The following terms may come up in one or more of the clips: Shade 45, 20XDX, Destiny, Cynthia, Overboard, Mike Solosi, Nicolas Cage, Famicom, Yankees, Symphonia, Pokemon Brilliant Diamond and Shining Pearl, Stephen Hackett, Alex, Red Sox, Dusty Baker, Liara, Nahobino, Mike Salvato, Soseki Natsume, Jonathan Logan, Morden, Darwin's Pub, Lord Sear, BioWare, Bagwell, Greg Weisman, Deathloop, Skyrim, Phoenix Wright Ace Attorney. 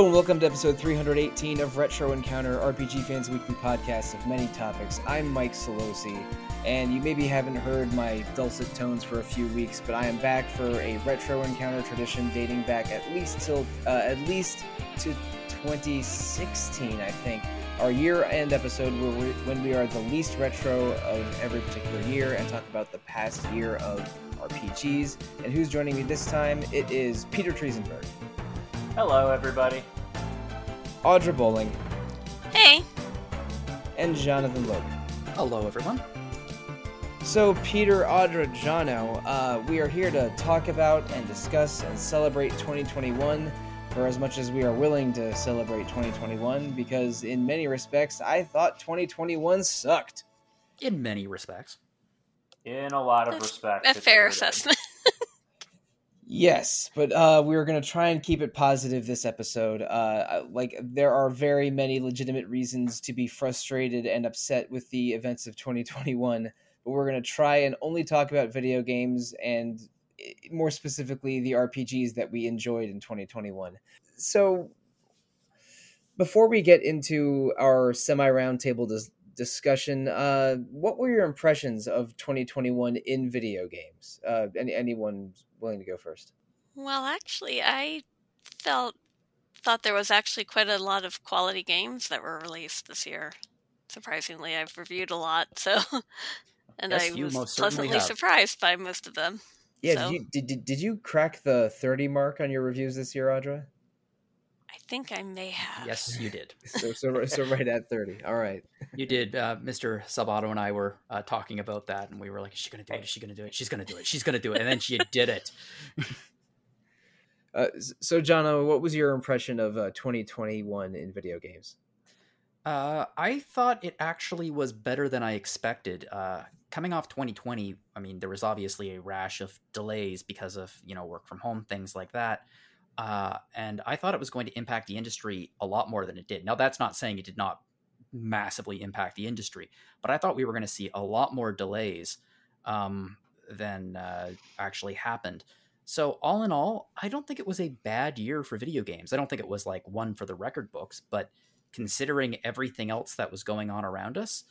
Hello and welcome to episode 318 of Retro Encounter, RPG fans' weekly podcast of many topics. I'm Mike Solosi, and you maybe haven't heard my dulcet tones for a few weeks, but I am back for a Retro Encounter tradition dating back at least to 2016, I think. Our year-end episode when we are the least retro of every particular year and talk about the past year of RPGs. And who's joining me this time? It is Peter Triesenberg. Hello, everybody. Audra Bowling. Hey. And Jonathan Logan. Hello, everyone. So, Peter, Audra, Jono, we are here to talk about and discuss and celebrate 2021 for as much as we are willing to celebrate 2021, because in many respects, I thought 2021 sucked. In many respects. In a lot of respects. A fair assessment. Yes, but we're going to try and keep it positive this episode. There are very many legitimate reasons to be frustrated and upset with the events of 2021, but we're going to try and only talk about video games and more specifically the RPGs that we enjoyed in 2021. So before we get into our semi-roundtable discussion, what were your impressions of 2021 in video games? Anyone willing to go first? Well, actually, I thought there was actually quite a lot of quality games that were released this year. Surprisingly, I've reviewed a lot, so and yes, I was pleasantly surprised by most of them. Yeah, so. Did you crack the 30 mark on your reviews this year, Audra? I think I may have. Yes, you did. so right at 30. All right. You did. Mr. Sabato and I were talking about that, and we were like, is she going to do it? Is she going to do it? She's going to do it. She's going to do it. And then she did it. So, Jono, what was your impression of 2021 in video games? I thought it actually was better than I expected. Coming off 2020, I mean, there was obviously a rash of delays because of, work from home, things like that. And I thought it was going to impact the industry a lot more than it did. Now, that's not saying it did not massively impact the industry, but I thought we were going to see a lot more delays than actually happened. So all in all, I don't think it was a bad year for video games. I don't think it was like one for the record books, but considering everything else that was going on around us,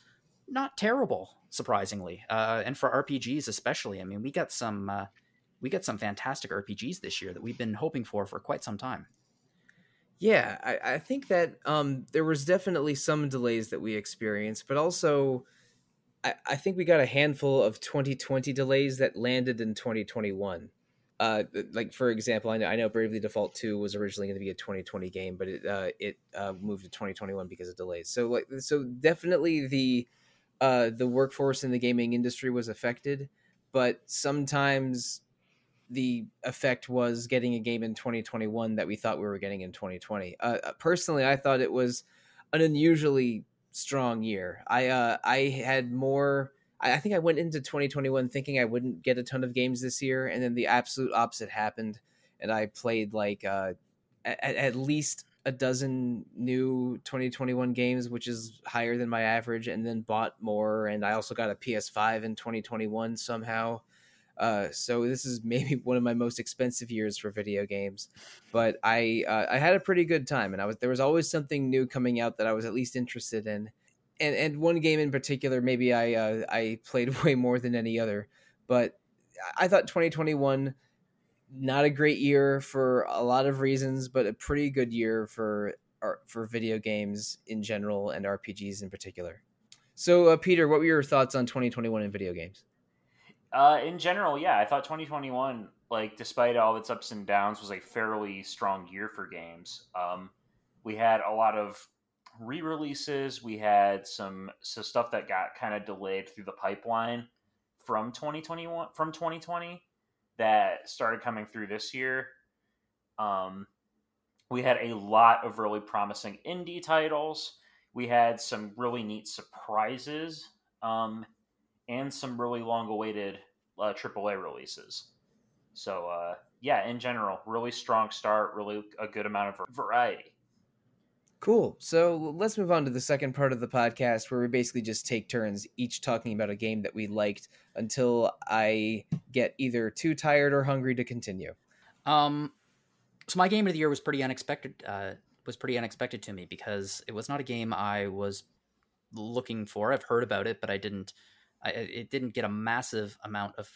not terrible, surprisingly. And for RPGs especially, I mean, we got some fantastic RPGs this year that we've been hoping for quite some time. Yeah, I think that there was definitely some delays that we experienced, but also I think we got a handful of 2020 delays that landed in 2021. Like, for example, I know Bravely Default 2 was originally going to be a 2020 game, but it moved to 2021 because of delays. So definitely the workforce in the gaming industry was affected, but sometimes the effect was getting a game in 2021 that we thought we were getting in 2020. Personally, I thought it was an unusually strong year. I think I went into 2021 thinking I wouldn't get a ton of games this year, and then the absolute opposite happened, and I played like at least a dozen new 2021 games, which is higher than my average, and then bought more, and I also got a PS5 in 2021 somehow. So this is maybe one of my most expensive years for video games, but I had a pretty good time, and there was always something new coming out that I was at least interested in. And one game in particular, maybe I played way more than any other, but I thought 2021, not a great year for a lot of reasons, but a pretty good year for video games in general and RPGs in particular. So Peter, what were your thoughts on 2021 in video games? In general, yeah, I thought 2021, like despite all its ups and downs, was a fairly strong year for games. We had a lot of re-releases. We had some stuff that got kind of delayed through the pipeline from 2020 that started coming through this year. We had a lot of really promising indie titles. We had some really neat surprises. And some really long-awaited AAA releases. So, yeah, in general, really strong start, really a good amount of variety. Cool. So let's move on to the second part of the podcast where we basically just take turns each talking about a game that we liked until I get either too tired or hungry to continue. So my game of the year was pretty unexpected. was pretty unexpected to me because it was not a game I was looking for. I've heard about it, but it didn't get a massive amount of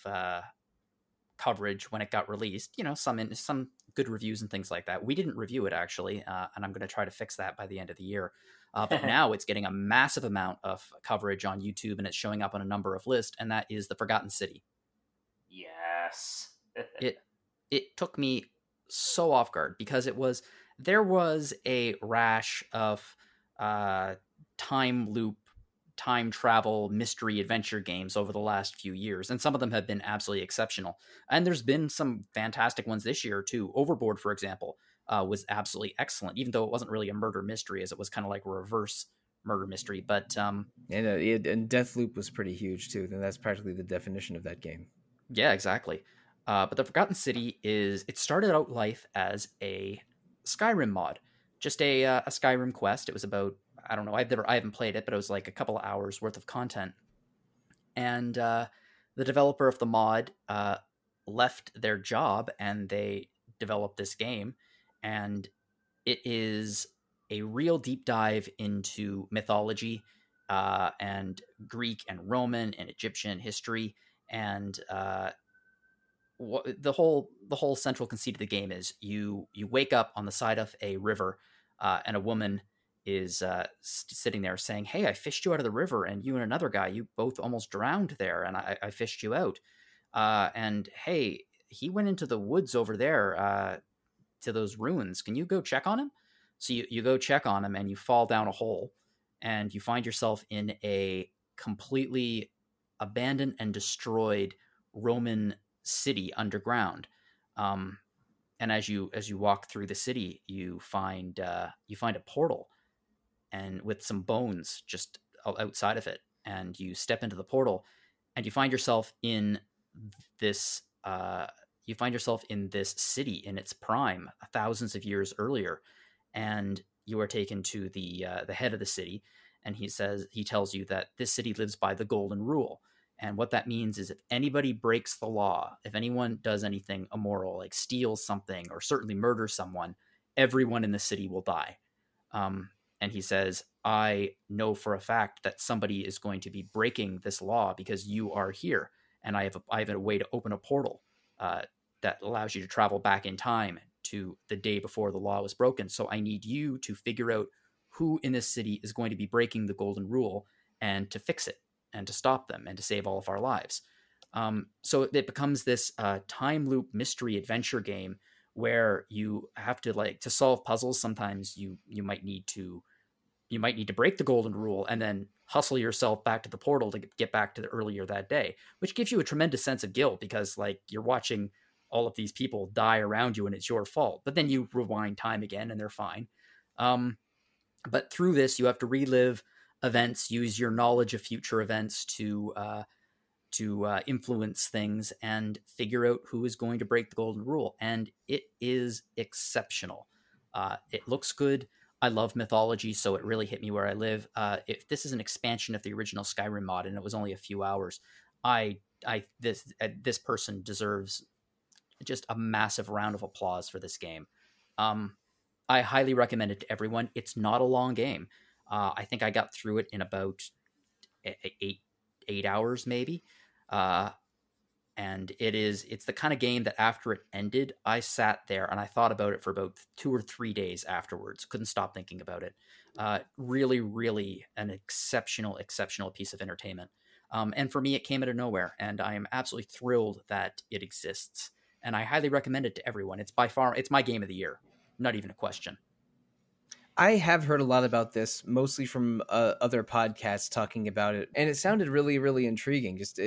coverage when it got released. You know, some good reviews and things like that. We didn't review it actually, and I'm going to try to fix that by the end of the year. But now it's getting a massive amount of coverage on YouTube, and it's showing up on a number of lists, and that is The Forgotten City. Yes. It took me so off guard because there was a rash of time loop, time travel, mystery adventure games over the last few years, and some of them have been absolutely exceptional. And there's been some fantastic ones this year too. Overboard, for example, was absolutely excellent, even though it wasn't really a murder mystery, as it was kind of like a reverse murder mystery. But and Deathloop was pretty huge too. Then that's practically the definition of that game. Yeah, exactly. But The Forgotten City it started out life as a Skyrim mod, just a Skyrim quest. It was about, I don't know, I haven't played it, but it was like a couple of hours worth of content. And the developer of the mod left their job and they developed this game. And it is a real deep dive into mythology and Greek and Roman and Egyptian history. And the whole central conceit of the game is you wake up on the side of a river and a woman is sitting there saying, "Hey, I fished you out of the river, and you and another guy, you both almost drowned there, and I fished you out. And hey, he went into the woods over there to those ruins. Can you go check on him?" So you go check on him, and you fall down a hole, and you find yourself in a completely abandoned and destroyed Roman city underground. And as you walk through the city, you find a portal, and with some bones just outside of it, and you step into the portal, and you find yourself in this city in its prime, thousands of years earlier, and you are taken to the head of the city, and he tells you that this city lives by the golden rule. And what that means is if anybody breaks the law, if anyone does anything immoral, like steals something or certainly murders someone, everyone in the city will die. And he says, "I know for a fact that somebody is going to be breaking this law because you are here. And I have a way to open a portal that allows you to travel back in time to the day before the law was broken. So I need you to figure out who in this city is going to be breaking the golden rule and to fix it, and to stop them, and to save all of our lives." So it becomes this time loop mystery adventure game where you have to, like, to solve puzzles. Sometimes you might need to break the golden rule and then hustle yourself back to the portal to get back to the earlier that day, which gives you a tremendous sense of guilt because, like, you're watching all of these people die around you and it's your fault. But then you rewind time again and they're fine. But through this, you have to relive events, use your knowledge of future events to influence things, and figure out who is going to break the golden rule. And it is exceptional. It looks good. I love mythology, so it really hit me where I live. If this is an expansion of the original Skyrim mod, and it was only a few hours, this person deserves just a massive round of applause for this game. I highly recommend it to everyone. It's not a long game. I think I got through it in about eight hours, maybe. And it's the kind of game that after it ended, I sat there and I thought about it for about 2 or 3 days afterwards. Couldn't stop thinking about it. Really, really an exceptional, exceptional piece of entertainment. And for me, it came out of nowhere, and I am absolutely thrilled that it exists. And I highly recommend it to everyone. It's by far, it's my game of the year. Not even a question. I have heard a lot about this, mostly from other podcasts talking about it, and it sounded really, really intriguing. It's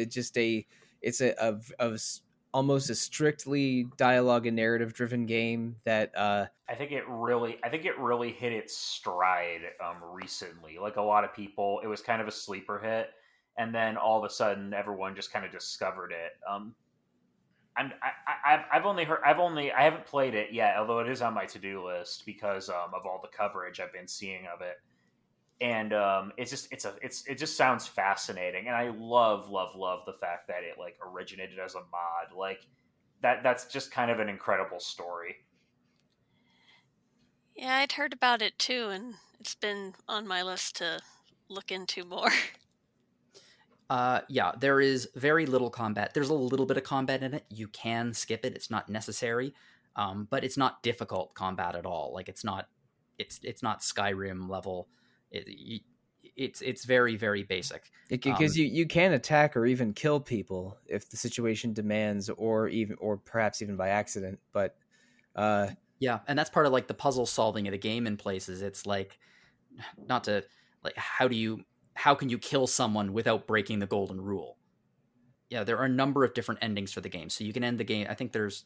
almost a strictly dialogue and narrative driven game that I think it really hit its stride recently. Like, a lot of people, it was kind of a sleeper hit, and then all of a sudden, everyone just kind of discovered it. I haven't played it yet, although it is on my to-do list because of all the coverage I've been seeing of it, and it just sounds fascinating, and I love the fact that it, like, originated as a mod. Like, that's just kind of an incredible story. Yeah, I'd heard about it too, and it's been on my list to look into more. Yeah, there is very little combat. There's a little bit of combat in it. You can skip it. It's not necessary, but it's not difficult combat at all. Like, it's not Skyrim level. It's very, very basic. Because you can attack or even kill people if the situation demands, or perhaps even by accident. But yeah, and that's part of like the puzzle solving of the game in places. It's like, not to like, how can you kill someone without breaking the golden rule? Yeah, there are a number of different endings for the game. So you can end the game. I think there's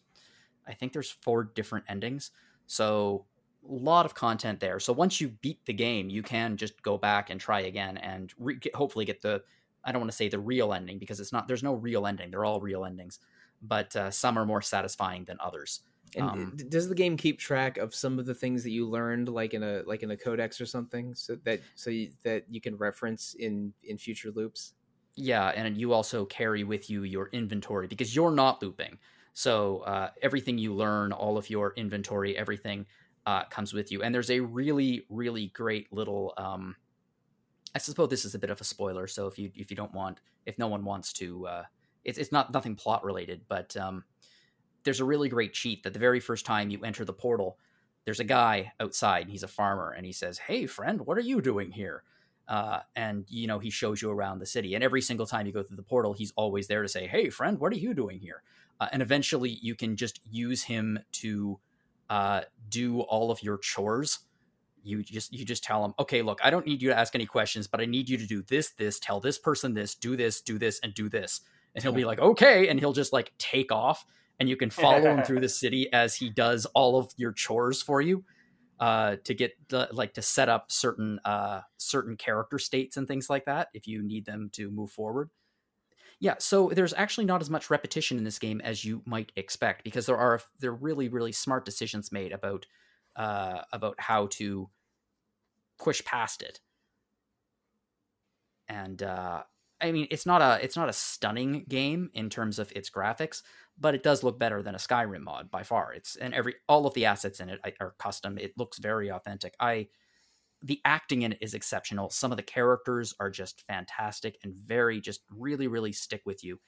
4 different endings. So a lot of content there. So once you beat the game, you can just go back and try again and hopefully get the, I don't want to say the real ending, because it's not, there's no real ending. They're all real endings, but some are more satisfying than others. And does the game keep track of some of the things that you learned, like in a codex or something, so that you can reference in future loops? Yeah, and you also carry with you your inventory, because you're not looping. So everything you learn, all of your inventory, everything comes with you. And there's a really, really great little. I suppose this is a bit of a spoiler, so if no one wants to, it's nothing plot related, but. There's a really great cheat that the very first time you enter the portal, there's a guy outside and he's a farmer, and he says, "Hey friend, what are you doing here?" And you know, he shows you around the city, and every single time you go through the portal, he's always there to say, "Hey friend, what are you doing here?" And eventually you can just use him to do all of your chores. You just tell him, "Okay, look, I don't need you to ask any questions, but I need you to do this, tell this person this, do this, and do this." And he'll be like, "Okay," and he'll just like take off. And you can follow him through the city as he does all of your chores for you, to get to set up certain character states and things like that if you need them to move forward. Yeah, so there's actually not as much repetition in this game as you might expect, because there are really, really smart decisions made about how to push past it. And I mean, it's not a stunning game in terms of its graphics, but it does look better than a Skyrim mod by far. All of the assets in it are custom. It looks very authentic. The acting in it is exceptional. Some of the characters are just fantastic and very, just really, really stick with you.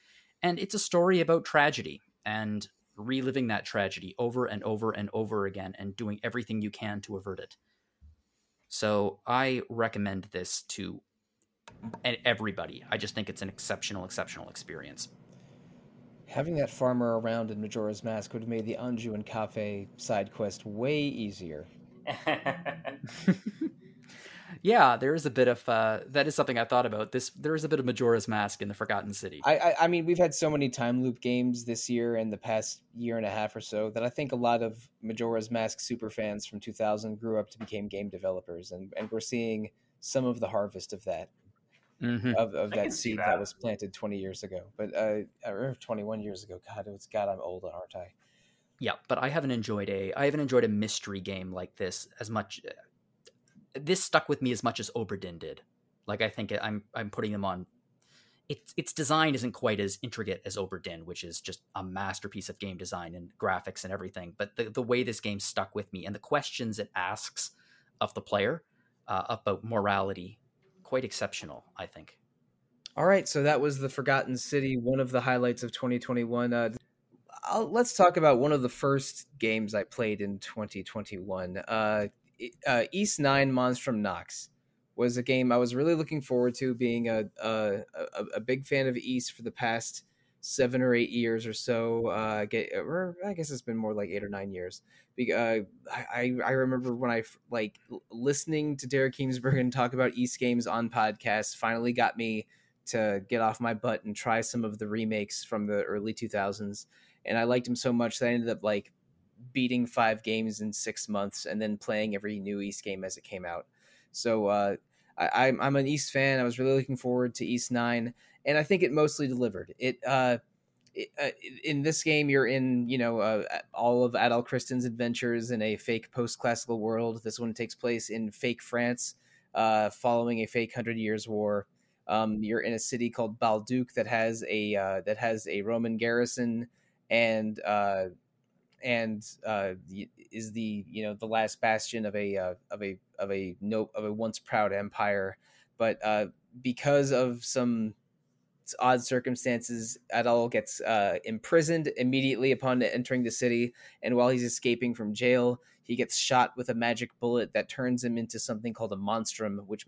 And it's a story about tragedy and reliving that tragedy over and over and over again and doing everything you can to avert it. So I recommend this to everybody. I just think it's an exceptional experience. Having that farmer around in Majora's Mask would have made the Anjou and Cafe side quest way easier. Yeah, there is a bit of that is something I thought about. There is a bit of Majora's Mask in the Forgotten City. I mean, we've had so many time loop games this year and the past year and a half or so that I think a lot of Majora's Mask super fans from 2000 grew up to became game developers, and we're seeing some of the harvest of that. Mm-hmm. Of that seed that was planted 20 years ago, but or 21 years ago. God, I'm old, aren't I? Yeah, but I haven't enjoyed a mystery game like this as much. This stuck with me as much as Oberdin did. Like, I think I'm putting them on. Its design isn't quite as intricate as Oberdin, which is just a masterpiece of game design and graphics and everything. But the way this game stuck with me and the questions it asks of the player about morality. Quite exceptional, I think. All right, so that was The Forgotten City, one of the highlights of 2021. Let's talk about one of the first games I played in 2021. Ys IX Monstrum Nox was a game I was really looking forward to, being a big fan of Ys for the past 7 or 8 years or so. I guess it's been more like 8 or 9 years. I remember when I listening to Derek Kiemsberg and talk about Ys games on podcasts finally got me to get off my butt and try some of the remakes from the early 2000s. And I liked them so much that I ended up like beating 5 games in 6 months and then playing every new Ys game as it came out. So I'm an Ys fan. I was really looking forward to Ys IX. And I think it mostly delivered. In this game, you're in, all of Adol Christen's adventures in a fake post-classical world. This one takes place in fake France, following a fake 100 Years' War. You're in a city called Balduc that has a Roman garrison, and and is the, you know, the last bastion of a once proud empire. But because of some odd circumstances, Adol gets imprisoned immediately upon entering the city, and while he's escaping from jail, he gets shot with a magic bullet that turns him into something called a monstrum, which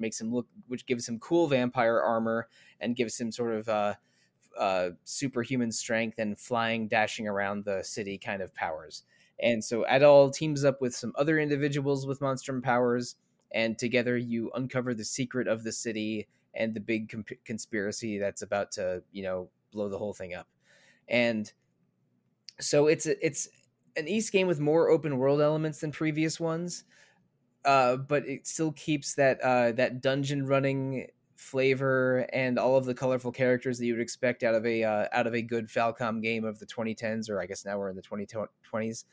gives him cool vampire armor and gives him sort of superhuman strength and flying, dashing around the city kind of powers. And so Adol teams up with some other individuals with monstrum powers, and together you uncover the secret of the city and the big conspiracy that's about to, you know, blow the whole thing up. And so it's an Ys game with more open world elements than previous ones, but it still keeps that dungeon running flavor and all of the colorful characters that you would expect out of a good Falcom game of the 2010s, or I guess now we're in the 2020s.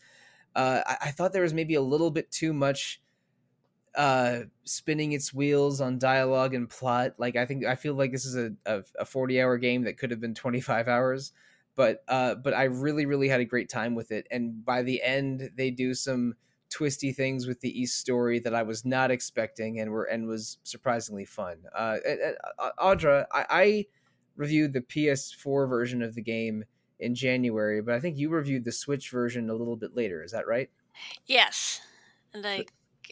I thought there was maybe a little bit too much spinning its wheels on dialogue and plot. Like, I feel like this is a 40-hour game that could have been 25 hours, but I really, really had a great time with it. And by the end, they do some twisty things with the Ys story that I was not expecting and was surprisingly fun. Audra, I reviewed the PS4 version of the game in January, but I think you reviewed the Switch version a little bit later. Is that right? Yes. And I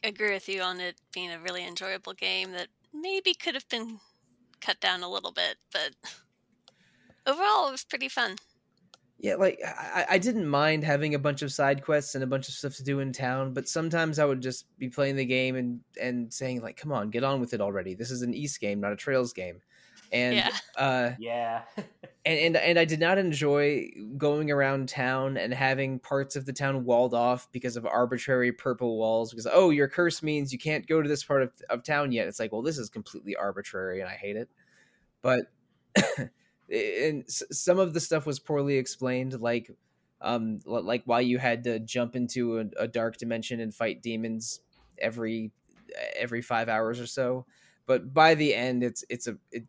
agree with you on it being a really enjoyable game that maybe could have been cut down a little bit, but overall it was pretty fun. Yeah, like I didn't mind having a bunch of side quests and a bunch of stuff to do in town, but sometimes I would just be playing the game and saying, like, come on, get on with it already. This is an Ys game, not a Trails game. And yeah. And I did not enjoy going around town and having parts of the town walled off because of arbitrary purple walls, because, oh, your curse means you can't go to this part of town yet. It's like, well, this is completely arbitrary and I hate it. But and some of the stuff was poorly explained, like why you had to jump into a dark dimension and fight demons every 5 hours or so. But by the end, it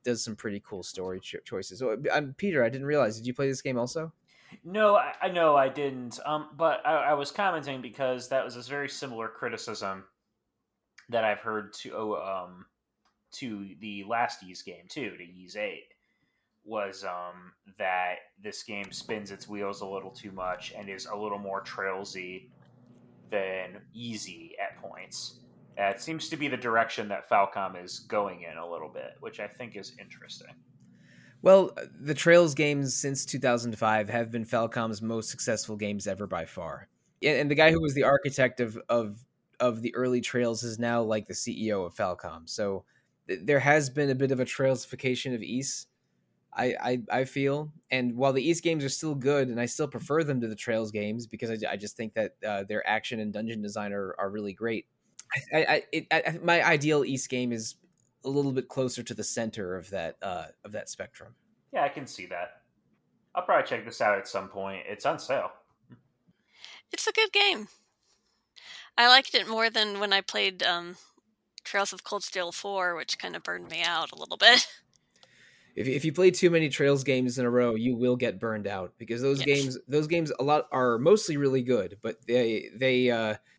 does some pretty cool story choices. So, Peter, I didn't realize. Did you play this game also? No, I didn't. But I was commenting because that was a very similar criticism that I've heard to the last Ys game too, to Ys VIII, was that this game spins its wheels a little too much and is a little more Trailsy than easy at points. It seems to be the direction that Falcom is going in a little bit, which I think is interesting. Well, the Trails games since 2005 have been Falcom's most successful games ever by far. And the guy who was the architect of the early Trails is now like the CEO of Falcom. So there has been a bit of a Trailsification of Ys, I feel. And while the Ys games are still good, and I still prefer them to the Trails games because I just think that their action and dungeon design are really great. My ideal Ys game is a little bit closer to the center of that spectrum. Yeah, I can see that. I'll probably check this out at some point. It's on sale. It's a good game. I liked it more than when I played Trails of Cold Steel 4, which kind of burned me out a little bit. If you play too many Trails games in a row, you will get burned out because those games a lot are mostly really good, but they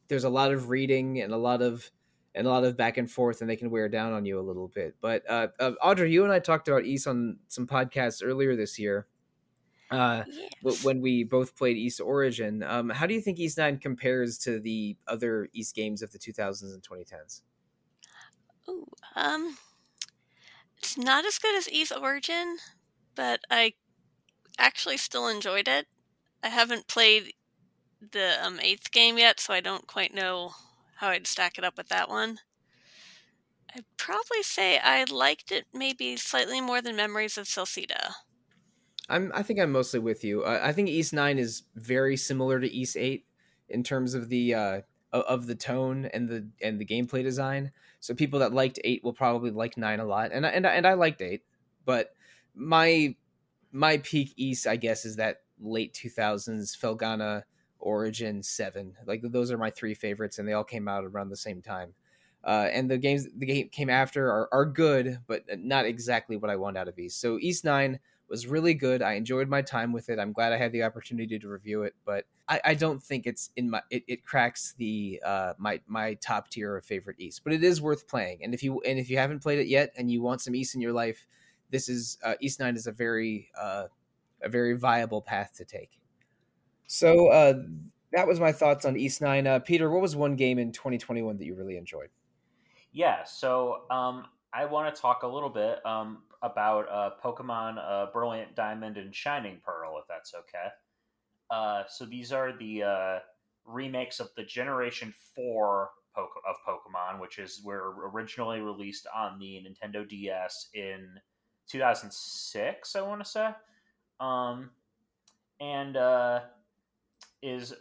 there's a lot of reading and a lot of back and forth, and they can wear down on you a little bit. But Audra, you and I talked about Ys on some podcasts earlier this year when we both played Ys Origin. How do you think Ys IX compares to the other Ys games of the 2000s and 2010s? Ooh, it's not as good as Ys Origin, but I actually still enjoyed it. I haven't played the 8th game yet, so I don't quite know how I'd stack it up with that one. I'd probably say I liked it maybe slightly more than Memories of Salceda. I think I'm mostly with you. I think Ys IX is very similar to Ys VIII in terms of the tone and the gameplay design. So people that liked 8 will probably like 9 a lot, and I liked 8, but my peak Ys, I guess, is that late 2000s Felghana, Origin, 7. Like, those are my three favorites, and they all came out around the same time. And the games the game came after are good, but not exactly what I want out of Ys. So Ys IX was really good. I enjoyed my time with it. I'm glad I had the opportunity to review it, but I don't think it's in my, it cracks the, my top tier of favorite Ys, but it is worth playing. And if you haven't played it yet and you want some Ys in your life, this is, Ys IX is a very viable path to take. So, that was my thoughts on Ys IX. Peter, what was one game in 2021 that you really enjoyed? Yeah, so I want to talk a little bit about Pokemon Brilliant Diamond and Shining Pearl, if that's okay. So these are the remakes of the Generation 4 of Pokemon, which is were originally released on the Nintendo DS in 2006, I want to say. And...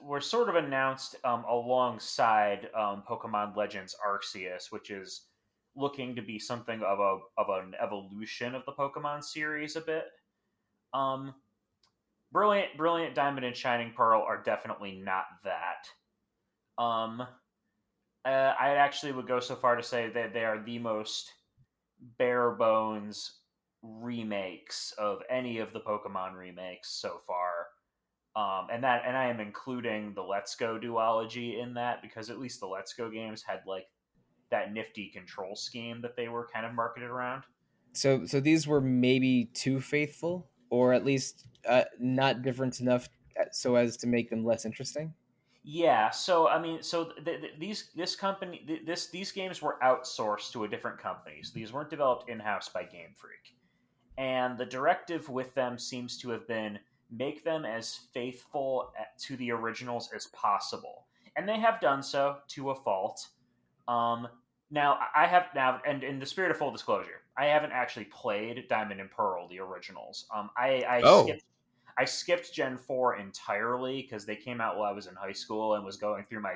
were sort of announced alongside Pokemon Legends Arceus, which is looking to be something of an evolution of the Pokemon series a bit. Brilliant Diamond and Shining Pearl are definitely not that. I actually would go so far to say that they are the most bare bones remakes of any of the Pokemon remakes so far. And I am including the Let's Go duology in that, because at least the Let's Go games had like that nifty control scheme that they were kind of marketed around. So these were maybe too faithful, or at least not different enough so as to make them less interesting. Yeah. So I mean, so these games were outsourced to a different company. So these weren't developed in-house by Game Freak, and the directive with them seems to have been, make them as faithful to the originals as possible. And they have done so to a fault. And in the spirit of full disclosure, I haven't actually played Diamond and Pearl, the originals. I skipped Gen 4 entirely because they came out while I was in high school and was going through my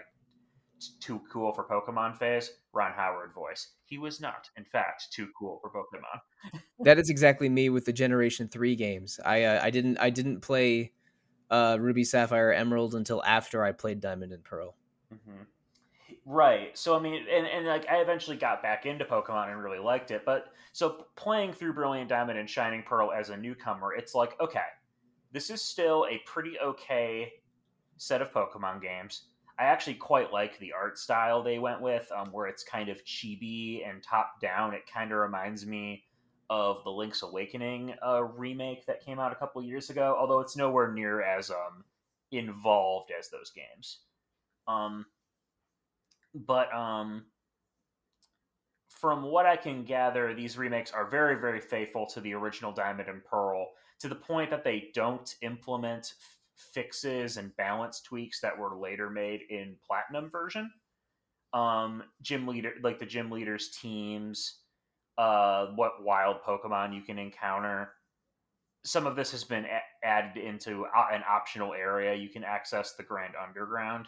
too cool for Pokemon phase. Ron Howard voice. He was not, in fact, too cool for Pokemon. That is exactly me with the Generation 3 games. I didn't play Ruby, Sapphire, Emerald until after I played Diamond and Pearl. Mm-hmm. Right. So I mean, and like I eventually got back into Pokemon and really liked it. But so playing through Brilliant Diamond and Shining Pearl as a newcomer, it's like, okay, this is still a pretty okay set of Pokemon games. I actually quite like the art style they went with, where it's kind of chibi and top-down. It kind of reminds me of the Link's Awakening remake that came out a couple years ago, although it's nowhere near as involved as those games. From what I can gather, these remakes are very, very faithful to the original Diamond and Pearl, to the point that they don't implement fixes and balance tweaks that were later made in Platinum version. The gym leaders' teams, what wild Pokemon you can encounter. Some of this has been added into an optional area. You can access the Grand Underground.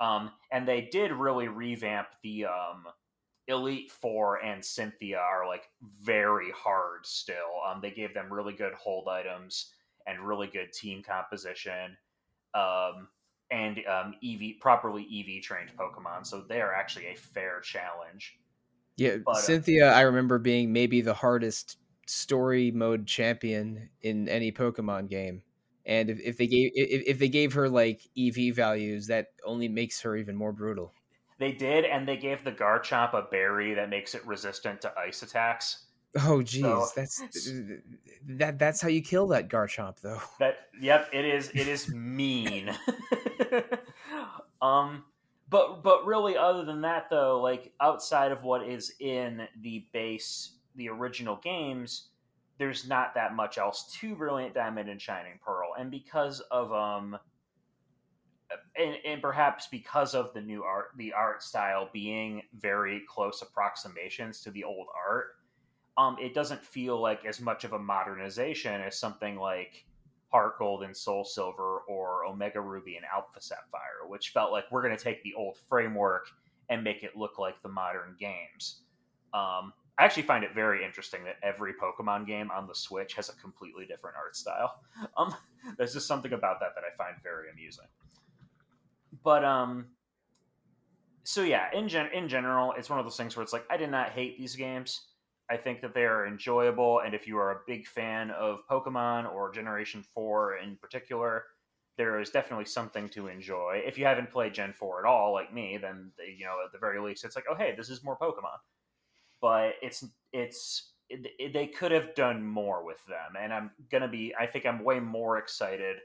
And they did really revamp the Elite Four, and Cynthia are like very hard still. They gave them really good hold items and really good team composition, and properly EV trained Pokemon. So they are actually a fair challenge. Yeah, but Cynthia, I remember being maybe the hardest story mode champion in any Pokemon game. And if they gave her like EV values, that only makes her even more brutal. They did, and they gave the Garchomp a berry that makes it resistant to ice attacks. Oh geez, so, that's how you kill that Garchomp though. It is mean. But really, other than that though, like outside of what is in the original games, there's not that much else to Brilliant Diamond and Shining Pearl. And because of and perhaps because of the new art, the art style being very close approximations to the old art, it doesn't feel like as much of a modernization as something like Heart Gold and Soul Silver or Omega Ruby and Alpha Sapphire, which felt like we're going to take the old framework and make it look like the modern games. I actually find it very interesting that every Pokemon game on the Switch has a completely different art style. There's just something about that I find very amusing. But, so yeah, in general, it's one of those things where it's like, I did not hate these games. I think that they are enjoyable, and if you are a big fan of Pokemon or Generation 4 in particular, there is definitely something to enjoy. If you haven't played Gen 4 at all, like me, then, you know, at the very least, it's like, oh, hey, this is more Pokemon. But it's they could have done more with them, and I think I'm way more excited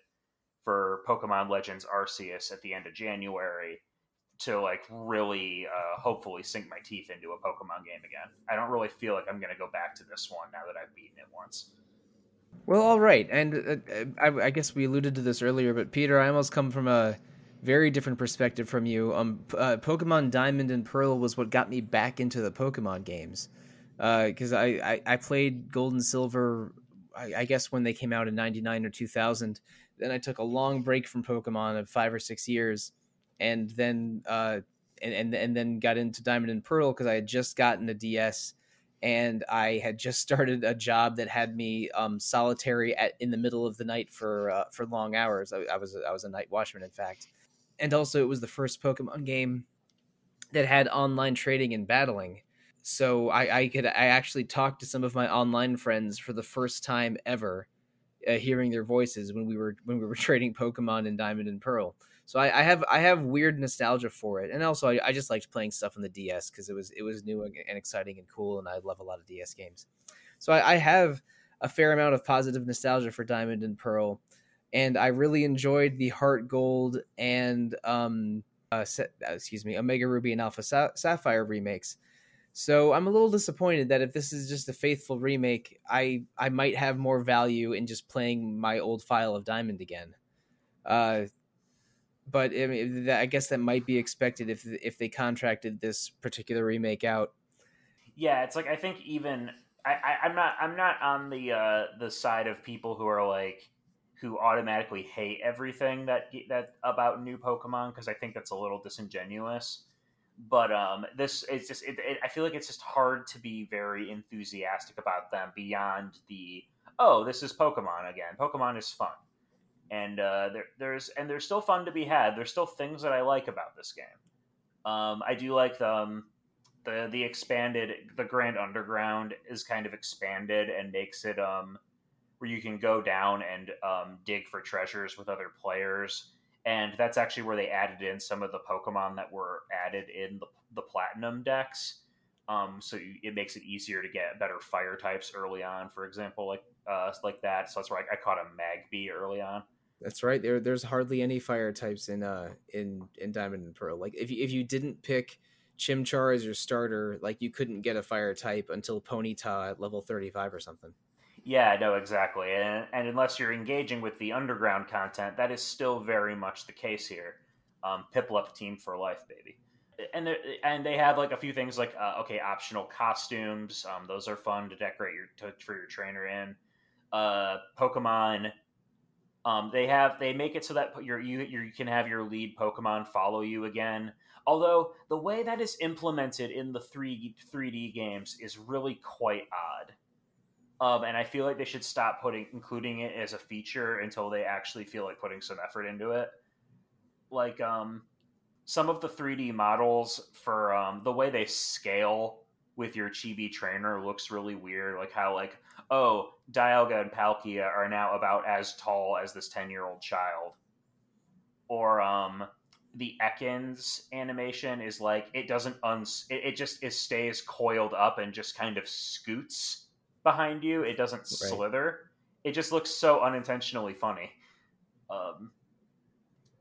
for Pokemon Legends Arceus at the end of January to like really hopefully sink my teeth into a Pokemon game again. I don't really feel like I'm going to go back to this one now that I've beaten it once. Well, all right. And I guess we alluded to this earlier, but Peter, I almost come from a very different perspective from you. Pokemon Diamond and Pearl was what got me back into the Pokemon games. Because I played Gold and Silver, I guess, when they came out in 99 or 2000. Then I took a long break from Pokemon of 5 or 6 years. And then and then got into Diamond and Pearl because I had just gotten a DS and I had just started a job that had me solitary in the middle of the night for long hours. I was a night watchman, in fact, and also it was the first Pokemon game that had online trading and battling. So I actually talked to some of my online friends for the first time ever, hearing their voices when we were trading Pokemon in Diamond and Pearl. So I have weird nostalgia for it, and also I just liked playing stuff on the DS because it was new and exciting and cool, and I love a lot of DS games. So I have a fair amount of positive nostalgia for Diamond and Pearl, and I really enjoyed the Heart Gold and Omega Ruby and Alpha Sapphire remakes. So I'm a little disappointed that if this is just a faithful remake, I might have more value in just playing my old file of Diamond again. But I mean, I guess that might be expected if they contracted this particular remake out. Yeah, it's like I think even I'm not on the side of people who are like who automatically hate everything that about new Pokemon because I think that's a little disingenuous. But this it's just I feel like it's just hard to be very enthusiastic about them beyond the oh this is Pokemon again. Pokemon is fun. And there's still fun to be had. There's still things that I like about this game. I do like the expanded, the Grand Underground is kind of expanded and makes it where you can go down and dig for treasures with other players. And that's actually where they added in some of the Pokemon that were added in the Platinum decks. So it makes it easier to get better fire types early on, for example, like that. So that's where I caught a Magby early on. That's right. There's hardly any fire types in Diamond and Pearl. Like if you didn't pick Chimchar as your starter, like you couldn't get a fire type until Ponyta at level 35 or something. Yeah, no, exactly. And unless you're engaging with the underground content, that is still very much the case here. Piplup team for life, baby. And they have like a few things like optional costumes. Those are fun to decorate for your trainer in. Pokemon. They make it so that you can have your lead Pokemon follow you again. Although the way that is implemented in the 3D games is really quite odd. And I feel like they should stop including it as a feature until they actually feel like putting some effort into it. Like some of the 3D models for the way they scale with your chibi trainer looks really weird. Like how like, oh, Dialga and Palkia are now about as tall as this 10-year-old child. Or the Ekans animation is like, it doesn't, it just stays coiled up and just kind of scoots behind you. It doesn't slither. It just looks so unintentionally funny.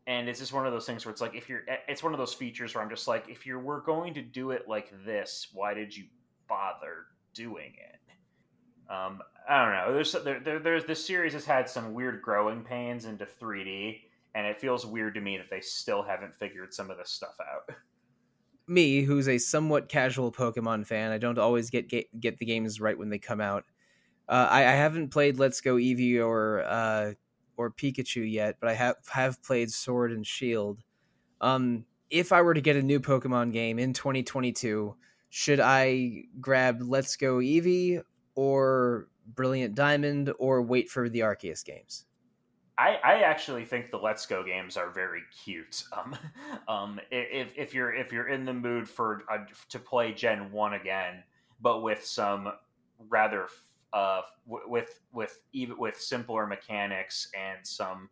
And it's just one of those things where it's like, it's one of those features where I'm just like, if you were going to do it like this, why did you bother doing it? I don't know. This series has had some weird growing pains into 3D, and it feels weird to me that they still haven't figured some of this stuff out. Me, who's a somewhat casual Pokemon fan, I don't always get the games right when they come out. I haven't played Let's Go Eevee or Pikachu yet, but I have played Sword and Shield. If I were to get a new Pokemon game in 2022, should I grab Let's Go Eevee or Brilliant Diamond or wait for the Arceus games? I actually think the Let's Go games are very cute. If you're in the mood to play Gen 1 again, but with some rather with simpler mechanics and some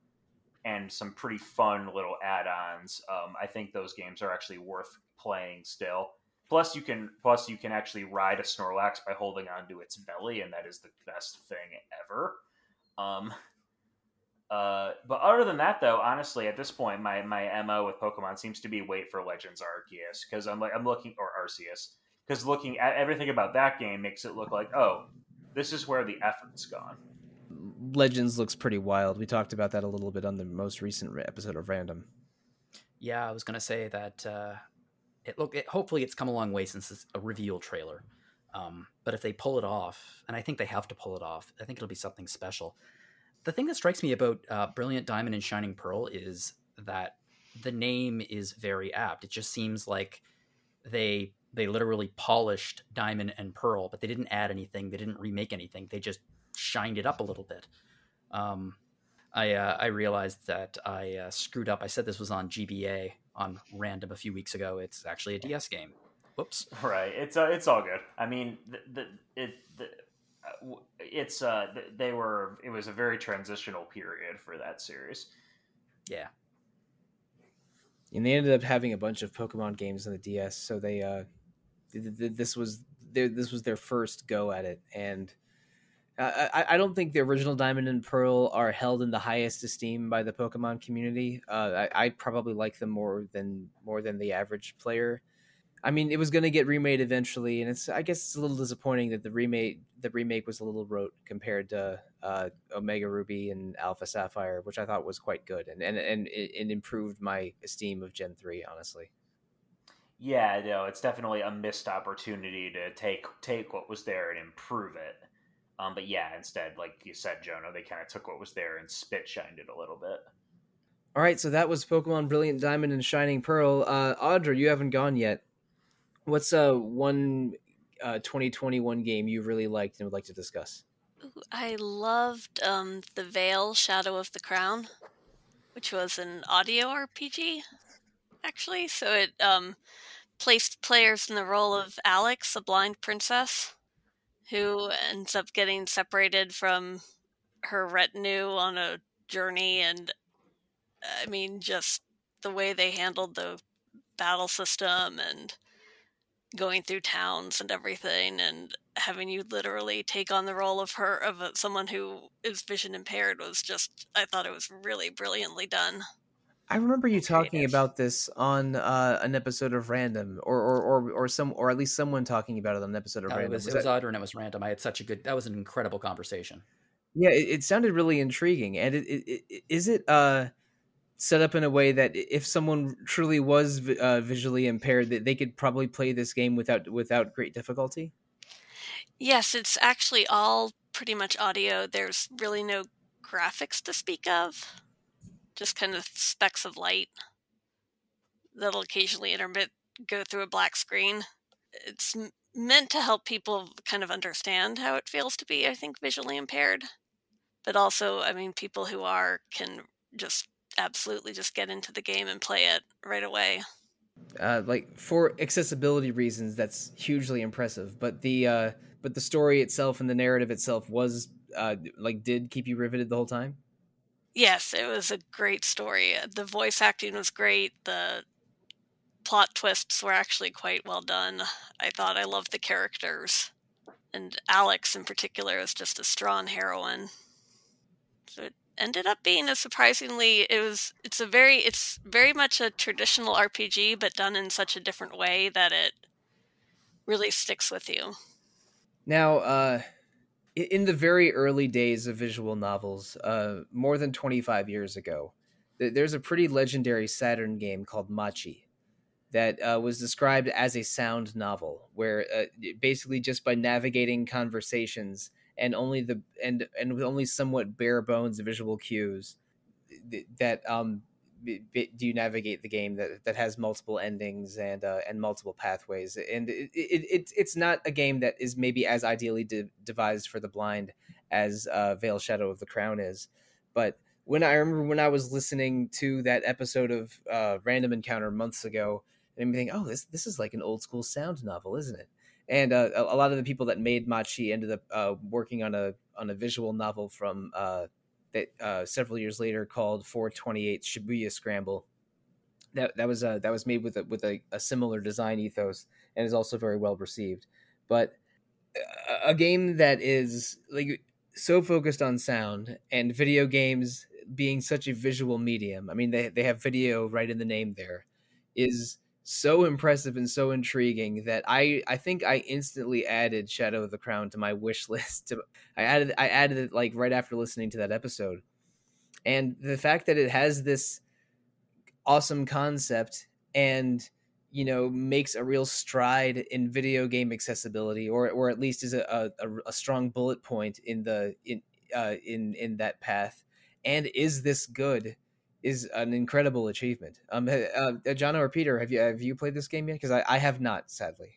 pretty fun little add-ons. I think those games are actually worth playing still. Plus you can actually ride a Snorlax by holding onto its belly, and that is the best thing ever. But other than that, though, honestly, at this point, my MO with Pokemon seems to be wait for Legends Arceus, because looking at everything about that game makes it look like, oh, this is where the effort's gone. Legends looks pretty wild. We talked about that a little bit on the most recent episode of Random. Yeah, I was gonna say that hopefully it's come a long way since it's a reveal trailer. But if they pull it off, and I think they have to pull it off, I think it'll be something special. The thing that strikes me about Brilliant Diamond and Shining Pearl is that the name is very apt. It just seems like they literally polished Diamond and Pearl, but they didn't add anything. They didn't remake anything. They just shined it up a little bit. I realized that I screwed up. I said this was on GBA on Random a few weeks ago. It's actually a DS game. Whoops. Right. It's all good. I mean, it was a very transitional period for that series. Yeah. And they ended up having a bunch of Pokemon games on the DS, so they this was their first go at it, and I don't think the original Diamond and Pearl are held in the highest esteem by the Pokemon community. I probably like them more than the average player. I mean, it was going to get remade eventually, and I guess it's a little disappointing that the remake was a little rote compared to Omega Ruby and Alpha Sapphire, which I thought was quite good, and it improved my esteem of Gen 3, honestly. Yeah, no, it's definitely a missed opportunity to take what was there and improve it. But yeah, instead, like you said, Jonah, they kind of took what was there and spit-shined it a little bit. All right, so that was Pokemon Brilliant Diamond and Shining Pearl. Audra, you haven't gone yet. What's one 2021 game you really liked and would like to discuss? I loved The Veil, Shadow of the Crown, which was an audio RPG, actually. So it placed players in the role of Alex, a blind princess, who ends up getting separated from her retinue on a journey. And I mean, just the way they handled the battle system and going through towns and everything, and having you literally take on the role of someone who is vision impaired was just, I thought it was really brilliantly done. I remember you talking about this on an episode of Random, or at least someone talking about it on an episode of Random. It was Audra and it was Random. I had that was an incredible conversation. Yeah, it sounded really intriguing. And is it set up in a way that if someone truly was visually impaired, that they could probably play this game without great difficulty? Yes, it's actually all pretty much audio. There's really no graphics to speak of. Just kind of specks of light that'll occasionally intermit, go through a black screen. It's meant to help people kind of understand how it feels to be, I think, visually impaired. But also, I mean, people who are can just absolutely just get into the game and play it right away. Like, for accessibility reasons, that's hugely impressive. But the story itself and the narrative itself was did keep you riveted the whole time? Yes, it was a great story. The voice acting was great. The plot twists were actually quite well done. I thought I loved the characters. And Alex, in particular, is just a strong heroine. So it ended up being a surprisingly... It's very much a traditional RPG, but done in such a different way that it really sticks with you. Now, in the very early days of visual novels, more than 25 years ago, there's a pretty legendary Saturn game called Machi that was described as a sound novel, where basically just by navigating conversations and only somewhat bare bones visual cues do you navigate the game that has multiple endings and multiple pathways, and it's not a game that is maybe as ideally devised for the blind as Veil Shadow of the Crown is. But when I was listening to that episode of Random Encounter months ago, and I'm thinking, oh, this is like an old school sound novel, isn't it? And a lot of the people that made Machi ended up working on a visual novel from that several years later called 428 Shibuya Scramble. That was made with a similar design ethos and is also very well received. But a game that is like so focused on sound and video games being such a visual medium. I mean, they have video right in the name. There is so impressive and so intriguing that I think I instantly added Shadow of the Crown to my wish list. I added it like right after listening to that episode. And the fact that it has this awesome concept and, you know, makes a real stride in video game accessibility, or at least is a strong bullet point in that path. And is this good? Is an incredible achievement. John or Peter, have you played this game yet? Because I have not, sadly.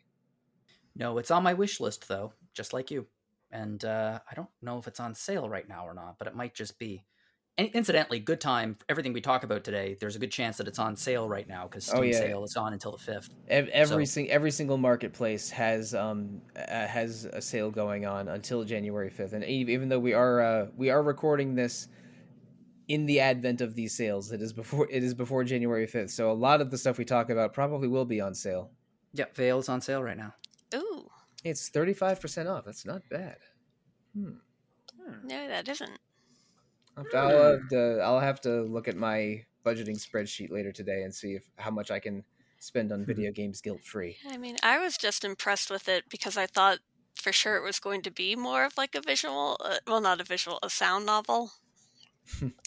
No, it's on my wish list though, just like you. And I don't know if it's on sale right now or not, but it might just be. And incidentally, good time. Everything we talk about today, there's a good chance that it's on sale right now because Steam sale is on until the 5th. Every single marketplace has a sale going on until January 5th. And even though we are recording this in the advent of these sales, it is before January 5th. So a lot of the stuff we talk about probably will be on sale. Yep, Veil is on sale right now. Ooh. It's 35% off. That's not bad. No, that isn't. I'll have to look at my budgeting spreadsheet later today and see how much I can spend on video games guilt-free. I mean, I was just impressed with it because I thought for sure it was going to be more of like a sound novel.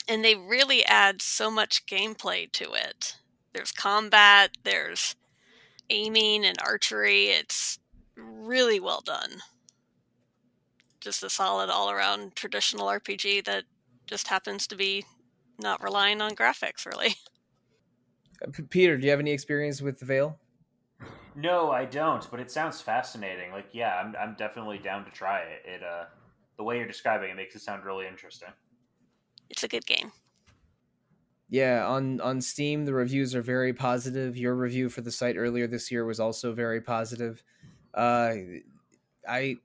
And they really add so much gameplay to it. There's combat, there's aiming and archery. It's really well done. Just a solid all-around traditional RPG that just happens to be not relying on graphics, really. Peter, do you have any experience with the Veil? No, I don't, but it sounds fascinating. Like, yeah, I'm definitely down to try it. It the way you're describing it makes it sound really interesting. It's a good game. Yeah, on Steam, the reviews are very positive. Your review for the site earlier this year was also very positive. I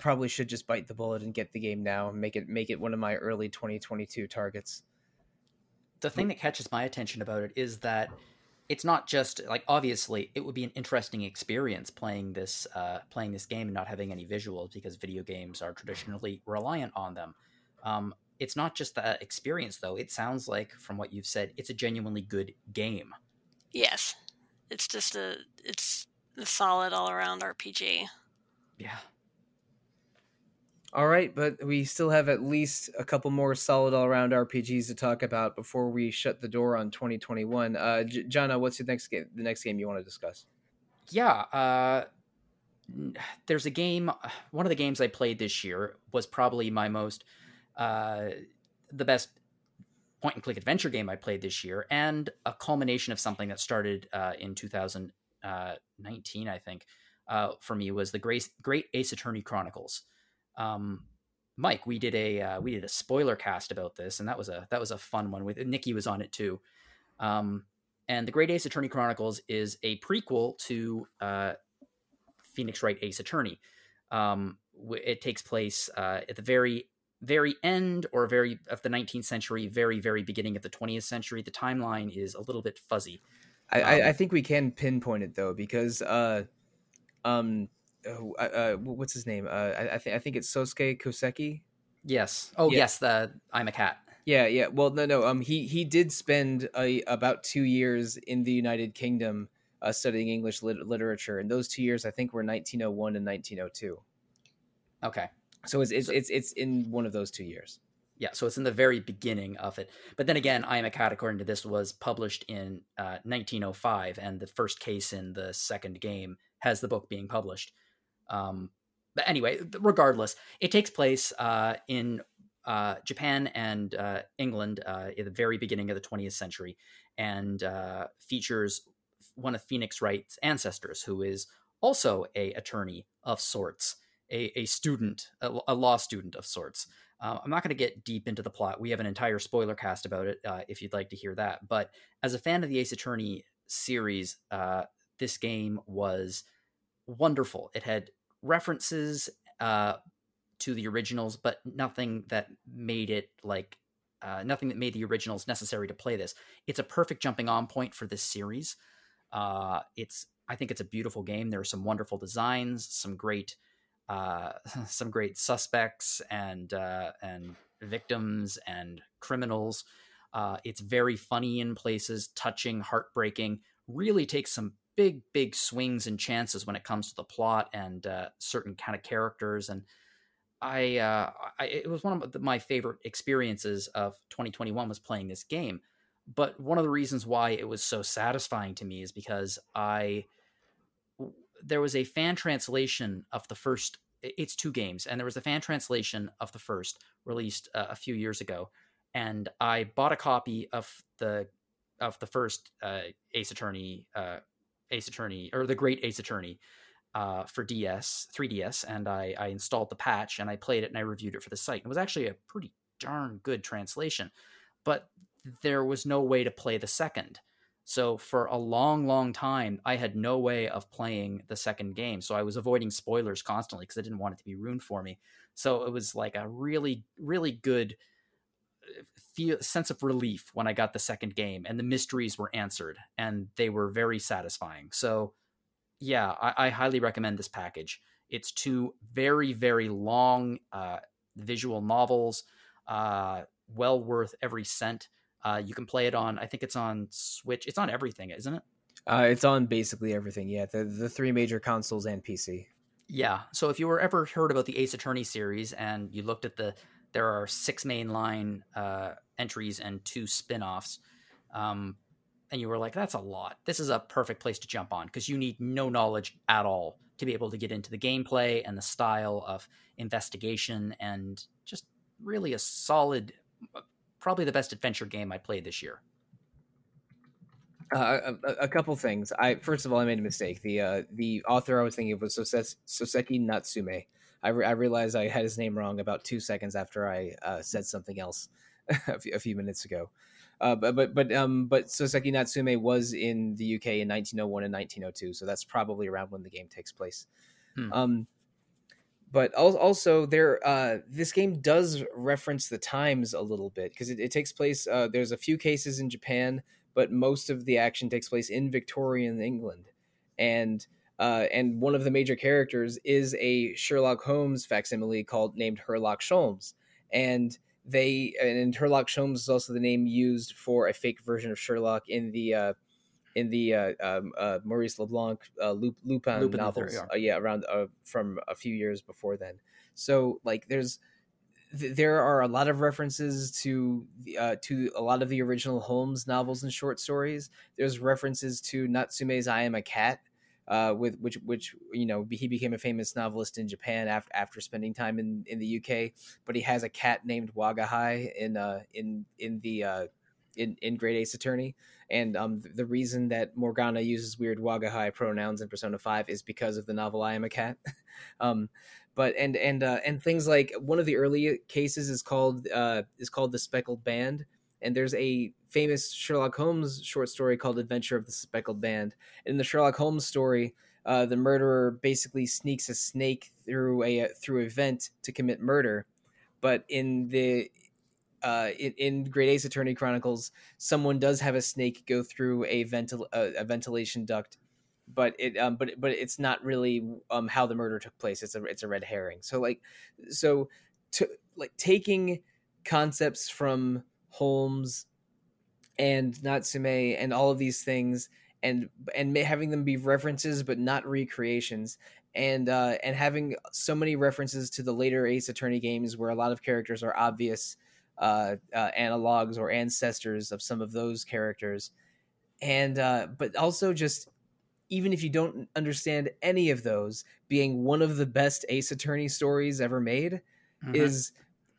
probably should just bite the bullet and get the game now and make it one of my early 2022 targets. The thing that catches my attention about it is that it's not just like, obviously it would be an interesting experience playing this game and not having any visuals because video games are traditionally reliant on them. It's not just that experience though. It sounds like from what you've said, it's a genuinely good game. Yes. It's just a solid all around RPG. Yeah. All right, but we still have at least a couple more solid all-around RPGs to talk about before we shut the door on 2021. Jonna, what's the next game you want to discuss? Yeah, there's a game. One of the games I played this year was probably my the best point-and-click adventure game I played this year, and a culmination of something that started in 2019, I think, for me was the Great Ace Attorney Chronicles. Mike, we did a spoiler cast about this, and that was a fun one. With Nikki was on it too. And the Great Ace Attorney Chronicles is a prequel to Phoenix Wright Ace Attorney. It takes place at the very, very end or very of the 19th century, very, very beginning of the 20th century. The timeline is a little bit fuzzy. I think we can pinpoint it though, because what's his name? I think it's Sosuke Koseki. Yes. Oh, yeah. Yes. The I'm a Cat. Yeah. Yeah. Well, no. He did spend about 2 years in the United Kingdom studying English literature, and those 2 years I think were 1901 and 1902. Okay. So it's in one of those 2 years. Yeah. So it's in the very beginning of it. But then again, I Am a Cat, according to this, was published in 1905, and the first case in the second game has the book being published. But anyway, regardless, it takes place in Japan and England at the very beginning of the 20th century, and features one of Phoenix Wright's ancestors, who is also an attorney of sorts, a law student of sorts. I'm not going to get deep into the plot. We have an entire spoiler cast about it if you'd like to hear that. But as a fan of the Ace Attorney series, this game was wonderful. It had references to the originals, but nothing that made it like nothing that made the originals necessary to play this. It's a perfect jumping on point for this series. I think it's a beautiful game. There are some wonderful designs, some great suspects and victims and criminals. It's very funny in places, touching, heartbreaking, really takes some big, big swings and chances when it comes to the plot and certain kind of characters. And it was one of my favorite experiences of 2021 was playing this game. But one of the reasons why it was so satisfying to me is because there was a fan translation of the first, it's two games, and there was a fan translation of the first released a few years ago. And I bought a copy of the first Ace Attorney or the Great Ace Attorney for 3DS, and I installed the patch and I played it and I reviewed it for the site. It was actually a pretty darn good translation, but there was no way to play the second. So for a long, long time, I had no way of playing the second game. So I was avoiding spoilers constantly because I didn't want it to be ruined for me. So it was like a really, really good sense of relief when I got the second game, and the mysteries were answered and they were very satisfying. So yeah, I highly recommend this package. It's two very, very long visual novels, well worth every cent. You can play it on, I think it's on Switch. It's on everything, isn't it? It's on basically everything. Yeah. The three major consoles and PC. Yeah. So if you were ever heard about the Ace Attorney series and you looked at there are six mainline entries and two spin-offs. And you were like, that's a lot. This is a perfect place to jump on because you need no knowledge at all to be able to get into the gameplay and the style of investigation, and just really a solid, probably the best adventure game I played this year. A couple things. First of all, I made a mistake. The author I was thinking of was Soseki Natsume. I realized I had his name wrong about 2 seconds after I said something else a few minutes ago. But Soseki Natsume was in the UK in 1901 and 1902, so that's probably around when the game takes place. But also, this game does reference the times a little bit because it takes place. There's a few cases in Japan, but most of the action takes place in Victorian England, and one of the major characters is a Sherlock Holmes facsimile named Herlock Sholmes. And Herlock Sholmes is also the name used for a fake version of Sherlock in the Maurice Leblanc Lupin novels. From a few years before then. So like there are a lot of references to a lot of the original Holmes novels and short stories. There's references to Natsume's I Am a Cat, which you know, he became a famous novelist in Japan after spending time in the UK. But he has a cat named Wagahai in Great Ace Attorney, and the reason that Morgana uses weird Wagahai pronouns in Persona 5 is because of the novel I Am a Cat. But things like one of the early cases is called The Speckled Band. And there's a famous Sherlock Holmes short story called Adventure of the Speckled Band. And in the Sherlock Holmes story, the murderer basically sneaks a snake through a vent to commit murder. But in Great Ace Attorney Chronicles, someone does have a snake go through a ventilation duct, but it's not really how the murder took place. It's a red herring. So taking concepts from Holmes and Natsume and all of these things and having them be references but not recreations, and having so many references to the later Ace Attorney games where a lot of characters are obvious analogs or ancestors of some of those characters, but also just even if you don't understand any of those, being one of the best Ace Attorney stories ever made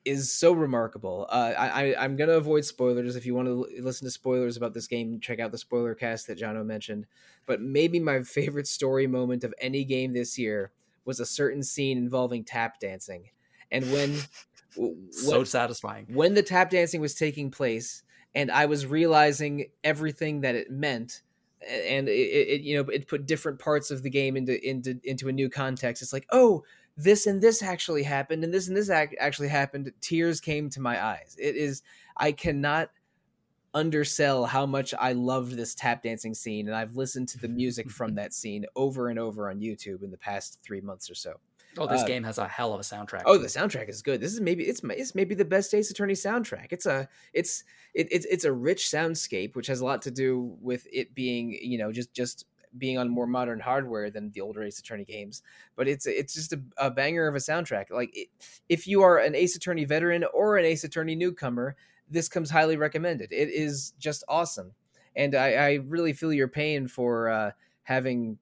is so remarkable. I'm going to avoid spoilers. If you want to listen to spoilers about this game, check out the spoiler cast that Jono mentioned. But maybe my favorite story moment of any game this year was a certain scene involving tap dancing. And so satisfying. When the tap dancing was taking place and I was realizing everything that it meant, and it you know, it put different parts of the game into a new context. It's like, oh, this and this actually happened, and this and this actually happened. Tears came to my eyes. It is, I cannot undersell how much I loved this tap dancing scene, and I've listened to the music from that scene over and over on YouTube in the past 3 months or so. Oh, this game has a hell of a soundtrack. Oh, the soundtrack is good. This is maybe the best Ace Attorney soundtrack. It's a rich soundscape, which has a lot to do with it being, you know, just being on more modern hardware than the older Ace Attorney games. But it's just a banger of a soundtrack. Like, if you are an Ace Attorney veteran or an Ace Attorney newcomer, this comes highly recommended. It is just awesome, and I really feel your pain for having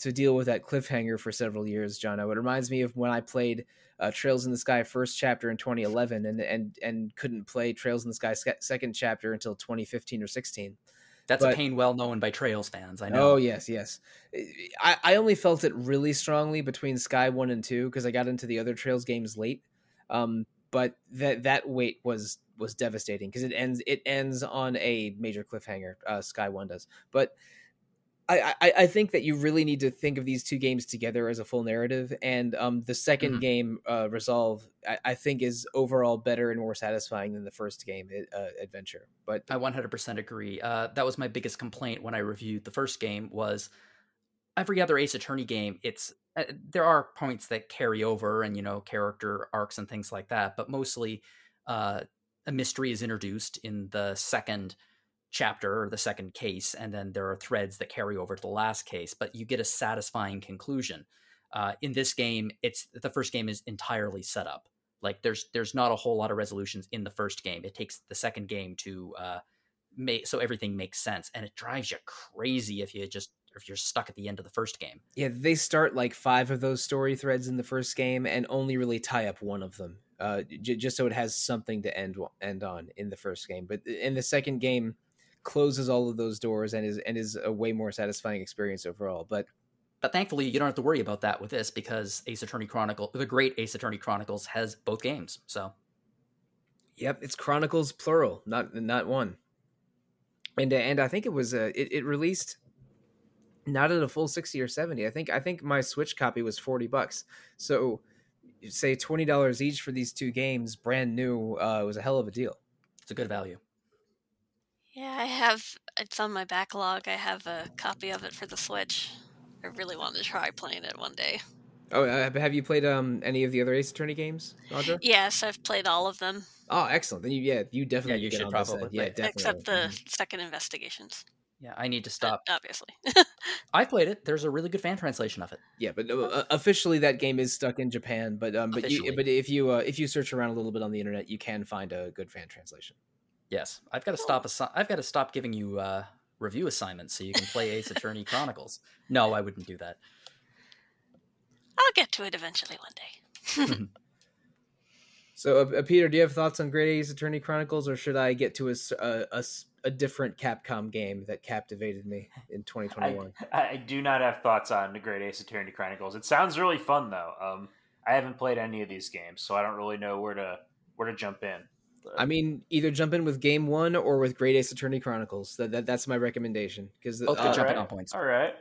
to deal with that cliffhanger for several years, Jono. It reminds me of when I played Trails in the Sky first chapter in 2011, and couldn't play Trails in the Sky second chapter until 2015 or 16. That's a pain well known by Trails fans, I know. Oh, yes. I only felt it really strongly between Sky 1 and 2 because I got into the other Trails games late. But that wait was devastating because it ends on a major cliffhanger. Sky 1 does. But I think that you really need to think of these two games together as a full narrative. And the second game, Resolve, I think is overall better and more satisfying than the first game, Adventure. But I 100% agree. That was my biggest complaint when I reviewed the first game was every other Ace Attorney game. It's there are points that carry over and, you know, character arcs and things like that. But mostly a mystery is introduced in the second chapter or the second case, and then there are threads that carry over to the last case, but you get a satisfying conclusion. In this game, the first game is entirely set up. Like there's not a whole lot of resolutions in the first game. It takes the second game to make so everything makes sense, and it drives you crazy if you're stuck at the end of the first game. Yeah, they start like 5 of those story threads in the first game and only really tie up one of them, just so it has something to end on in the first game. But in the second game, closes all of those doors and is a way more satisfying experience overall. But thankfully you don't have to worry about that with this because the Great Ace Attorney Chronicles has both games. So yep, it's Chronicles plural, not one. And I think it was it released not at a full 60 or 70. I think my Switch copy was $40. So say $20 each for these two games, brand new. It was a hell of a deal. It's a good value. Yeah, it's on my backlog. I have a copy of it for the Switch. I really want to try playing it one day. Oh, have you played any of the other Ace Attorney games, Audra? Yes, I've played all of them. Oh, excellent. Then you definitely you should probably. Yeah, definitely. Except the second Investigations. Yeah, I need to stop. Obviously. I played it. There's a really good fan translation of it. Yeah, but officially that game is stuck in Japan, but if you search around a little bit on the internet, you can find a good fan translation. Yes, I've got to stop. I've got to stop giving you review assignments so you can play Ace Attorney Chronicles. No, I wouldn't do that. I'll get to it eventually one day. So, Peter, do you have thoughts on Great Ace Attorney Chronicles, or should I get to a different Capcom game that captivated me in 2021? I do not have thoughts on the Great Ace Attorney Chronicles. It sounds really fun, though. I haven't played any of these games, so I don't really know where to jump in. I mean, either jump in with Game 1 or with Great Ace Attorney Chronicles. That's my recommendation. Because both could jump in on points. All right.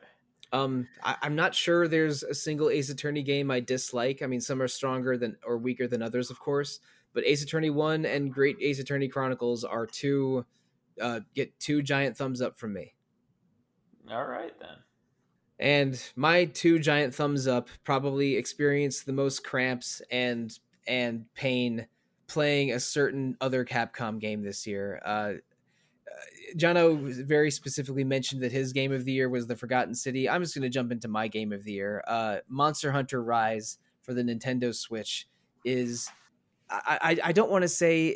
I'm not sure there's a single Ace Attorney game I dislike. I mean, some are stronger than or weaker than others, of course. But Ace Attorney 1 and Great Ace Attorney Chronicles are two giant thumbs up from me. All right, then. And my two giant thumbs up probably experienced the most cramps and pain playing a certain other Capcom game this year. Jono very specifically mentioned that his game of the year was The Forgotten City. I'm just going to jump into my game of the year. Monster Hunter Rise for the Nintendo Switch is, I don't want to say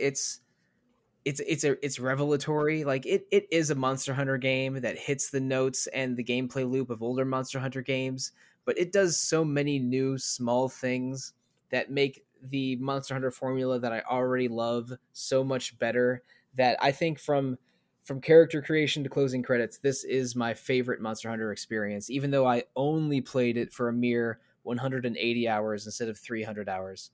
it's revelatory. Like it is a Monster Hunter game that hits the notes and the gameplay loop of older Monster Hunter games, but it does so many new small things that make the Monster Hunter formula that I already love so much better that I think from character creation to closing credits, this is my favorite Monster Hunter experience, even though I only played it for a mere 180 hours instead of 300 hours.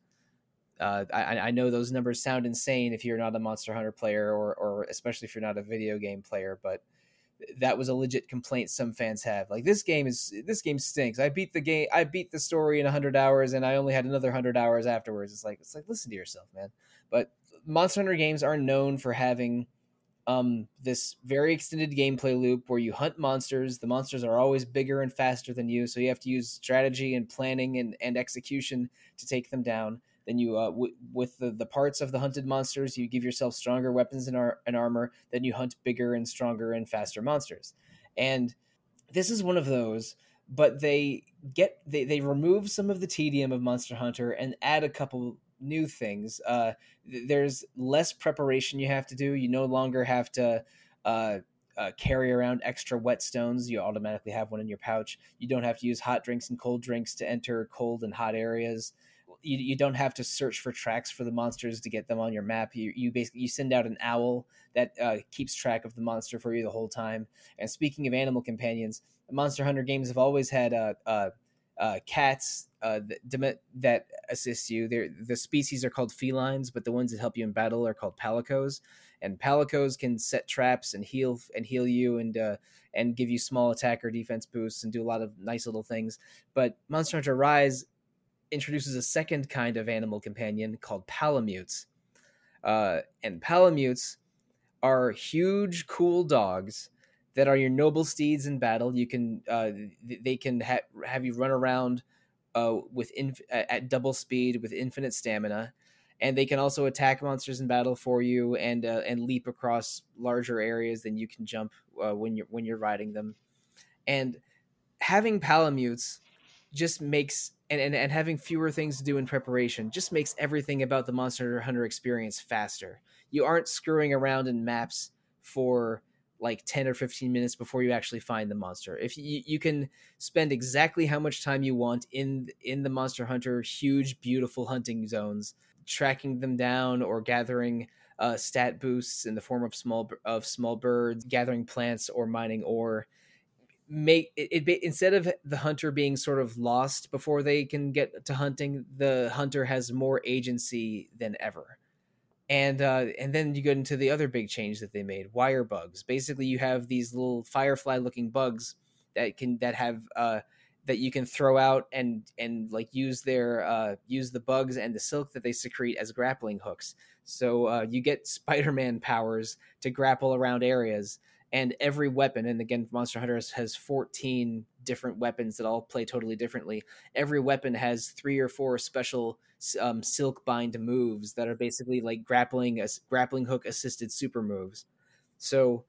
I know those numbers sound insane if you're not a Monster Hunter player or especially if you're not a video game player, but that was a legit complaint some fans have. Like, this game stinks. I beat the story in 100 hours and I only had another 100 hours afterwards. It's like listen to yourself, man. But Monster Hunter games are known for having this very extended gameplay loop where you hunt monsters. The monsters are always bigger and faster than you, so you have to use strategy and planning and execution to take them down. Then you with the parts of the hunted monsters, you give yourself stronger weapons and armor. Then you hunt bigger and stronger and faster monsters. And this is one of those, but they remove some of the tedium of Monster Hunter and add a couple new things. There's less preparation you have to do. You no longer have to carry around extra whetstones. You automatically have one in your pouch. You don't have to use hot drinks and cold drinks to enter cold and hot areas. You don't have to search for tracks for the monsters to get them on your map. You basically send out an owl that keeps track of the monster for you the whole time. And speaking of animal companions, Monster Hunter games have always had cats that assist you. The species are called felines, but the ones that help you in battle are called Palicos. And Palicos can set traps and heal you and give you small attack or defense boosts and do a lot of nice little things. But Monster Hunter Rise introduces a second kind of animal companion called Palamutes. And Palamutes are huge, cool dogs that are your noble steeds in battle. You can they can have you run around at double speed with infinite stamina, and they can also attack monsters in battle for you and leap across larger areas than you can jump when you're riding them. And having Palamutes just makes and having fewer things to do in preparation just makes everything about the Monster Hunter experience faster. You aren't screwing around in maps for like 10 or 15 minutes before you actually find the monster. If you can spend exactly how much time you want in the Monster Hunter huge, beautiful hunting zones, tracking them down or gathering stat boosts in the form of small birds, gathering plants or mining ore. Instead of the hunter being sort of lost before they can get to hunting, the hunter has more agency than ever. And then you get into the other big change that they made, wire bugs. Basically, you have these little firefly-looking bugs that you can throw out and like use the bugs and the silk that they secrete as grappling hooks. So you get Spider-Man powers to grapple around areas. And every weapon, and again, Monster Hunter has 14 different weapons that all play totally differently. Every weapon has 3 or 4 special silk bind moves that are basically like grappling hook assisted super moves. So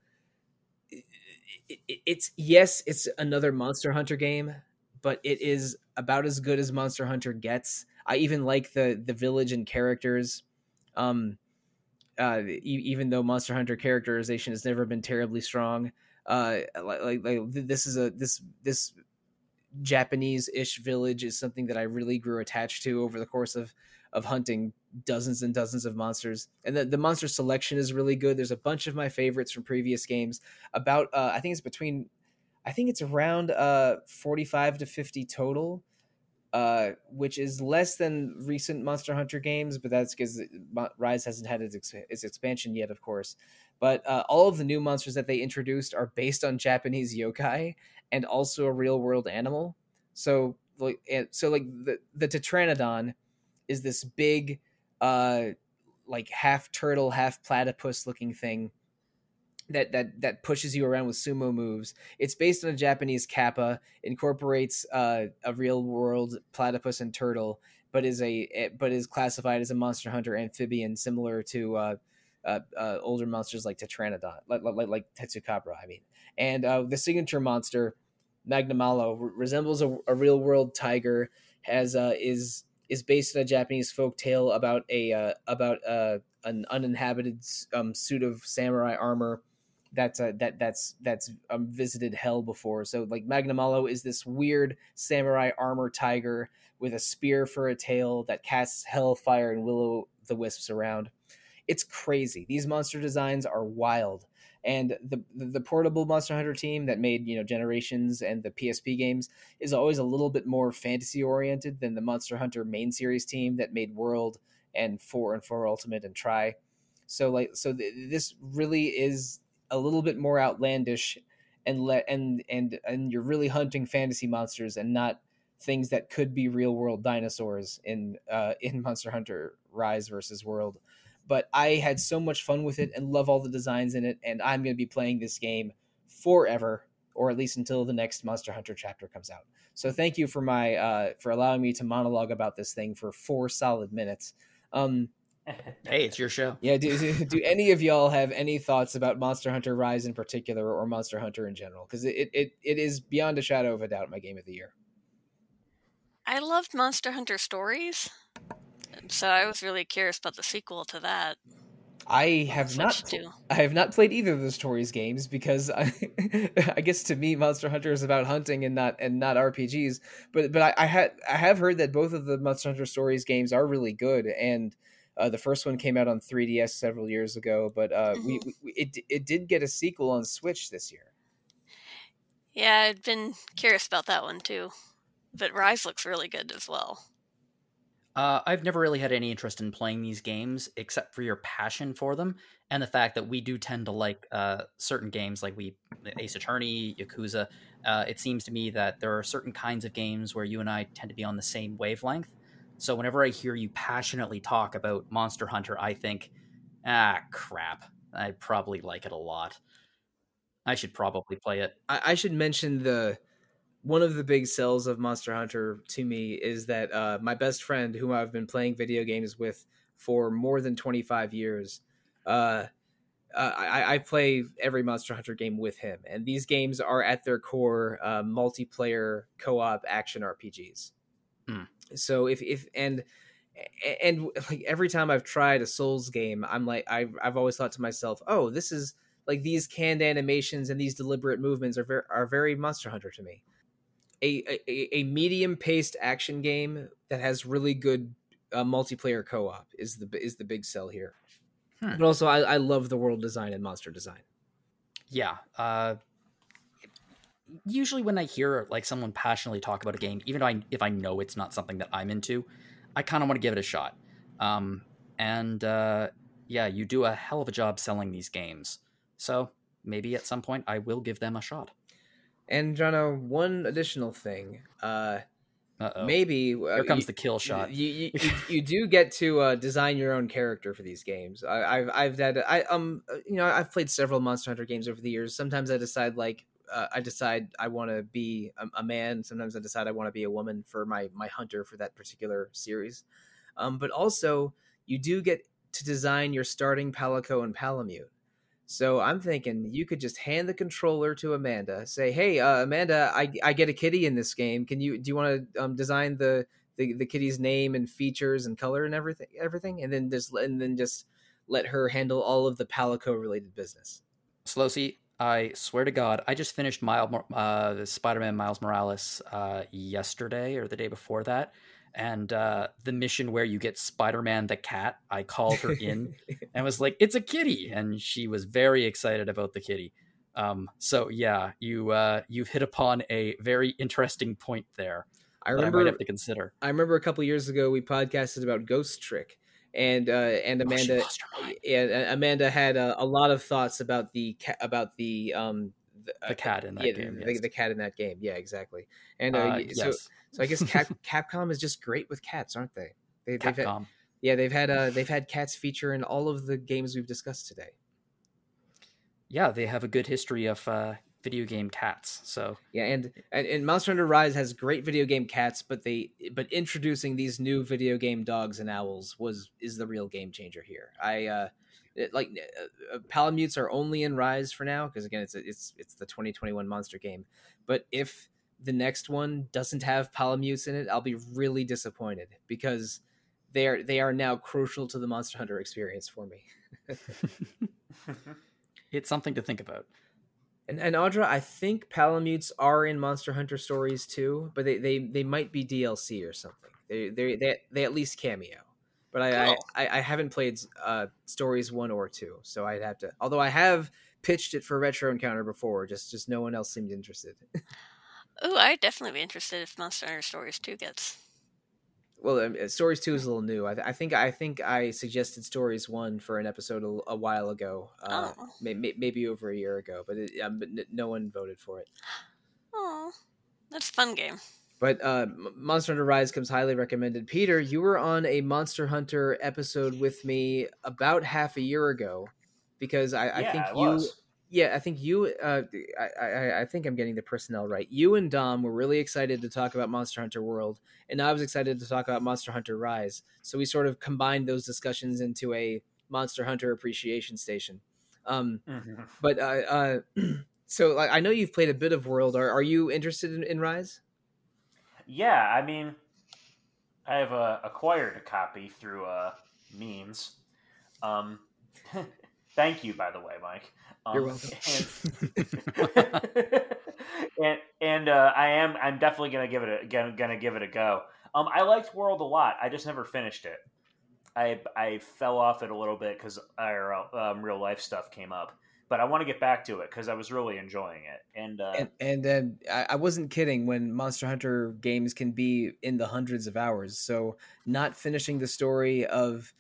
it's another Monster Hunter game, but it is about as good as Monster Hunter gets. I even like the village and characters. Even though Monster Hunter characterization has never been terribly strong, this Japanese-ish village is something that I really grew attached to over the course of hunting dozens and dozens of monsters. And the monster selection is really good. There's a bunch of my favorites from previous games. About I think it's around 45 to 50 total. Which is less than recent Monster Hunter games, but that's because Rise hasn't had its expansion yet, of course. But all of the new monsters that they introduced are based on Japanese yokai and also a real-world animal. So the Tetranodon is this big, like half turtle, half platypus looking thing that pushes you around with sumo moves. It's based on a Japanese kappa, incorporates a real world platypus and turtle, but is classified as a Monster Hunter amphibian, similar to older monsters like Tetranodon, like Tetsukabra. The signature monster Magnamalo resembles a real world tiger, is based on a Japanese folk tale about an uninhabited suit of samurai armor that's visited hell before. So like Magnamalo is this weird samurai armor tiger with a spear for a tail that casts hellfire and will-o'-the-wisps around. It's crazy. These monster designs are wild. And the portable Monster Hunter team that made, Generations and the PSP games is always a little bit more fantasy oriented than the Monster Hunter main series team that made World and 4 Ultimate and Tri. So this really is a little bit more outlandish and you're really hunting fantasy monsters and not things that could be real world dinosaurs in Monster Hunter Rise versus World. But I had so much fun with it and love all the designs in it, and I'm going to be playing this game forever, or at least until the next Monster Hunter chapter comes out. So thank you for for allowing me to monologue about this thing for 4 solid minutes. Hey, it's your show. Yeah. Do any of y'all have any thoughts about Monster Hunter Rise in particular, or Monster Hunter in general? Because it is beyond a shadow of a doubt my game of the year. I loved Monster Hunter Stories, so I was really curious about the sequel to that. I have not played either of the Stories games because I guess to me Monster Hunter is about hunting and not RPGs. But I have heard that both of the Monster Hunter Stories games are really good, and the first one came out on 3DS several years ago. But it did get a sequel on Switch this year. Yeah, I'd been curious about that one too. But Rise looks really good as well. I've never really had any interest in playing these games except for your passion for them and the fact that we do tend to like certain games like Ace Attorney, Yakuza. It seems to me that there are certain kinds of games where you and I tend to be on the same wavelength. So whenever I hear you passionately talk about Monster Hunter, I think, crap, I probably like it a lot. I should probably play it. I should mention one of the big sells of Monster Hunter to me is that my best friend, whom I've been playing video games with for more than 25 years, I play every Monster Hunter game with him. And these games are at their core multiplayer co-op action RPGs. Mm. So if like every time I've tried a Souls game, I'm like, I've always thought to myself, oh, this is like these canned animations and these deliberate movements are very Monster Hunter to me. A medium-paced action game that has really good multiplayer co-op is the big sell here. Hmm. But also, I love the world design and monster design. Yeah. Usually when I hear like someone passionately talk about a game, even if I know it's not something that I'm into, I kind of want to give it a shot. Yeah, you do a hell of a job selling these games. So maybe at some point I will give them a shot. And Jono, one additional thing, maybe here comes the kill shot. You do get to design your own character for these games. I've played several Monster Hunter games over the years. Sometimes I decide I want to be a man. Sometimes I decide I want to be a woman for my hunter for that particular series. But also you do get to design your starting Palico and Palamute. So I'm thinking you could just hand the controller to Amanda, say, hey, Amanda, I get a kitty in this game. Do you want to design the kitty's name and features and color and everything? And then just let her handle all of the Palico related business. Solosi, I swear to God, I just finished Spider-Man Miles Morales yesterday or the day before that. And the mission where you get Spider-Man the cat, I called her in and was like, it's a kitty. And she was very excited about the kitty. So, yeah, you've hit upon a very interesting point there. I might have to consider. I remember a couple years ago we podcasted about Ghost Trick. And Amanda Amanda had a lot of thoughts about the cat in that game. Yes. The cat in that game. Yeah, exactly. And so I guess Capcom is just great with cats, aren't they? They've had cats feature in all of the games we've discussed today. Yeah, they have a good history of video game cats. So yeah, and Monster Hunter Rise has great video game cats, but introducing these new video game dogs and owls is the real game changer here. Palamutes are only in Rise for now because again it's the 2021 monster game. But if the next one doesn't have Palamutes in it, I'll be really disappointed because they are now crucial to the Monster Hunter experience for me. It's something to think about. And Audra, I think Palamutes are in Monster Hunter Stories too, but they might be DLC or something. They at least cameo. But I haven't played Stories 1 or 2, so I'd have to... Although I have pitched it for Retro Encounter before, just no one else seemed interested. Ooh, I'd definitely be interested if Monster Hunter Stories 2 gets... Well, Stories 2 is a little new. I think I suggested Stories 1 for an episode a while ago, maybe over a year ago, but no one voted for it. Oh, that's a fun game. But Monster Hunter Rise comes highly recommended. Peter, you were on a Monster Hunter episode with me about half a year ago, because I think I'm getting the personnel right. You and Dom were really excited to talk about Monster Hunter World, and I was excited to talk about Monster Hunter Rise. So we sort of combined those discussions into a Monster Hunter appreciation station. So like, I know you've played a bit of World. Are you interested in Rise? Yeah, I mean, I have acquired a copy through memes. Thank you, by the way, Mike. You're welcome. And I'm definitely gonna give it a go. I liked World a lot. I just never finished it. I fell off it a little bit because real life stuff came up. But I want to get back to it because I was really enjoying it. And I wasn't kidding when Monster Hunter games can be in the hundreds of hours. So not finishing the story of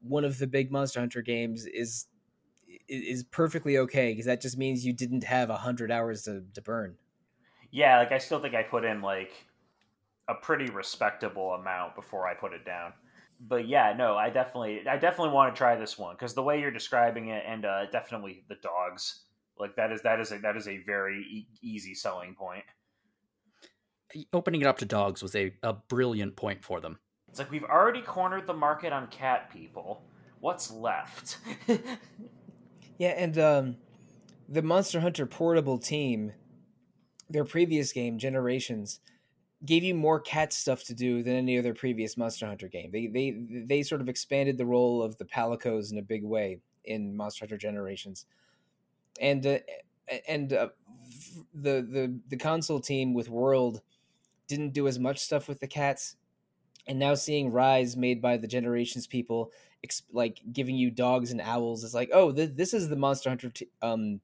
one of the big Monster Hunter games is perfectly okay, because that just means you didn't have 100 hours to burn. Yeah, like I still think I put in like a pretty respectable amount before I put it down. But yeah, no, I definitely want to try this one, because the way you're describing it, and definitely the dogs, like that is a very easy selling point. Opening it up to dogs was a brilliant point for them. It's like, we've already cornered the market on cat people. What's left? Yeah, and the Monster Hunter Portable team, their previous game, Generations, gave you more cat stuff to do than any other previous Monster Hunter game. They sort of expanded the role of the Palicos in a big way in Monster Hunter Generations, and the console team with World didn't do as much stuff with the cats, and now seeing Rise made by the Generations people, like giving you dogs and owls, is like, oh, this is the Monster Hunter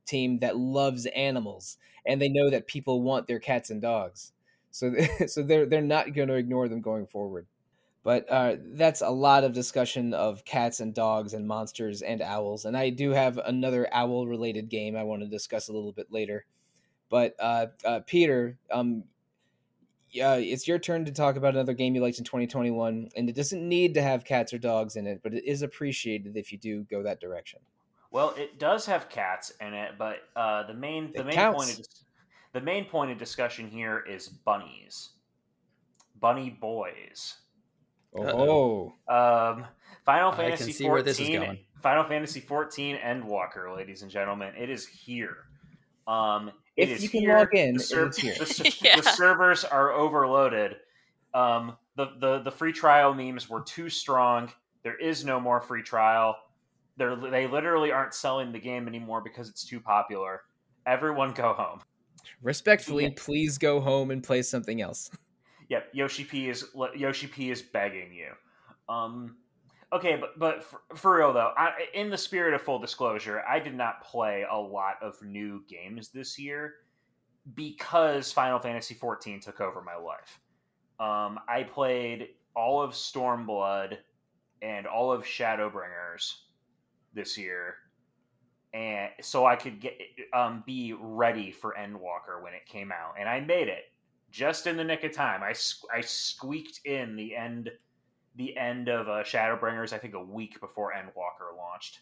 team that loves animals, and they know that people want their cats and dogs. So they're not going to ignore them going forward. But that's a lot of discussion of cats and dogs and monsters and owls. And I do have another owl-related game I want to discuss a little bit later. But Peter, it's your turn to talk about another game you liked in 2021. And it doesn't need to have cats or dogs in it, but it is appreciated if you do go that direction. Well, it does have cats in it, but the main point of this... The main point of discussion here is bunnies. Bunny boys. Oh. Final Fantasy I can see 14, where this is going. Final Fantasy 14 Endwalker, ladies and gentlemen. It is here. Log in, it's here. The servers are overloaded. The free trial memes were too strong. There is no more free trial. They literally aren't selling the game anymore because it's too popular. Everyone go home. Respectfully, please go home and play something else. Yep, Yoshi P is begging you. Okay, but for real though, in the spirit of full disclosure, I did not play a lot of new games this year because Final Fantasy XIV took over my life. I played all of Stormblood and all of Shadowbringers this year. And so I could be ready for Endwalker when it came out, and I made it just in the nick of time. I squeaked in the end of Shadowbringers, I think a week before Endwalker launched,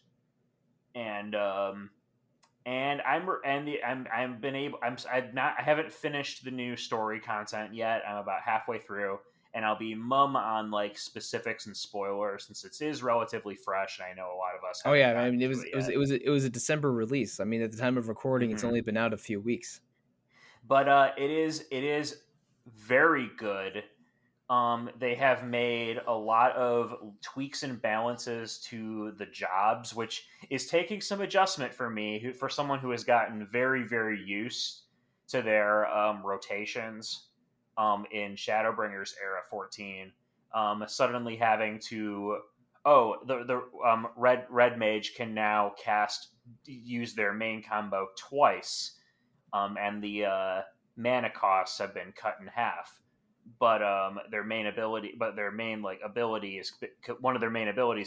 I haven't finished the new story content yet. I'm about halfway through, and I'll be mum on like specifics and spoilers since it is relatively fresh, and I know a lot of us. Oh yeah, I mean it was a December release. I mean, at the time of recording, It's only been out a few weeks. But it is very good. They have made a lot of tweaks and balances to the jobs, which is taking some adjustment for me, for someone who has gotten very, very used to their rotations. In Shadowbringers era 14, suddenly having to the red mage can now use their main combo twice, and the mana costs have been cut in half. One of their main abilities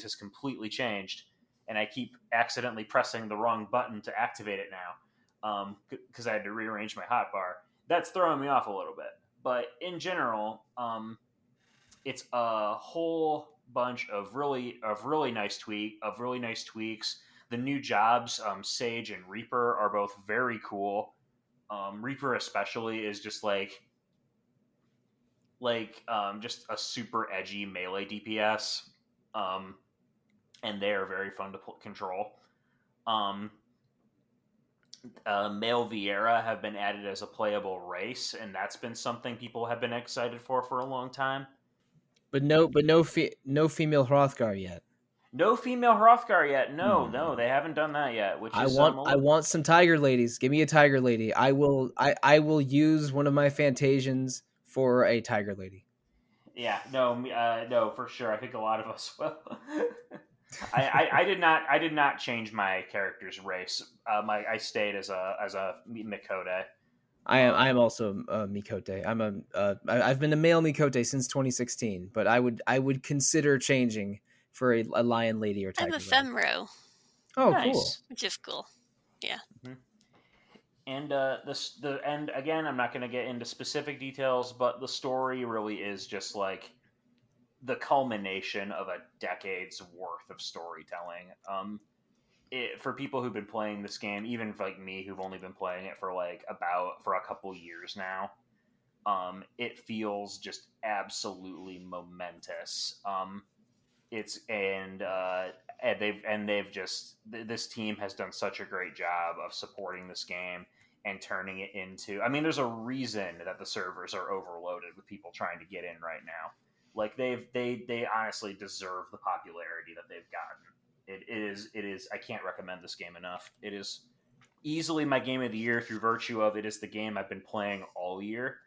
has completely changed, and I keep accidentally pressing the wrong button to activate it now, because I had to rearrange my hotbar. That's throwing me off a little bit. But in general, it's a whole bunch of really nice tweaks. The new jobs, Sage and Reaper, are both very cool. Reaper especially is just just a super edgy melee DPS, and they are very fun to control. Male Viera have been added as a playable race, and that's been something people have been excited for a long time. But no female Hrothgar yet. No female Hrothgar yet. No, they haven't done that yet. I want some tiger ladies. Give me a tiger lady. I will use one of my Fantasians for a tiger lady. Yeah, no, for sure. I think a lot of us will. I did not change my character's race. I stayed as a Miqote. I am also a Miqote. I've been a male Miqote since 2016, but I would consider changing for a lion lady or tiger. I'm a femro. Oh, nice. Cool. Which is cool. Yeah. Mm-hmm. And and again, I'm not going to get into specific details, but the story really is just like the culmination of a decade's worth of storytelling. For people who've been playing this game, even like me, who've only been playing it for a couple years now, it feels just absolutely momentous. This team has done such a great job of supporting this game and turning it into. I mean, there's a reason that the servers are overloaded with people trying to get in right now. Like they honestly deserve the popularity that they've gotten. It is. I can't recommend this game enough. It is easily my game of the year through virtue of it is the game I've been playing all year.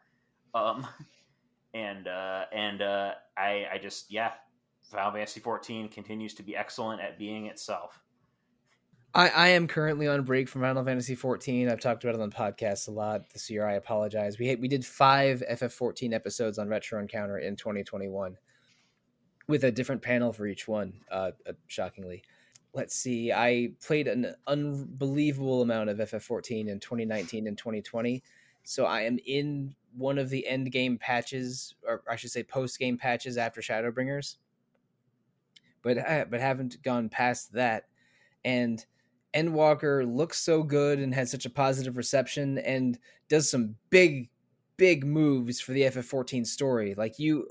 Final Fantasy XIV continues to be excellent at being itself. I am currently on break from Final Fantasy XIV. I've talked about it on the podcast a lot this year. I apologize. We did 5 FF14 episodes on Retro Encounter in 2021 with a different panel for each one, shockingly. Let's see. I played an unbelievable amount of FF14 in 2019 and 2020. So I am in one of the end game patches, or I should say post-game patches after Shadowbringers. But haven't gone past that. And Endwalker looks so good and has such a positive reception and does some big, big moves for the FF14 story. Like you,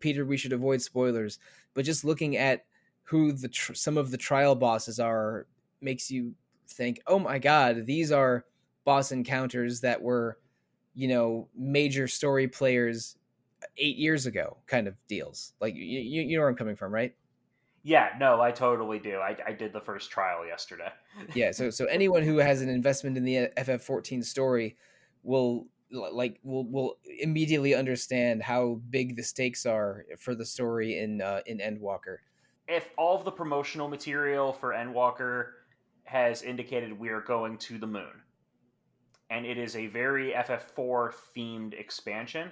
Peter, we should avoid spoilers, but just looking at who some of the trial bosses are makes you think, oh my God, these are boss encounters that were, major story players 8 years ago kind of deals. Like you know where I'm coming from, right? Yeah, no, I totally do. I did the first trial yesterday. Yeah, so anyone who has an investment in the FF14 story will immediately understand how big the stakes are for the story in Endwalker. If all of the promotional material for Endwalker has indicated we are going to the moon, and it is a very FF4 themed expansion.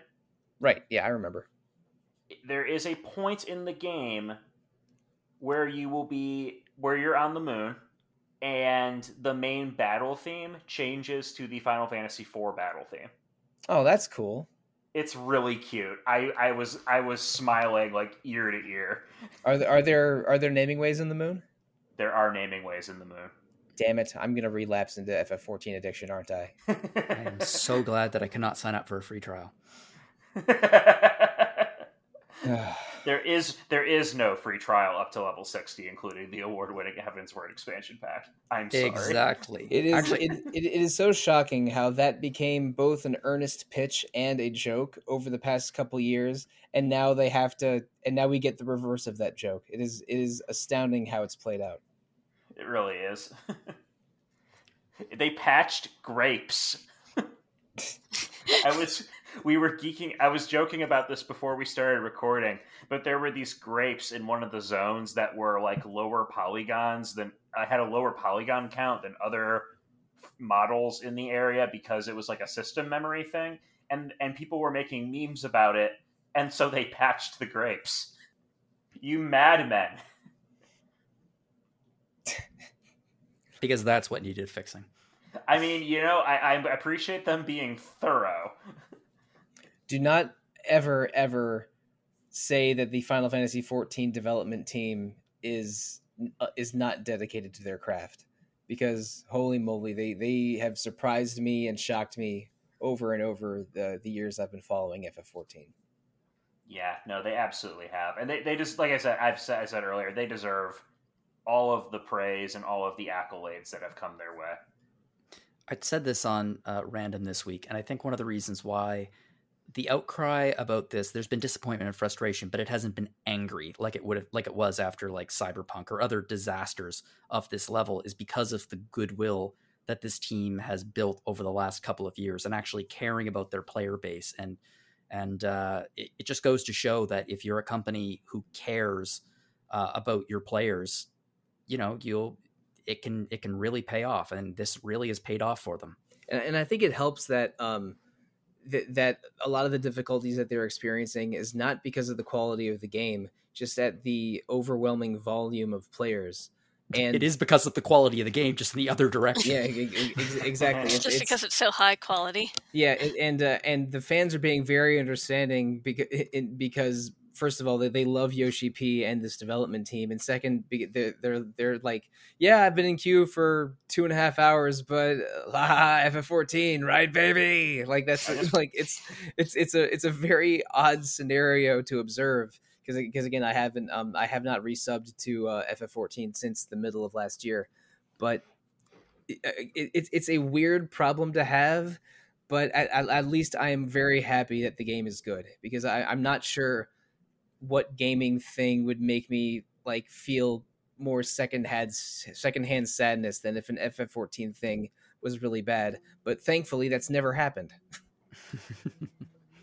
Right. Yeah, I remember. There is a point in the game where you're on the moon, and the main battle theme changes to the Final Fantasy IV battle theme. Oh, that's cool. It's really cute. I was smiling like ear to ear. Are there naming ways in the moon? There are naming ways in the moon. Damn it, I'm going to relapse into FF14 addiction, aren't I? I am so glad that I cannot sign up for a free trial. There is no free trial up to level 60, including the award-winning Heaven's Word expansion pack. I'm sorry. Exactly. It is actually it is so shocking how that became both an earnest pitch and a joke over the past couple years, and now they have to. And now we get the reverse of that joke. It is astounding how it's played out. It really is. They patched grapes. I was joking about this before we started recording, but there were these grapes in one of the zones that were like lower polygons than had a lower polygon count than other models in the area because it was like a system memory thing. and people were making memes about it, and so they patched the grapes. You madmen. Because that's what needed fixing. I mean, you know, I appreciate them being thorough. Do not ever, ever say that the Final Fantasy XIV development team is not dedicated to their craft, because holy moly, they have surprised me and shocked me over and over the years I've been following FF14. Yeah, no, they absolutely have. And they just, like I said, I said earlier, they deserve all of the praise and all of the accolades that have come their way. I said this on Random this week, and I think one of the reasons why the outcry about this, there's been disappointment and frustration, but it hasn't been angry like it was after like Cyberpunk or other disasters of this level, is because of the goodwill that this team has built over the last couple of years and actually caring about their player base. And it just goes to show that if you're a company who cares about your players, you know, it can really pay off. And this really has paid off for them. And I think it helps that, that a lot of the difficulties that they're experiencing is not because of the quality of the game, just at the overwhelming volume of players. And it is because of the quality of the game, just in the other direction. Yeah, exactly. It's because it's so high quality. Yeah, and the fans are being very understanding because first of all, they love Yoshi P and this development team, and second, they're like, yeah, I've been in queue for 2.5 hours, but FF14, right, baby? Like that's like it's a very odd scenario to observe. Because again, I have not resubbed to FF14 since the middle of last year, but it's a weird problem to have. But at least I am very happy that the game is good, because I'm not sure what gaming thing would make me like feel more secondhand sadness than if an FF14 thing was really bad. But thankfully, that's never happened.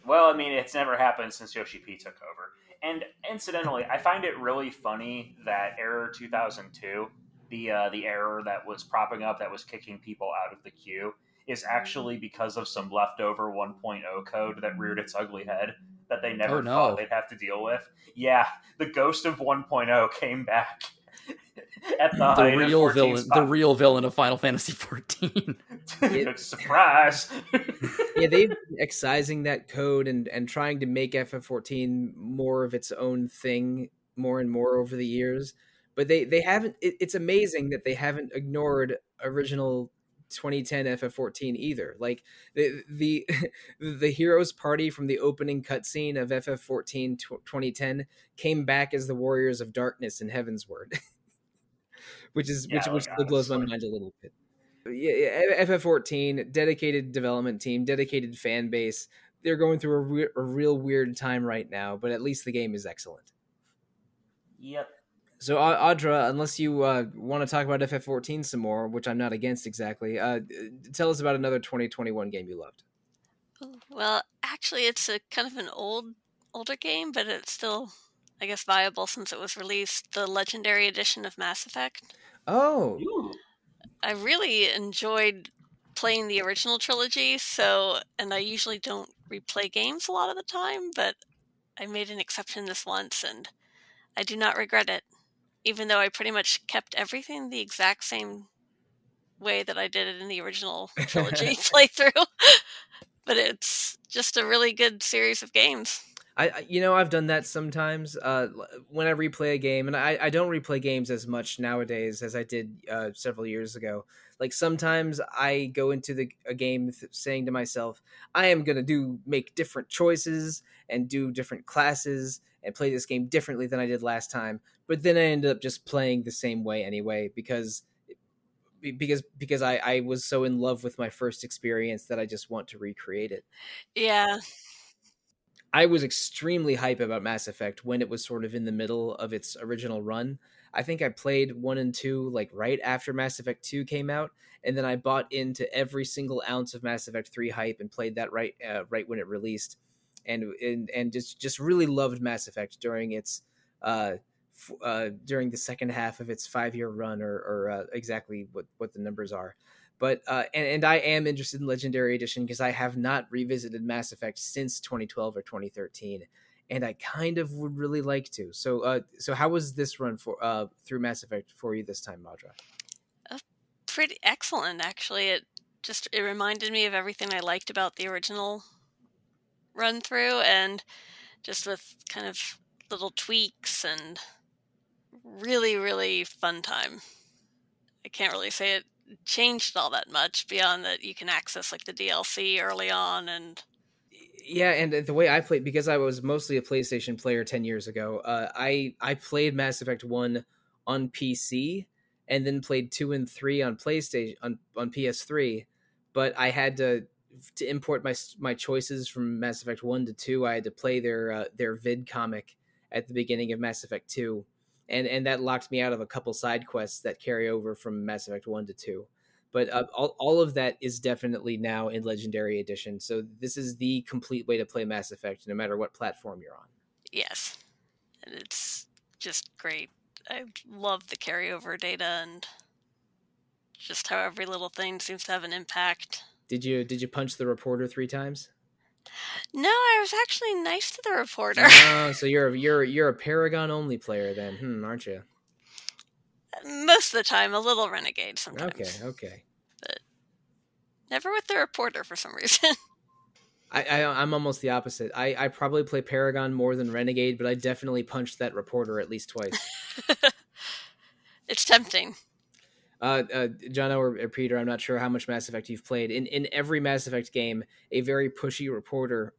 Well, I mean, it's never happened since Yoshi P took over. And incidentally, I find it really funny that Error 2002, the error that was propping up, that was kicking people out of the queue, is actually because of some leftover 1.0 code that reared its ugly head that they never thought they'd have to deal with. Yeah, the ghost of 1.0 came back at the real villain, spot. The real villain of Final Fantasy XIV. Surprise! Yeah, they've been excising that code and trying to make FF14 more of its own thing more and more over the years. But they haven't. It's amazing that they haven't ignored original 2010 FF14 either. Like the Heroes Party from the opening cutscene of FF14 2010 came back as the Warriors of Darkness in Heaven's Word. which blows my mind a little bit. Yeah, FF14, dedicated development team, dedicated fan base. They're going through a real weird time right now, but at least the game is excellent. Yep. So, Audra, unless you want to talk about FF14 some more, which I'm not against exactly, tell us about another 2021 game you loved. Well, actually, it's a kind of an older game, but it's still, I guess, viable since it was released, the Legendary Edition of Mass Effect. Oh. Ooh. I really enjoyed playing the original trilogy, and I usually don't replay games a lot of the time, but I made an exception this once, and I do not regret it, even though I pretty much kept everything the exact same way that I did it in the original trilogy playthrough. But it's just a really good series of games. I've done that sometimes when I replay a game, and I don't replay games as much nowadays as I did several years ago. Like sometimes I go into a game saying to myself, I am going to make different choices and do different classes and play this game differently than I did last time. But then I ended up just playing the same way anyway, because I was so in love with my first experience that I just want to recreate it. Yeah. I was extremely hype about Mass Effect when it was sort of in the middle of its original run. I think I played 1 and 2 like right after Mass Effect 2 came out, and then I bought into every single ounce of Mass Effect 3 hype and played that right when it released, and just really loved Mass Effect during its during the second half of its 5-year run, or exactly what the numbers are. But and I am interested in Legendary Edition because I have not revisited Mass Effect since 2012 or 2013, and I kind of would really like to. So how was this run for through Mass Effect for you this time, Audra? Pretty excellent, actually. It reminded me of everything I liked about the original run through, and just with kind of little tweaks, and really, really fun time. I can't really say it changed all that much beyond that you can access like the DLC early on. And yeah, and the way I played, because I was mostly a PlayStation player 10 years ago, I played Mass Effect 1 on PC and then played 2 and 3 on PlayStation on PS3, but I had to import my choices from Mass Effect 1 to 2. I had to play their vid comic at the beginning of Mass Effect 2. And that locked me out of a couple side quests that carry over from Mass Effect 1 to 2. But all of that is definitely now in Legendary Edition. So this is the complete way to play Mass Effect, no matter what platform you're on. Yes. And it's just great. I love the carryover data and just how every little thing seems to have an impact. Did you punch the reporter 3 times? No, I was actually nice to the reporter. Oh, so you're a Paragon-only player then, aren't you? Most of the time, a little renegade sometimes. Okay. But never with the reporter for some reason. I'm almost the opposite. I probably play Paragon more than Renegade, but I definitely punched that reporter at least twice. It's tempting. John or Peter, I'm not sure how much Mass Effect you've played. In every Mass Effect game, a very pushy reporter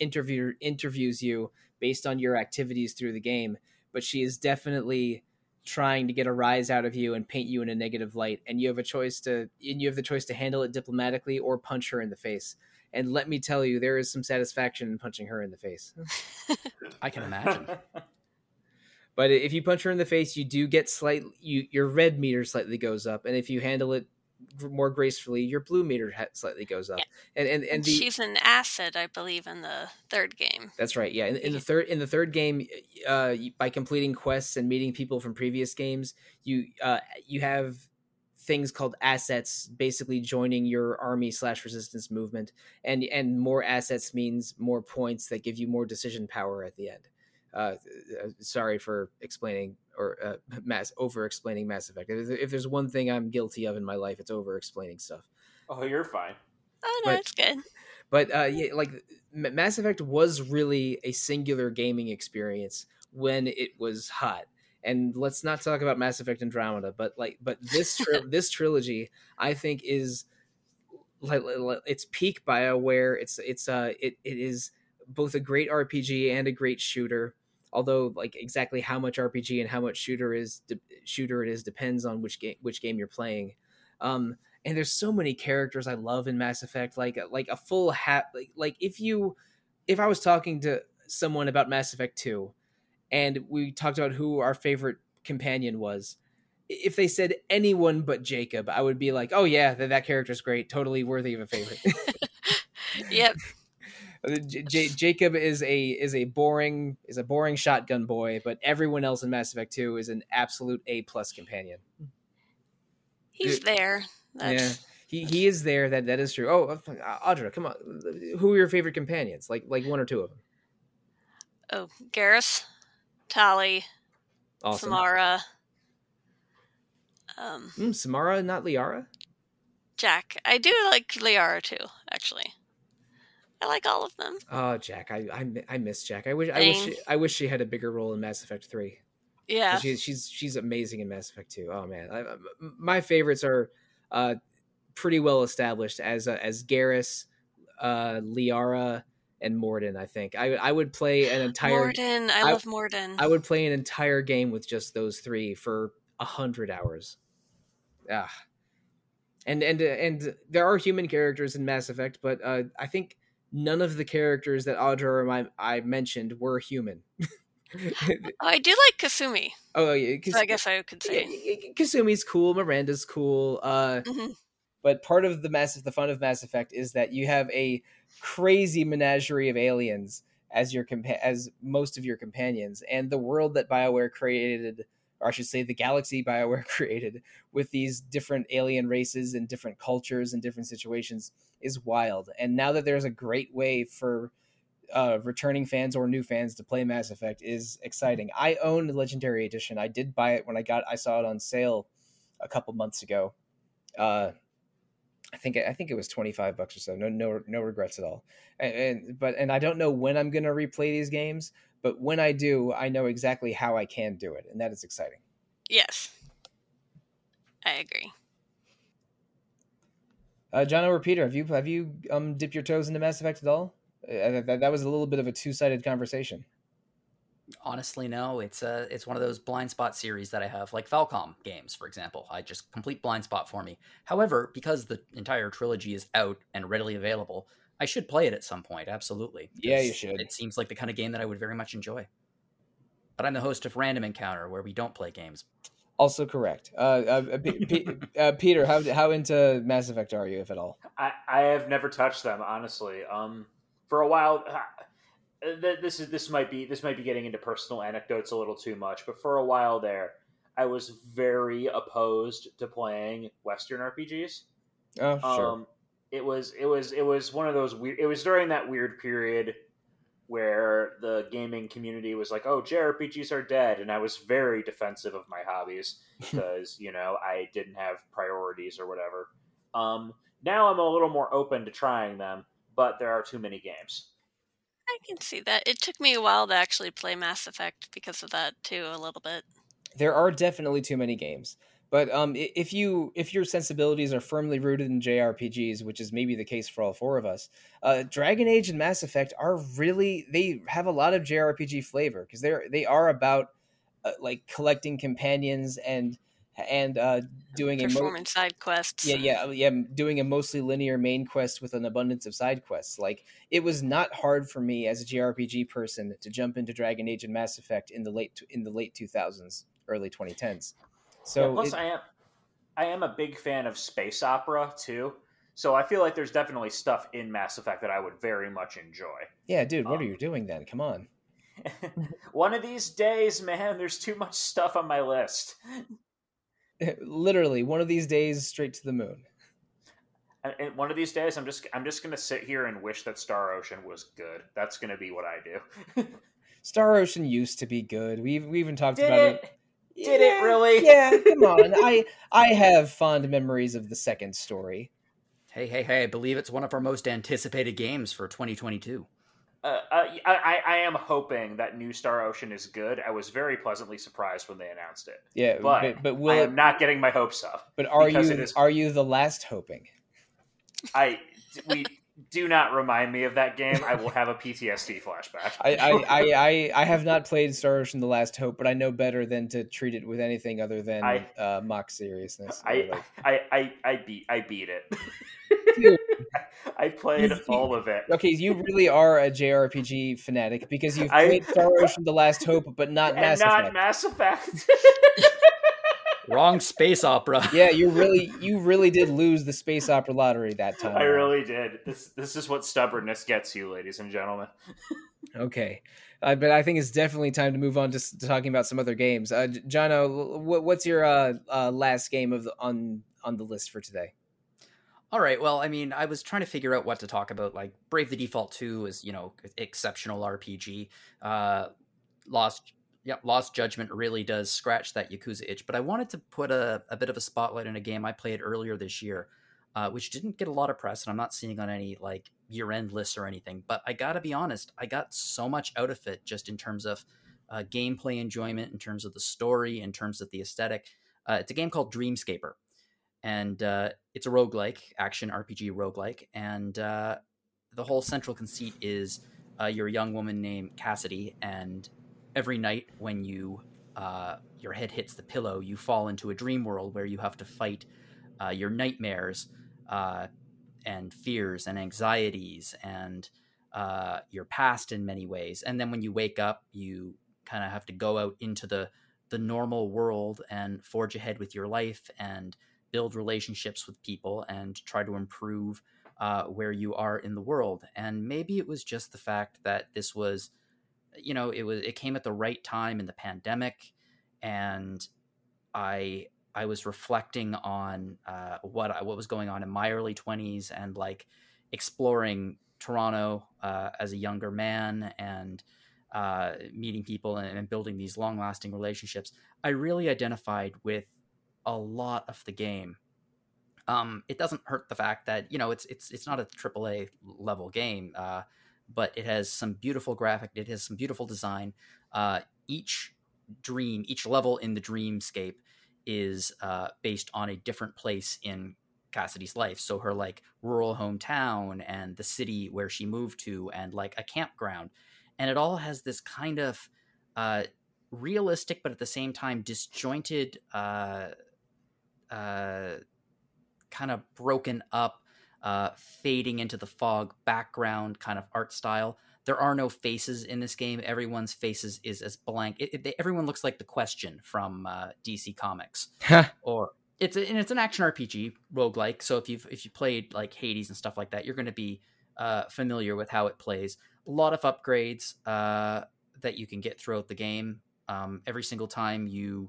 interviews you based on your activities through the game, but she is definitely trying to get a rise out of you and paint you in a negative light, and you have the choice to handle it diplomatically or punch her in the face. And let me tell you, there is some satisfaction in punching her in the face. I can imagine. But if you punch her in the face, you do get your red meter slightly goes up, and if you handle it more gracefully, your blue meter slightly goes up. Yeah. And she's an asset, I believe, in the third game. That's right. Yeah, in the third game, by completing quests and meeting people from previous games, you have things called assets, basically joining your army / resistance movement, and more assets means more points that give you more decision power at the end. Sorry for explaining or over-explaining Mass Effect. If there's one thing I'm guilty of in my life, it's over-explaining stuff. Oh, you're fine. Oh, no, it's good. But Mass Effect was really a singular gaming experience when it was hot. And let's not talk about Mass Effect Andromeda, but this trilogy, I think, is it's peak BioWare. It is both a great RPG and a great shooter. Although, exactly how much RPG and how much shooter it is depends on which game you're playing. And there's so many characters I love in Mass Effect. Like a full hat. If I was talking to someone about Mass Effect 2, and we talked about who our favorite companion was, if they said anyone but Jacob, I would be like, oh yeah, that character's great, totally worthy of a favorite. Yep. Jacob is a boring shotgun boy, but everyone else in Mass Effect 2 is an absolute A+ companion. He's there. He is there. That is true. Oh, Audra, come on. Who are your favorite companions? Like one or two of them. Oh, Garrus, Tali, awesome. Samara. Samara, not Liara? Jack. I do like Liara too, actually. I like all of them. Oh, Jack! I miss Jack. I wish she had a bigger role in Mass Effect 3. Yeah, she's amazing in Mass Effect 2. Oh man, my favorites are pretty well established as Garrus, Liara, and Morden. I think I would play an entire Morden. I love Morden. I would play an entire game with just those three for 100 hours. Ah, and there are human characters in Mass Effect, but I think none of the characters that Audra and I mentioned were human. I do like Kasumi. Oh, yeah. So I guess I could say Kasumi's cool. Miranda's cool. But part of the fun of Mass Effect is that you have a crazy menagerie of aliens as most of your companions, and the world that BioWare created or I should say the galaxy BioWare created with these different alien races and different cultures and different situations is wild. And now that there's a great way for returning fans or new fans to play Mass Effect is exciting. I own the Legendary Edition. I did buy it when I saw it on sale a couple months ago. I think it was $25 or so. No regrets at all. And I don't know when I'm going to replay these games, but when I do, I know exactly how I can do it, and that is exciting. Yes, I agree. John or Peter, have you dipped your toes into Mass Effect at all? That was a little bit of a two-sided conversation. Honestly, no. It's one of those blind spot series that I have, like Falcom games, for example. I just complete blind spot for me. However, because the entire trilogy is out and readily available, I should play it at some point. Absolutely. Yeah, you should. It seems like the kind of game that I would very much enjoy. But I'm the host of Random Encounter, where we don't play games. Also correct. Peter, how into Mass Effect are you, if at all? I have never touched them, honestly. For a while, this might be getting into personal anecdotes a little too much, but for a while there, I was very opposed to playing Western RPGs. Oh, sure. It was one of those weird. It was during that weird period where the gaming community was like, "Oh, JRPGs are dead," and I was very defensive of my hobbies because I didn't have priorities or whatever. Now I'm a little more open to trying them, but there are too many games. I can see that. It took me a while to actually play Mass Effect because of that too, a little bit. There are definitely too many games, but if your sensibilities are firmly rooted in JRPGs, which is maybe the case for all four of us, Dragon Age and Mass Effect they have a lot of JRPG flavor because they are about like collecting companions and doing performance side quests. Yeah. Doing a mostly linear main quest with an abundance of side quests. Like, it was not hard for me as a JRPG person to jump into Dragon Age and Mass Effect in the late 2000s, early 2010s. So yeah, plus, I am a big fan of space opera too. So I feel like there's definitely stuff in Mass Effect that I would very much enjoy. Yeah, dude, what are you doing then? Come on. One of these days, man. There's too much stuff on my list. Literally, one of these days, straight to the moon. And one of these days, I'm just gonna sit here and wish that Star Ocean was good. That's gonna be what I do. Star Ocean used to be good. We even talked about it. Did it really? Yeah, come on. I have fond memories of the second story. Hey! I believe it's one of our most anticipated games for 2022. I am hoping that new Star Ocean is good. I was very pleasantly surprised when they announced it. Yeah, but I am not getting my hopes up. But are you the last hoping? We do not remind me of that game. I will have a PTSD flashback. I have not played Star Ocean: The Last Hope, but I know better than to treat it with anything other than mock seriousness. I beat it. Dude. I played all of it. Okay, you really are a JRPG fanatic because you've played Star Ocean: The Last Hope, but not Mass Effect. Wrong space opera. Yeah, you really did lose the space opera lottery that time. I really did. This is what stubbornness gets you, ladies and gentlemen. Okay, but I think it's definitely time to move on to talking about some other games. Jono, what's your last game on the list for today? All right. Well, I mean, I was trying to figure out what to talk about. Like, Brave the Default 2 is, exceptional RPG. Lost Judgment really does scratch that Yakuza itch. But I wanted to put a bit of a spotlight on a game I played earlier this year, which didn't get a lot of press, and I'm not seeing on any like year-end lists or anything. But I gotta be honest, I got so much out of it, just in terms of gameplay enjoyment, in terms of the story, in terms of the aesthetic. It's a game called Dreamscaper. And it's a roguelike, action RPG roguelike. And the whole central conceit is you're a young woman named Cassidy, and every night when you your head hits the pillow, you fall into a dream world where you have to fight your nightmares and fears and anxieties and your past in many ways. And then when you wake up, you kind of have to go out into the normal world and forge ahead with your life and build relationships with people and try to improve where you are in the world. And maybe it was just the fact that this was, it came at the right time in the pandemic, and I was reflecting on what was going on in my early 20s and like exploring Toronto as a younger man and meeting people and building these long lasting relationships. I really identified with a lot of the game. It doesn't hurt the fact that, you know, it's not a AAA level game, but it has some beautiful graphic. It has some beautiful design. Each level in the dreamscape is based on a different place in Cassidy's life. So her like rural hometown and the city where she moved to and like a campground. And it all has this kind of realistic, but at the same time, disjointed, kind of broken up, fading into the fog background kind of art style. There are no faces in this game. Everyone's faces is as blank. Everyone looks like The Question from DC Comics. Or it's an action RPG roguelike. So if you played like Hades and stuff like that, you're going to be familiar with how it plays. A lot of upgrades that you can get throughout the game. Every single time your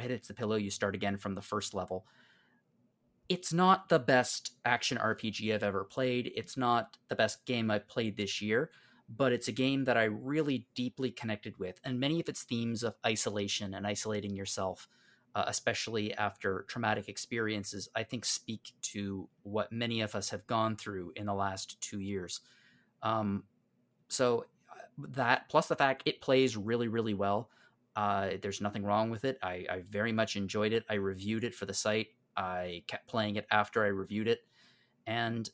head hits the pillow, you start again from the first level. It's not the best action RPG I've ever played. It's not the best game I've played this year, but it's a game that I really deeply connected with. And many of its themes of isolation and isolating yourself, especially after traumatic experiences, I think speak to what many of us have gone through in the last 2 years. So that, plus the fact it plays really, really well. There's nothing wrong with it. I very much enjoyed it. I reviewed it for the site. I kept playing it after I reviewed it. And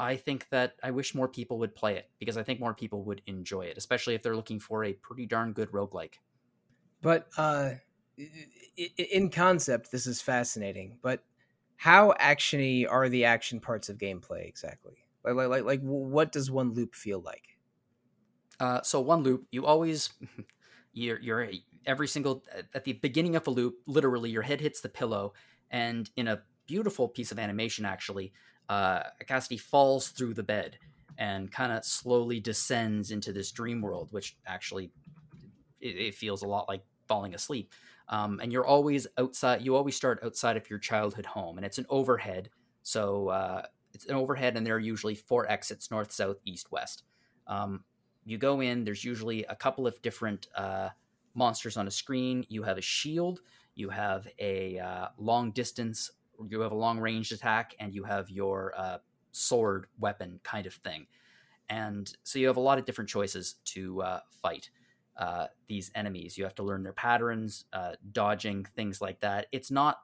I think that I wish more people would play it, because I think more people would enjoy it, especially if they're looking for a pretty darn good roguelike. But in concept, this is fascinating. But how action-y are the action parts of gameplay exactly? Like what does one loop feel like? So one loop, you always, you're every single, at the beginning of the loop, literally your head hits the pillow, and in a beautiful piece of animation, actually, Cassidy falls through the bed and kind of slowly descends into this dream world, which actually it feels a lot like falling asleep. And you're always outside. You always start outside of your childhood home, and it's an overhead. So it's an overhead, and there are usually 4 exits: north, south, east, west. You go in, there's usually a couple of different monsters on a screen. You have a shield, you have a long distance, you have a long ranged attack, and you have your sword weapon kind of thing. And so you have a lot of different choices to fight these enemies. You have to learn their patterns, dodging, things like that. It's not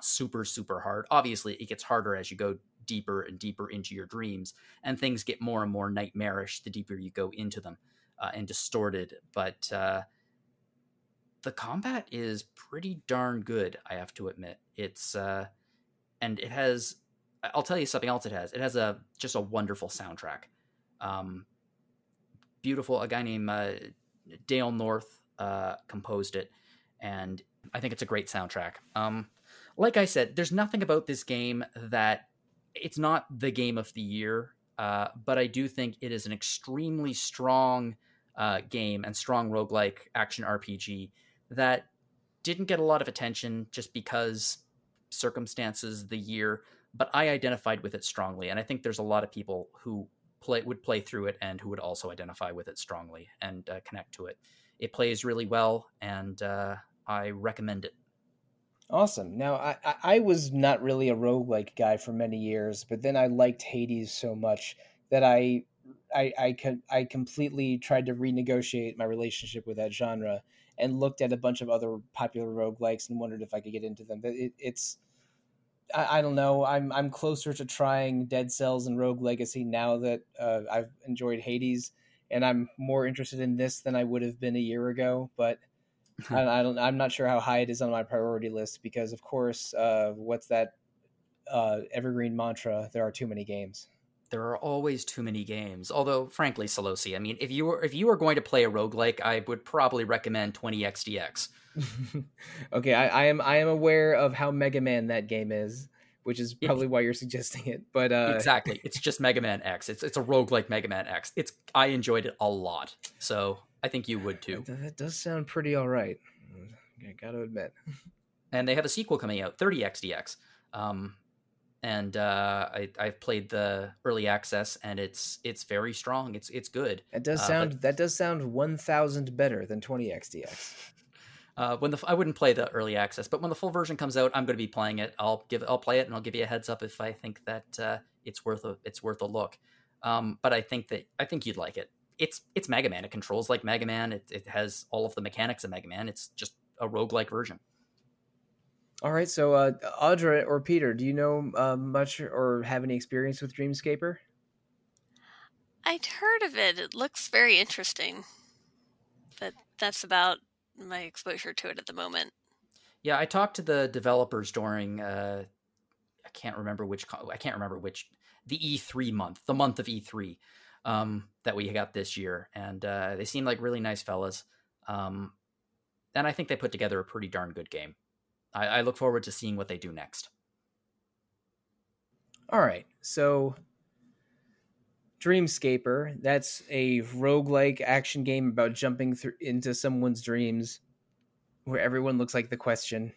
super, super hard. Obviously, it gets harder as you go deeper and deeper into your dreams, and things get more and more nightmarish the deeper you go into them and distorted. But the combat is pretty darn good, I have to admit. It's and it has, I'll tell you something else it has a wonderful soundtrack. Beautiful, a guy named Dale North composed it, and I think it's a great soundtrack. Like I said, there's nothing about this game that it's not the game of the year, but I do think it is an extremely strong game and strong roguelike action RPG that didn't get a lot of attention just because circumstances, the year, but I identified with it strongly. And I think there's a lot of people who would play through it and who would also identify with it strongly and connect to it. It plays really well, and I recommend it. Awesome. Now, I was not really a roguelike guy for many years, but then I liked Hades so much that I completely tried to renegotiate my relationship with that genre and looked at a bunch of other popular roguelikes and wondered if I could get into them. I don't know. I'm closer to trying Dead Cells and Rogue Legacy now that I've enjoyed Hades, and I'm more interested in this than I would have been a year ago, but I'm not sure how high it is on my priority list because, of course, what's that evergreen mantra? There are too many games. There are always too many games. Although, frankly, Solosi, I mean, if you were going to play a roguelike, I would probably recommend 20XDX. Okay, I am aware of how Mega Man that game is, which is probably why you're suggesting it. But exactly, it's just Mega Man X. It's a roguelike Mega Man X. I enjoyed it a lot. So. I think you would too. That does sound pretty all right. I gotta admit. And they have a sequel coming out, 30XDX. And I've played the early access, and it's very strong. It's good. That does sound 1,000 better than 20XDX. I wouldn't play the early access, but when the full version comes out, I'm going to be playing it. I'll play it, and I'll give you a heads up if I think that it's worth a look. But I think you'd like it. It's Mega Man. It controls like Mega Man. It has all of the mechanics of Mega Man. It's just a roguelike version. All right, so Audra or Peter, do you know much or have any experience with Dreamscaper? I'd heard of it. It looks very interesting, but that's about my exposure to it at the moment. Yeah, I talked to the developers during I can't remember which the E3 month, the month of E3 that we got this year, and they seemed like really nice fellas, and I think they put together a pretty darn good game. I look forward to seeing what they do next. All right. So Dreamscaper, that's a roguelike action game about jumping into someone's dreams where everyone looks like the Question.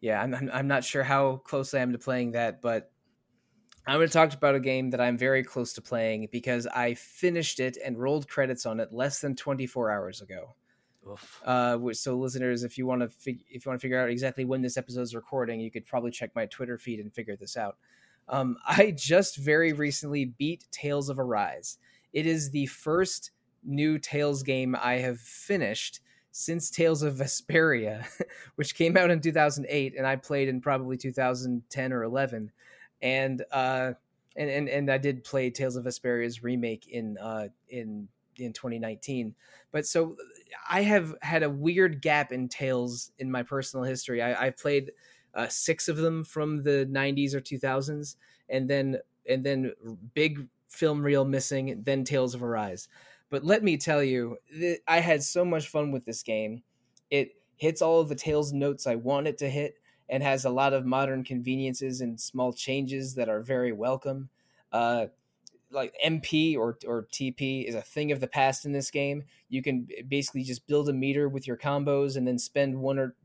Yeah, I'm not sure how close I am to playing that, but I'm going to talk about a game that I'm very close to playing because I finished it and rolled credits on it less than 24 hours ago. So listeners, if you want to figure out exactly when this episode is recording, you could probably check my Twitter feed and figure this out. I just very recently beat Tales of Arise. It is the first new Tales game I have finished since Tales of Vesperia, which came out in 2008, and I played in probably 2010 or 11. And I did play Tales of Vesperia's remake in 2019. But so I have had a weird gap in Tales in my personal history. I've played 6 of them from the 90s or 2000s, and then big film reel missing, then Tales of Arise. But let me tell you, I had so much fun with this game. It hits all of the Tales notes I want it to hit and has a lot of modern conveniences and small changes that are very welcome. Like MP or TP is a thing of the past in this game. You can basically just build a meter with your combos and then spend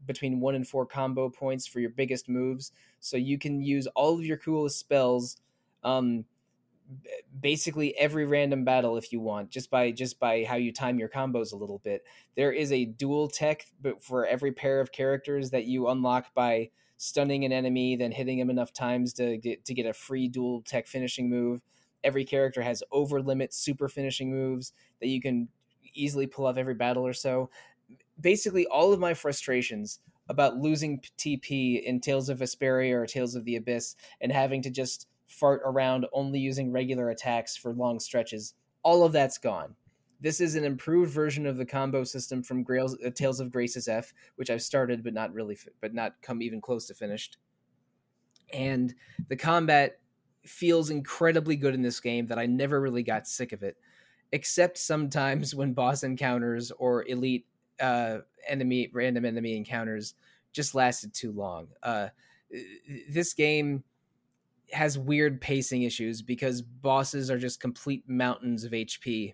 between 1 and 4 combo points for your biggest moves. So you can use all of your coolest spells, basically every random battle if you want, just by how you time your combos a little bit. There is a dual tech, but for every pair of characters that you unlock by stunning an enemy, then hitting him enough times to get a free dual tech finishing move. Every character has over-limit super finishing moves that you can easily pull off every battle or so. Basically, all of my frustrations about losing TP in Tales of Vesperia or Tales of the Abyss and having to just fart around only using regular attacks for long stretches, all of that's gone. This is an improved version of the combo system from Tales of Graces F, which I've started but not come even close to finished. And the combat feels incredibly good in this game that I never really got sick of it, except sometimes when boss encounters or elite random enemy encounters just lasted too long. This game has weird pacing issues because bosses are just complete mountains of HP,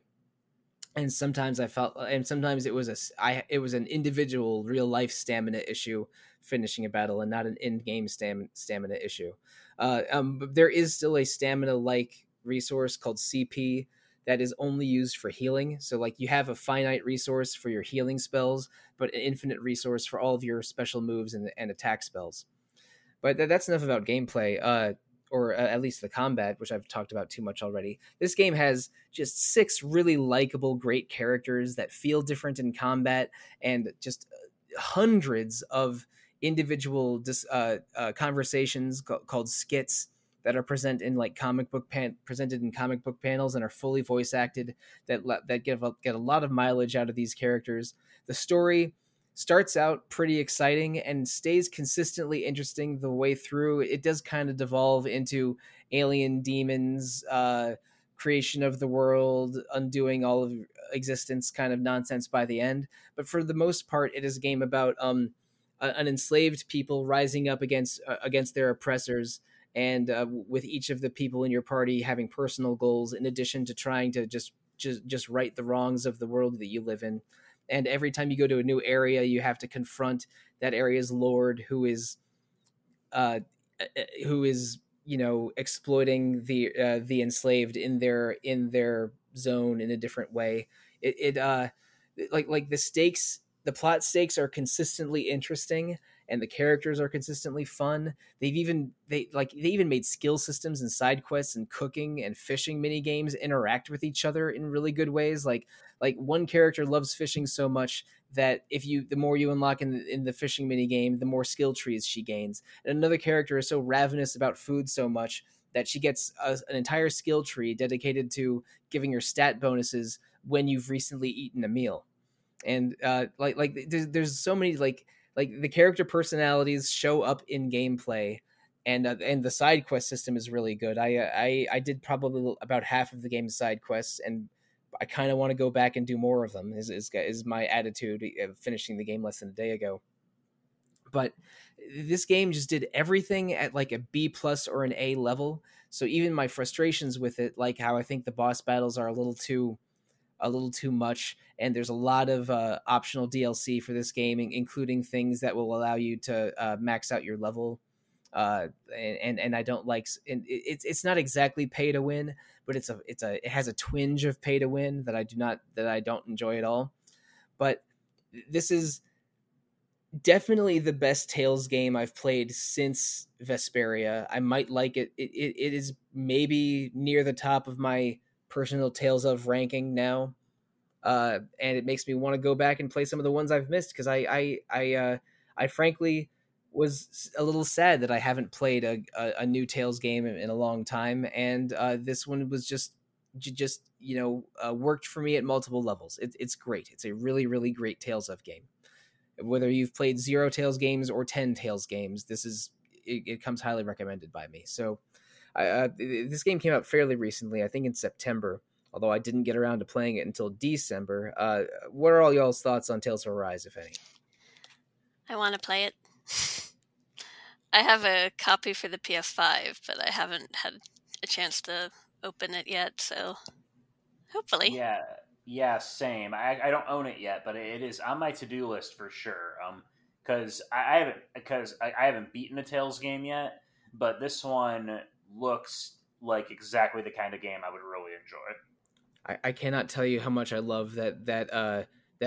and sometimes it was an individual real life stamina issue finishing a battle and not an in-game stamina issue. But there is still a stamina-like resource called CP that is only used for healing. So like you have a finite resource for your healing spells, but an infinite resource for all of your special moves and attack spells. But that's enough about gameplay, or at least the combat, which I've talked about too much already. This game has just 6 really likable, great characters that feel different in combat and just hundreds of individual conversations called skits that are presented in comic book panels and are fully voice acted that get a lot of mileage out of these characters. The story starts out pretty exciting and stays consistently interesting the way through. It does kind of devolve into alien demons, creation of the world, undoing all of existence kind of nonsense by the end. But for the most part, it is a game about an enslaved people rising up against their oppressors, and with each of the people in your party having personal goals in addition to trying to just right the wrongs of the world that you live in. And every time you go to a new area, you have to confront that area's lord, who is you know, exploiting the enslaved in their zone in a different way. It the stakes, the plot stakes are consistently interesting, and the characters are consistently fun. They even made skill systems and side quests and cooking and fishing mini games interact with each other in really good ways. Like one character loves fishing so much that the more you unlock in the fishing mini game, the more skill trees she gains. And another character is so ravenous about food so much that she gets an entire skill tree dedicated to giving her stat bonuses when you've recently eaten a meal. And there's so many like the character personalities show up in gameplay, and the side quest system is really good. I did probably about half of the game's side quests, and I kind of want to go back and do more of them. Is my attitude of finishing the game less than a day ago. But this game just did everything at like a B+ or an A level. So even my frustrations with it, like how I think the boss battles are a little too much, and there's a lot of optional DLC for this game, including things that will allow you to max out your level. And I don't like, and it's not exactly pay to win, but it has a twinge of pay to win that I don't enjoy at all. But this is definitely the best Tales game I've played since Vesperia. I might like it. It is maybe near the top of my personal Tales of ranking now. And it makes me want to go back and play some of the ones I've missed. Cause I frankly was a little sad that I haven't played a new Tales game in a long time, and this one was just you know, worked for me at multiple levels. It's great. It's a really, really great Tales of game. Whether you've played 0 Tales games or 10 Tales games, it comes highly recommended by me. So this game came out fairly recently, I think in September, although I didn't get around to playing it until December. What are all y'all's thoughts on Tales of Arise, if any? I want to play it. I have a copy for the PS5, but I haven't had a chance to open it yet, so hopefully. Yeah, same. I don't own it yet, but it is on my to-do list for sure. Because I haven't beaten a Tales game yet, but this one looks like exactly the kind of game I would really enjoy. I cannot tell you how much I love that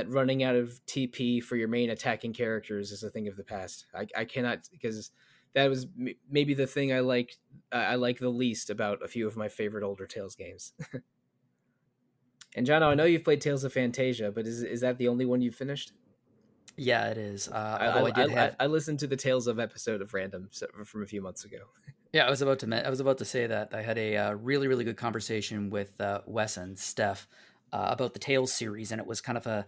running out of TP for your main attacking characters is a thing of the past. I cannot, because that was maybe the thing I liked. I like the least about a few of my favorite older Tales games. And Jono, I know you've played Tales of Phantasia, but is that the only one you've finished? Yeah, it is. I listened to the Tales of episode of Random from a few months ago. Yeah, I was about to say that I had a really, really good conversation with Wes and Steph about the Tales series, and it was kind of a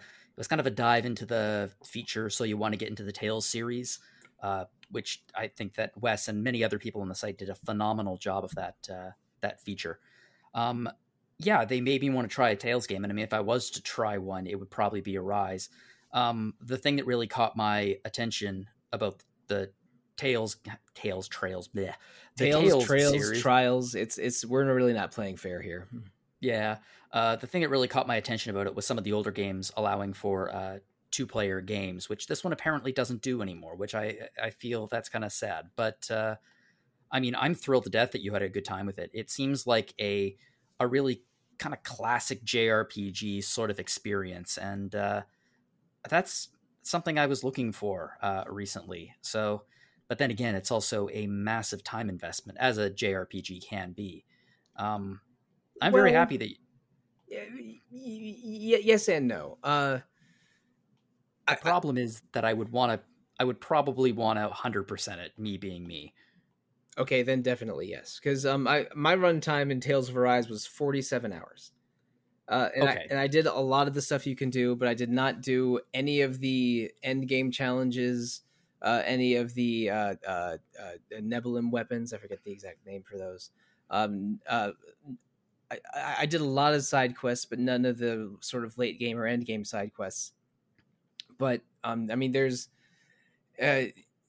dive into the feature. So you want to get into the Tales series, which I think that Wes and many other people on the site did a phenomenal job of that feature. Yeah, they made me want to try a Tales game, and I mean, if I was to try one, it would probably be Arise. The thing that really caught my attention about the Tales, Trails series. It's we're really not playing fair here. Yeah. The thing that really caught my attention about it was some of the older games allowing for two-player games, which this one apparently doesn't do anymore, which I feel that's kind of sad. But, I mean, I'm thrilled to death that you had a good time with it. It seems like a really kind of classic JRPG sort of experience, and that's something I was looking for recently. So, but then again, it's also a massive time investment, as a JRPG can be. I'm very happy that. Yes and no. The problem is that I would probably want to 100% it, me being me. Okay, then definitely yes, because my runtime in Tales of Arise was 47 hours. I did a lot of the stuff you can do, but I did not do any of the end game challenges, any of the Nebulum weapons. I forget the exact name for those. I did a lot of side quests, but none of the sort of late game or end game side quests. But I mean, there's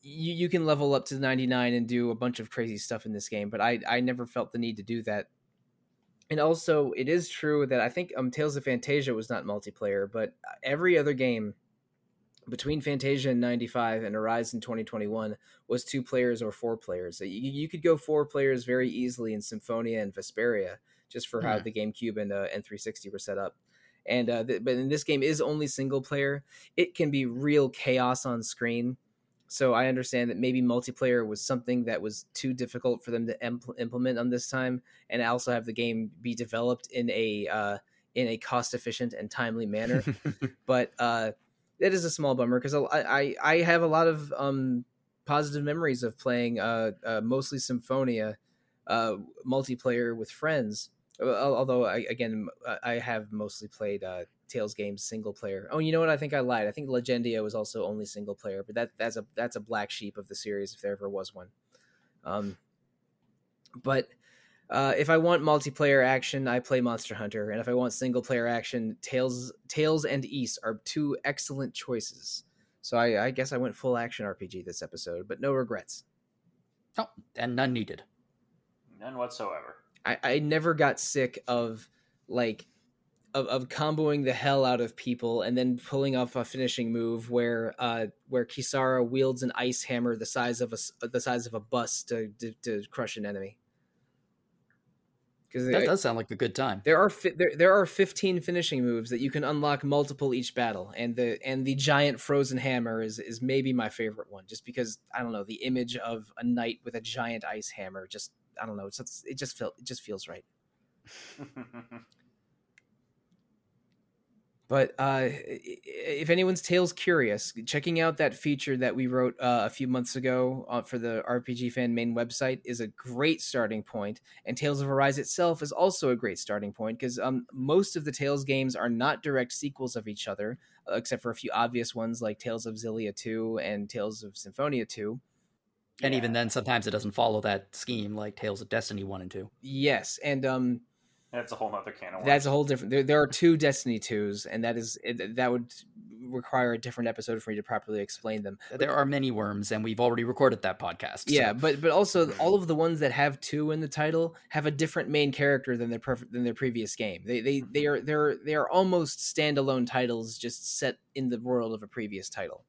you can level up to 99 and do a bunch of crazy stuff in this game, but I never felt the need to do that. And also, it is true that I think Tales of Phantasia was not multiplayer, but every other game between Fantasia in 95 and Arise in 2021 was 2 players or 4 players. So you could go 4 players very easily in Symphonia and Vesperia, just for how the GameCube and 360 were set up. And but in this game is only single player. It can be real chaos on screen. So I understand that maybe multiplayer was something that was too difficult for them to implement on this time, and also have the game be developed in a cost efficient and timely manner. But that is a small bummer, because I have a lot of positive memories of playing mostly Symphonia multiplayer with friends. Although I have mostly played Tales games single player. Oh, you know what? I think I lied. I think Legendia was also only single player, but that's a black sheep of the series if there ever was one. But if I want multiplayer action, I play Monster Hunter, and if I want single player action, Tales and Ys are 2 excellent choices. So I guess I went full action RPG this episode, but no regrets. Oh, and none needed. None whatsoever. I never got sick of comboing the hell out of people and then pulling off a finishing move where Kisara wields an ice hammer the size of a bus to crush an enemy. Because that does sound like a good time. There are 15 finishing moves that you can unlock multiple each battle, and the giant frozen hammer is maybe my favorite one, just because I don't know, the image of a knight with a giant ice hammer just. I don't know. It just feels right. But if anyone's Tales curious, checking out that feature that we wrote a few months ago for the RPG Fan main website is a great starting point. And Tales of Arise itself is also a great starting point, because most of the Tales games are not direct sequels of each other, except for a few obvious ones like Tales of Zillia 2 and Tales of Symphonia 2. And even then, sometimes it doesn't follow that scheme, like Tales of Destiny 1 and 2. Yes, and... that's a whole other can of worms. That's a whole different... There are 2 Destiny 2s, and that would require a different episode for me to properly explain them. There are many worms, and we've already recorded that podcast. So. Yeah, but also, all of the ones that have 2 in the title have a different main character than their previous game. They are almost standalone titles, just set in the world of a previous title.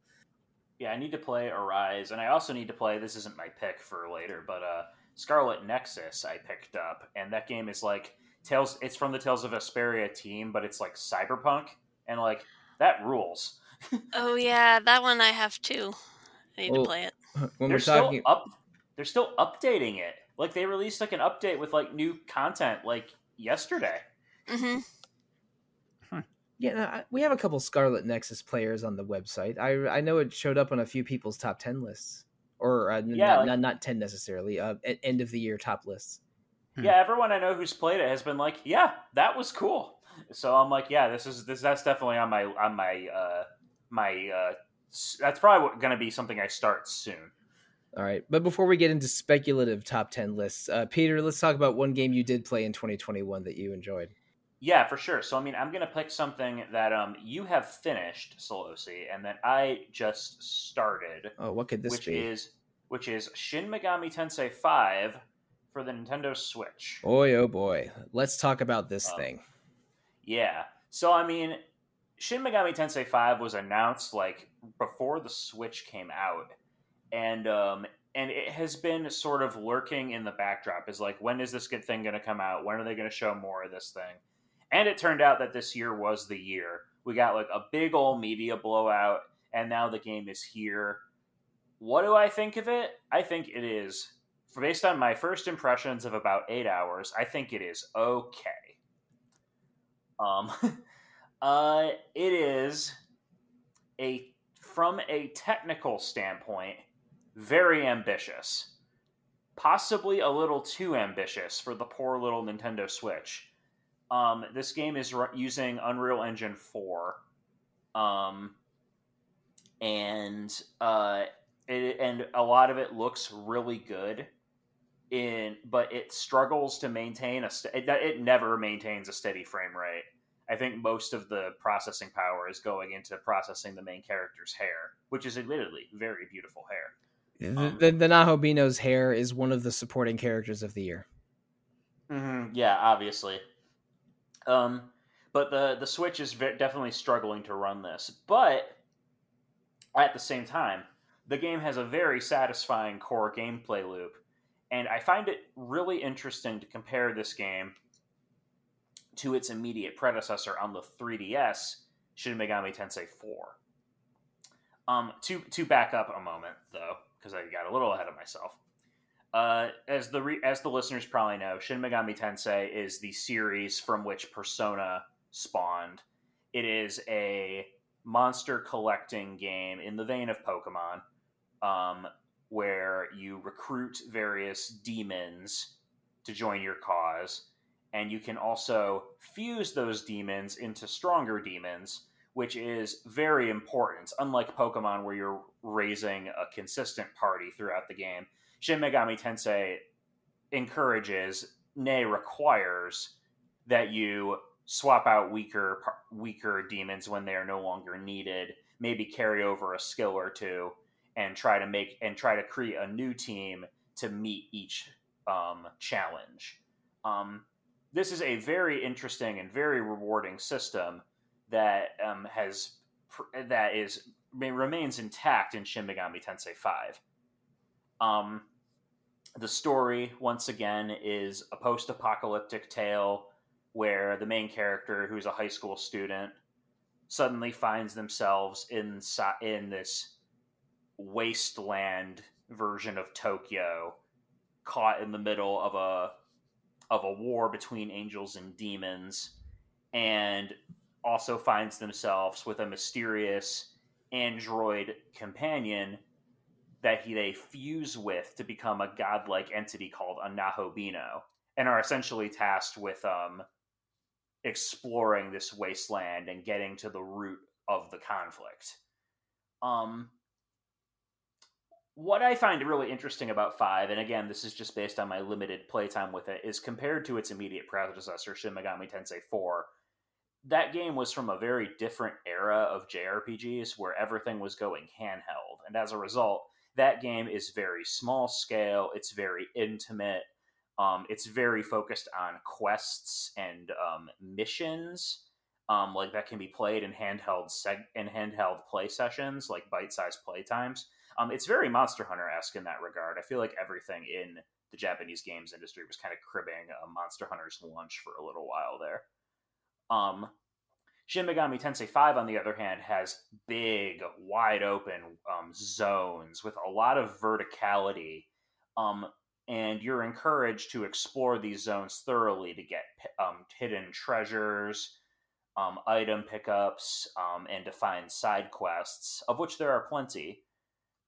Yeah, I need to play Arise, and I also need to play, this isn't my pick for later, but Scarlet Nexus I picked up, and that game is like Tales. It's from the Tales of Vesperia team, but it's like cyberpunk, and like that rules. Oh yeah, that one I have too. I need to play it. They're still updating it. Like they released like an update with like new content like yesterday. Mm-hmm. Yeah, we have a couple Scarlet Nexus players on the website. I know it showed up on a few people's top 10 lists. Or not 10 necessarily, at end of the year top lists. Yeah, everyone I know who's played it has been like, yeah, that was cool. So I'm like, yeah, that's definitely on my that's probably going to be something I start soon. All right, but before we get into speculative top 10 lists, Peter, let's talk about one game you did play in 2021 that you enjoyed. Yeah, for sure. So, I mean, I'm going to pick something that you have finished, Solosi, and that I just started. Oh, what could this be? Which is Shin Megami Tensei 5 for the Nintendo Switch. Boy, oh boy. Let's talk about this thing. Yeah. So, I mean, Shin Megami Tensei 5 was announced, like, before the Switch came out. And it has been sort of lurking in the backdrop. It's like, when is this good thing going to come out? When are they going to show more of this thing? And it turned out that this year was the year. We got like a big old media blowout, and now the game is here. What do I think of it? I think it is, based on my first impressions of about 8 hours, I think it is okay. It is, from a technical standpoint, very ambitious. Possibly a little too ambitious for the poor little Nintendo Switch. This game is using Unreal Engine 4, and a lot of it looks really good, but it struggles to maintain it never maintains a steady frame rate. I think most of the processing power is going into processing the main character's hair, which is admittedly very beautiful hair. The Nahobino's hair is one of the supporting characters of the year. Mm-hmm. Yeah, obviously. But the Switch is definitely struggling to run this. But at the same time, the game has a very satisfying core gameplay loop. And I find it really interesting to compare this game to its immediate predecessor on the 3DS, Shin Megami Tensei 4. To back up a moment, though, because I got a little ahead of myself. As the listeners probably know, Shin Megami Tensei is the series from which Persona spawned. It is a monster collecting game in the vein of Pokemon, where you recruit various demons to join your cause, and you can also fuse those demons into stronger demons, which is very important. Unlike Pokemon, where you're raising a consistent party throughout the game, Shin Megami Tensei encourages, nay requires, that you swap out weaker demons when they are no longer needed, maybe carry over a skill or two, and try to create a new team to meet each challenge. This is a very interesting and very rewarding system that remains intact in Shin Megami Tensei 5. The story, once again, is a post-apocalyptic tale where the main character, who's a high school student, suddenly finds themselves in this wasteland version of Tokyo, caught in the middle of a war between angels and demons, and also finds themselves with a mysterious android companion that they fuse with to become a godlike entity called Anahobino, and are essentially tasked with exploring this wasteland and getting to the root of the conflict. What I find really interesting about 5, and again, this is just based on my limited playtime with it, is compared to its immediate predecessor, Shin Megami Tensei 4, that game was from a very different era of JRPGs where everything was going handheld. And as a result, that game is very small scale, it's very intimate, it's very focused on quests and missions. Like that can be played in handheld play sessions, like bite-sized playtimes. It's very Monster Hunter-esque in that regard. I feel like everything in the Japanese games industry was kind of cribbing Monster Hunter's lunch for a little while there. Shin Megami Tensei 5, on the other hand, has big, wide-open zones with a lot of verticality, and you're encouraged to explore these zones thoroughly to get hidden treasures, item pickups, and to find side quests, of which there are plenty.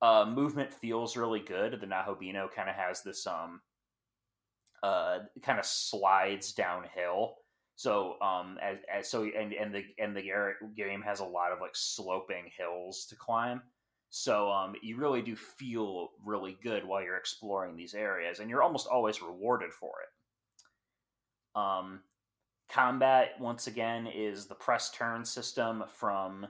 Movement feels really good. The Nahobino kind of has this, kind of slides downhill. So, the game has a lot of like sloping hills to climb. So, you really do feel really good while you're exploring these areas, and you're almost always rewarded for it. Combat, once again, is the press turn system from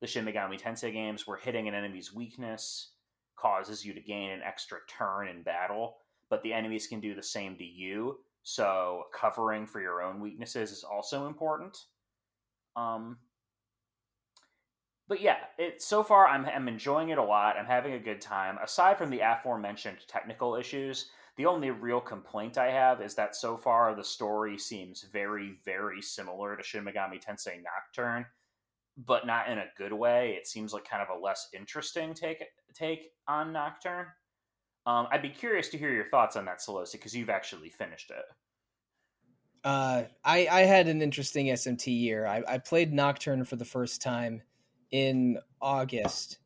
the Shin Megami Tensei games, where hitting an enemy's weakness causes you to gain an extra turn in battle, but the enemies can do the same to you, so covering for your own weaknesses is also important. But yeah, so far I'm enjoying it a lot. I'm having a good time. Aside from the aforementioned technical issues, the only real complaint I have is that so far the story seems very, very similar to Shin Megami Tensei Nocturne, but not in a good way. It seems like kind of a less interesting take on Nocturne. I'd be curious to hear your thoughts on that, Solosi, because you've actually finished it. I had an interesting SMT year. I played Nocturne for the first time in August,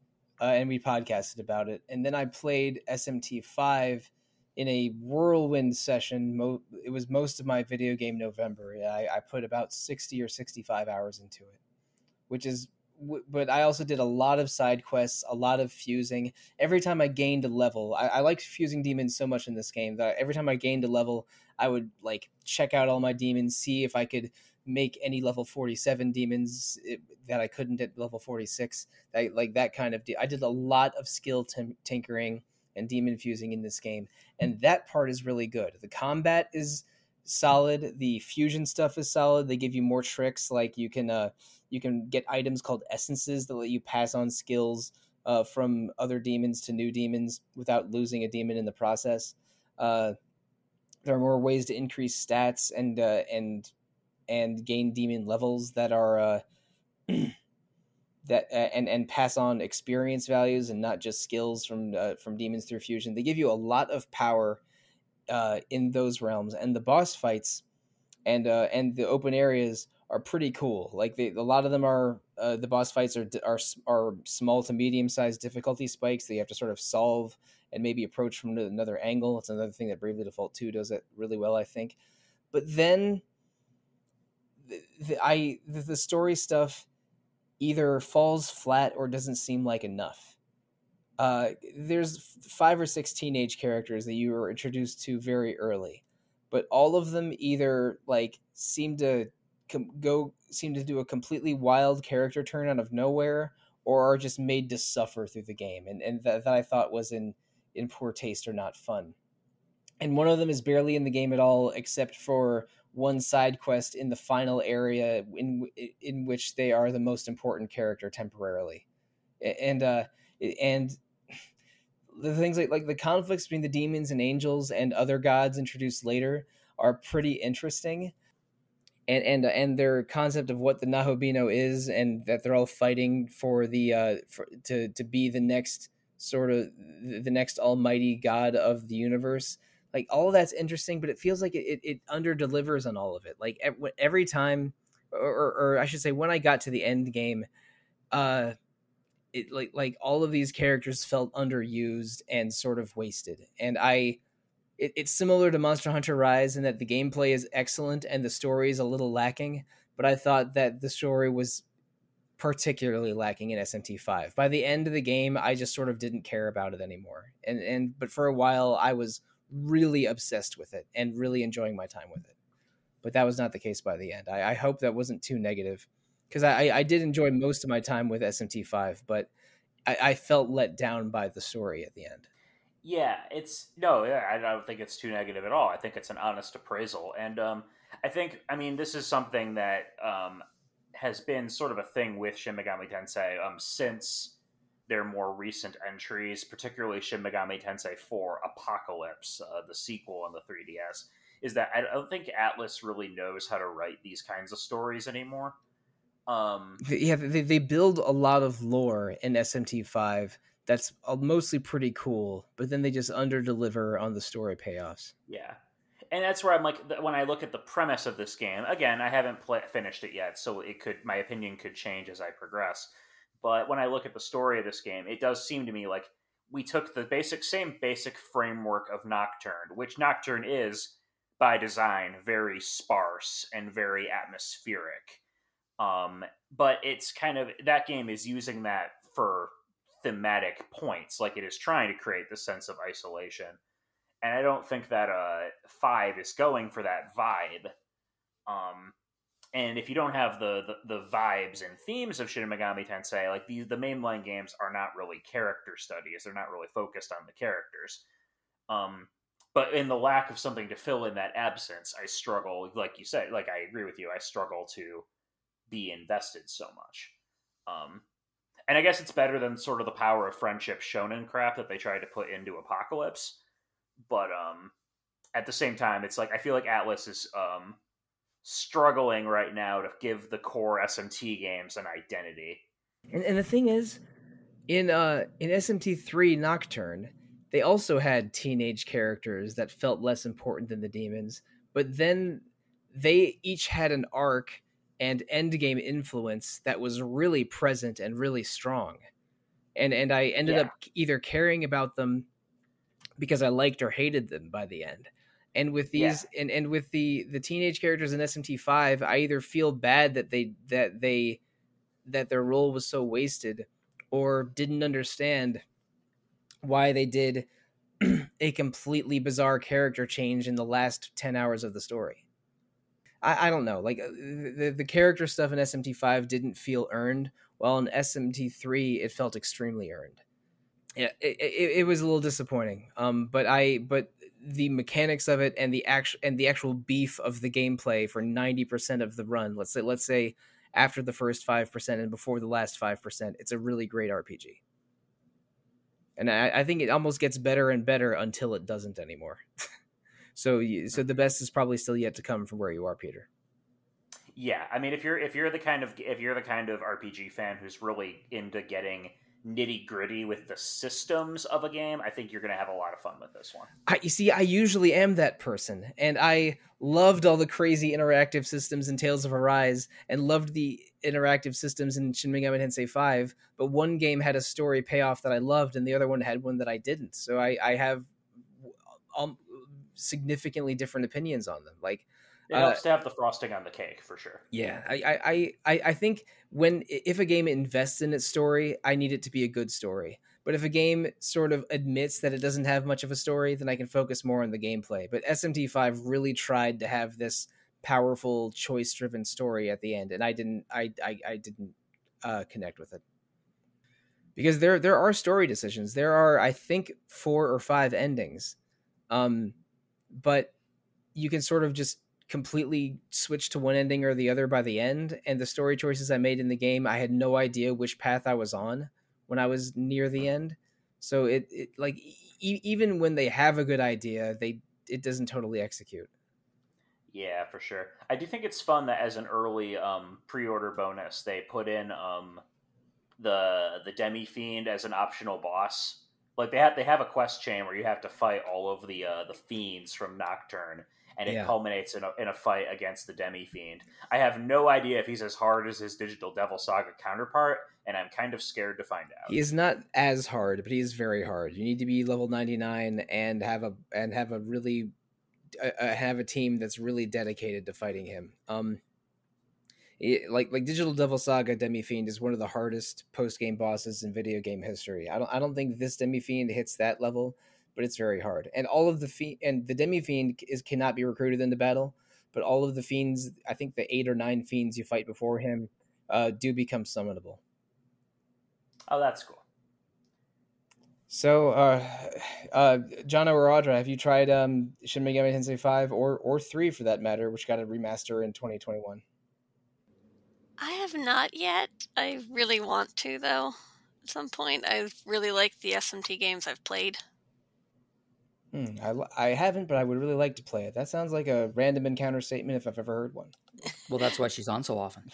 and we podcasted about it. And then I played SMT 5 in a whirlwind session. It was most of my video game November. I put about 60 or 65 hours into it. But I also did a lot of side quests, a lot of fusing. Every time I gained a level, I liked fusing demons so much in this game that every time I gained a level, I would like check out all my demons, see if I could make any level 47 demons that I couldn't at level 46. I did a lot of skill tinkering and demon fusing in this game, and that part is really good. The combat is solid. The fusion stuff is solid. They give you more tricks. Like you can get items called essences that let you pass on skills from other demons to new demons without losing a demon in the process. There are more ways to increase stats and gain demon levels that are and pass on experience values and not just skills from demons through fusion. They give you a lot of power in those realms, and the boss fights and the open areas are pretty cool. Like a lot of them are the boss fights are small to medium sized difficulty spikes that you have to sort of solve and maybe approach from another angle. It's another thing that Bravely Default 2 does that really well, I think. But then the story stuff either falls flat or doesn't seem like enough. There's 5 or 6 teenage characters that you were introduced to very early, but all of them either like seem to do a completely wild character turn out of nowhere, or are just made to suffer through the game. And that I thought was in poor taste or not fun. And one of them is barely in the game at all, except for one side quest in the final area in which they are the most important character temporarily. And the things like the conflicts between the demons and angels and other gods introduced later are pretty interesting. And their concept of what the Nahobino is, and that they're all fighting for the to be the next sort of the next almighty god of the universe. Like all of that's interesting, but it feels like it under delivers on all of it. Like every time, or I should say, when I got to the end game, it like all of these characters felt underused and sort of wasted, and It's similar to Monster Hunter Rise in that the gameplay is excellent and the story is a little lacking, but I thought that the story was particularly lacking in SMT5. By the end of the game, I just sort of didn't care about it anymore. But for a while, I was really obsessed with it and really enjoying my time with it. But that was not the case by the end. I hope that wasn't too negative, because I did enjoy most of my time with SMT5, but I felt let down by the story at the end. Yeah, I don't think it's too negative at all. I think it's an honest appraisal. And this is something that has been sort of a thing with Shin Megami Tensei since their more recent entries, particularly Shin Megami Tensei IV Apocalypse, the sequel on the 3DS, is that I don't think Atlus really knows how to write these kinds of stories anymore. They build a lot of lore in SMT5 that's mostly pretty cool, but then they just under-deliver on the story payoffs. Yeah. And that's where I'm like, when I look at the premise of this game, again, I haven't finished it yet, so my opinion could change as I progress. But when I look at the story of this game, it does seem to me like we took the same basic framework of Nocturne, which Nocturne is, by design, very sparse and very atmospheric. But it's kind of, that game is using that for thematic points, like it is trying to create the sense of isolation, and I don't think that 5 is going for that vibe. And if you don't have the vibes and themes of Shin Megami Tensei, like the mainline games are not really character studies, they're not really focused on the characters, but in the lack of something to fill in that absence, I struggle, like you said, like I agree with you, I struggle to be invested so much. And I guess it's better than sort of the power of friendship shonen crap that they tried to put into Apocalypse. But at the same time, it's like I feel like Atlus is struggling right now to give the core SMT games an identity. And the thing is, in SMT3 Nocturne, they also had teenage characters that felt less important than the demons. But then they each had an arc and endgame influence that was really present and really strong. And I ended up either caring about them because I liked or hated them by the end. And with these and with the teenage characters in SMT5, I either feel bad that their role was so wasted, or didn't understand why they did a completely bizarre character change in the last 10 hours of the story. I don't know. Like the character stuff in SMT5 didn't feel earned, while in SMT3 it felt extremely earned. Yeah, it was a little disappointing. But the mechanics of it and the actual beef of the gameplay for 90% of the run. Let's say after the first 5% and before the last 5%, it's a really great RPG. And I think it almost gets better and better until it doesn't anymore. So the best is probably still yet to come from where you are, Peter. Yeah, I mean, if you're the kind of RPG fan who's really into getting nitty gritty with the systems of a game, I think you're going to have a lot of fun with this one. I usually am that person, and I loved all the crazy interactive systems in Tales of Arise, and loved the interactive systems in Shin Megami Tensei 5, but one game had a story payoff that I loved, and the other one had one that I didn't. So I have significantly different opinions on them. Like, it helps to have the frosting on the cake, for sure. Yeah, I think if a game invests in its story, I need it to be a good story. But if a game sort of admits that it doesn't have much of a story, then I can focus more on the gameplay. But SMT5 really tried to have this powerful, choice-driven story at the end, and I didn't connect with it. Because there are story decisions. There are, I think, 4 or 5 endings. But you can sort of just completely switch to one ending or the other by the end, and the story choices I made in the game, I had no idea which path I was on when I was near the end. So even when they have a good idea, it doesn't totally execute. Yeah, for sure. I do think it's fun that as an early pre-order bonus, they put in the Demi-Fiend as an optional boss. Like they have a quest chain where you have to fight all of the fiends from Nocturne. And it culminates in a fight against the Demi-Fiend. I have no idea if he's as hard as his Digital Devil Saga counterpart, and I'm kind of scared to find out. He is not as hard, but he is very hard. You need to be level 99 and have a team that's really dedicated to fighting him. Like Digital Devil Saga Demi-Fiend is one of the hardest post-game bosses in video game history. I don't think this Demi-Fiend hits that level, but it's very hard. And all of the and the Demi-Fiend cannot be recruited into battle, but all of the fiends, I think the 8 or 9 fiends you fight before him do become summonable. Oh, that's cool. So, Jono or Audra, have you tried Shin Megami Tensei 5 or 3 for that matter, which got a remaster in 2021? I have not yet. I really want to, though. At some point, I really like the SMT games I've played. I haven't, but I would really like to play it. That sounds like a random encounter statement if I've ever heard one. Well, that's why she's on so often.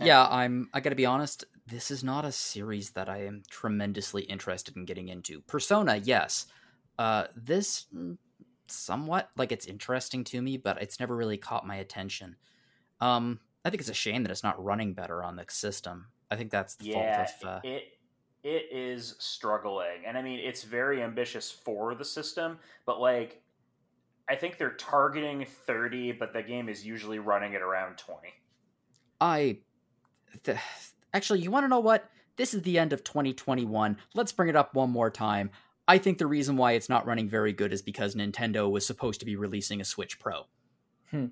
Yeah, I gotta be honest, this is not a series that I am tremendously interested in getting into. Persona, yes. This, somewhat, like, it's interesting to me, but it's never really caught my attention. I think it's a shame that it's not running better on the system. I think that's the fault of... It is struggling. And I mean, it's very ambitious for the system, but like, I think they're targeting 30, but the game is usually running at around 20. Actually, you want to know what? This is the end of 2021. Let's bring it up one more time. I think the reason why it's not running very good is because Nintendo was supposed to be releasing a Switch Pro. I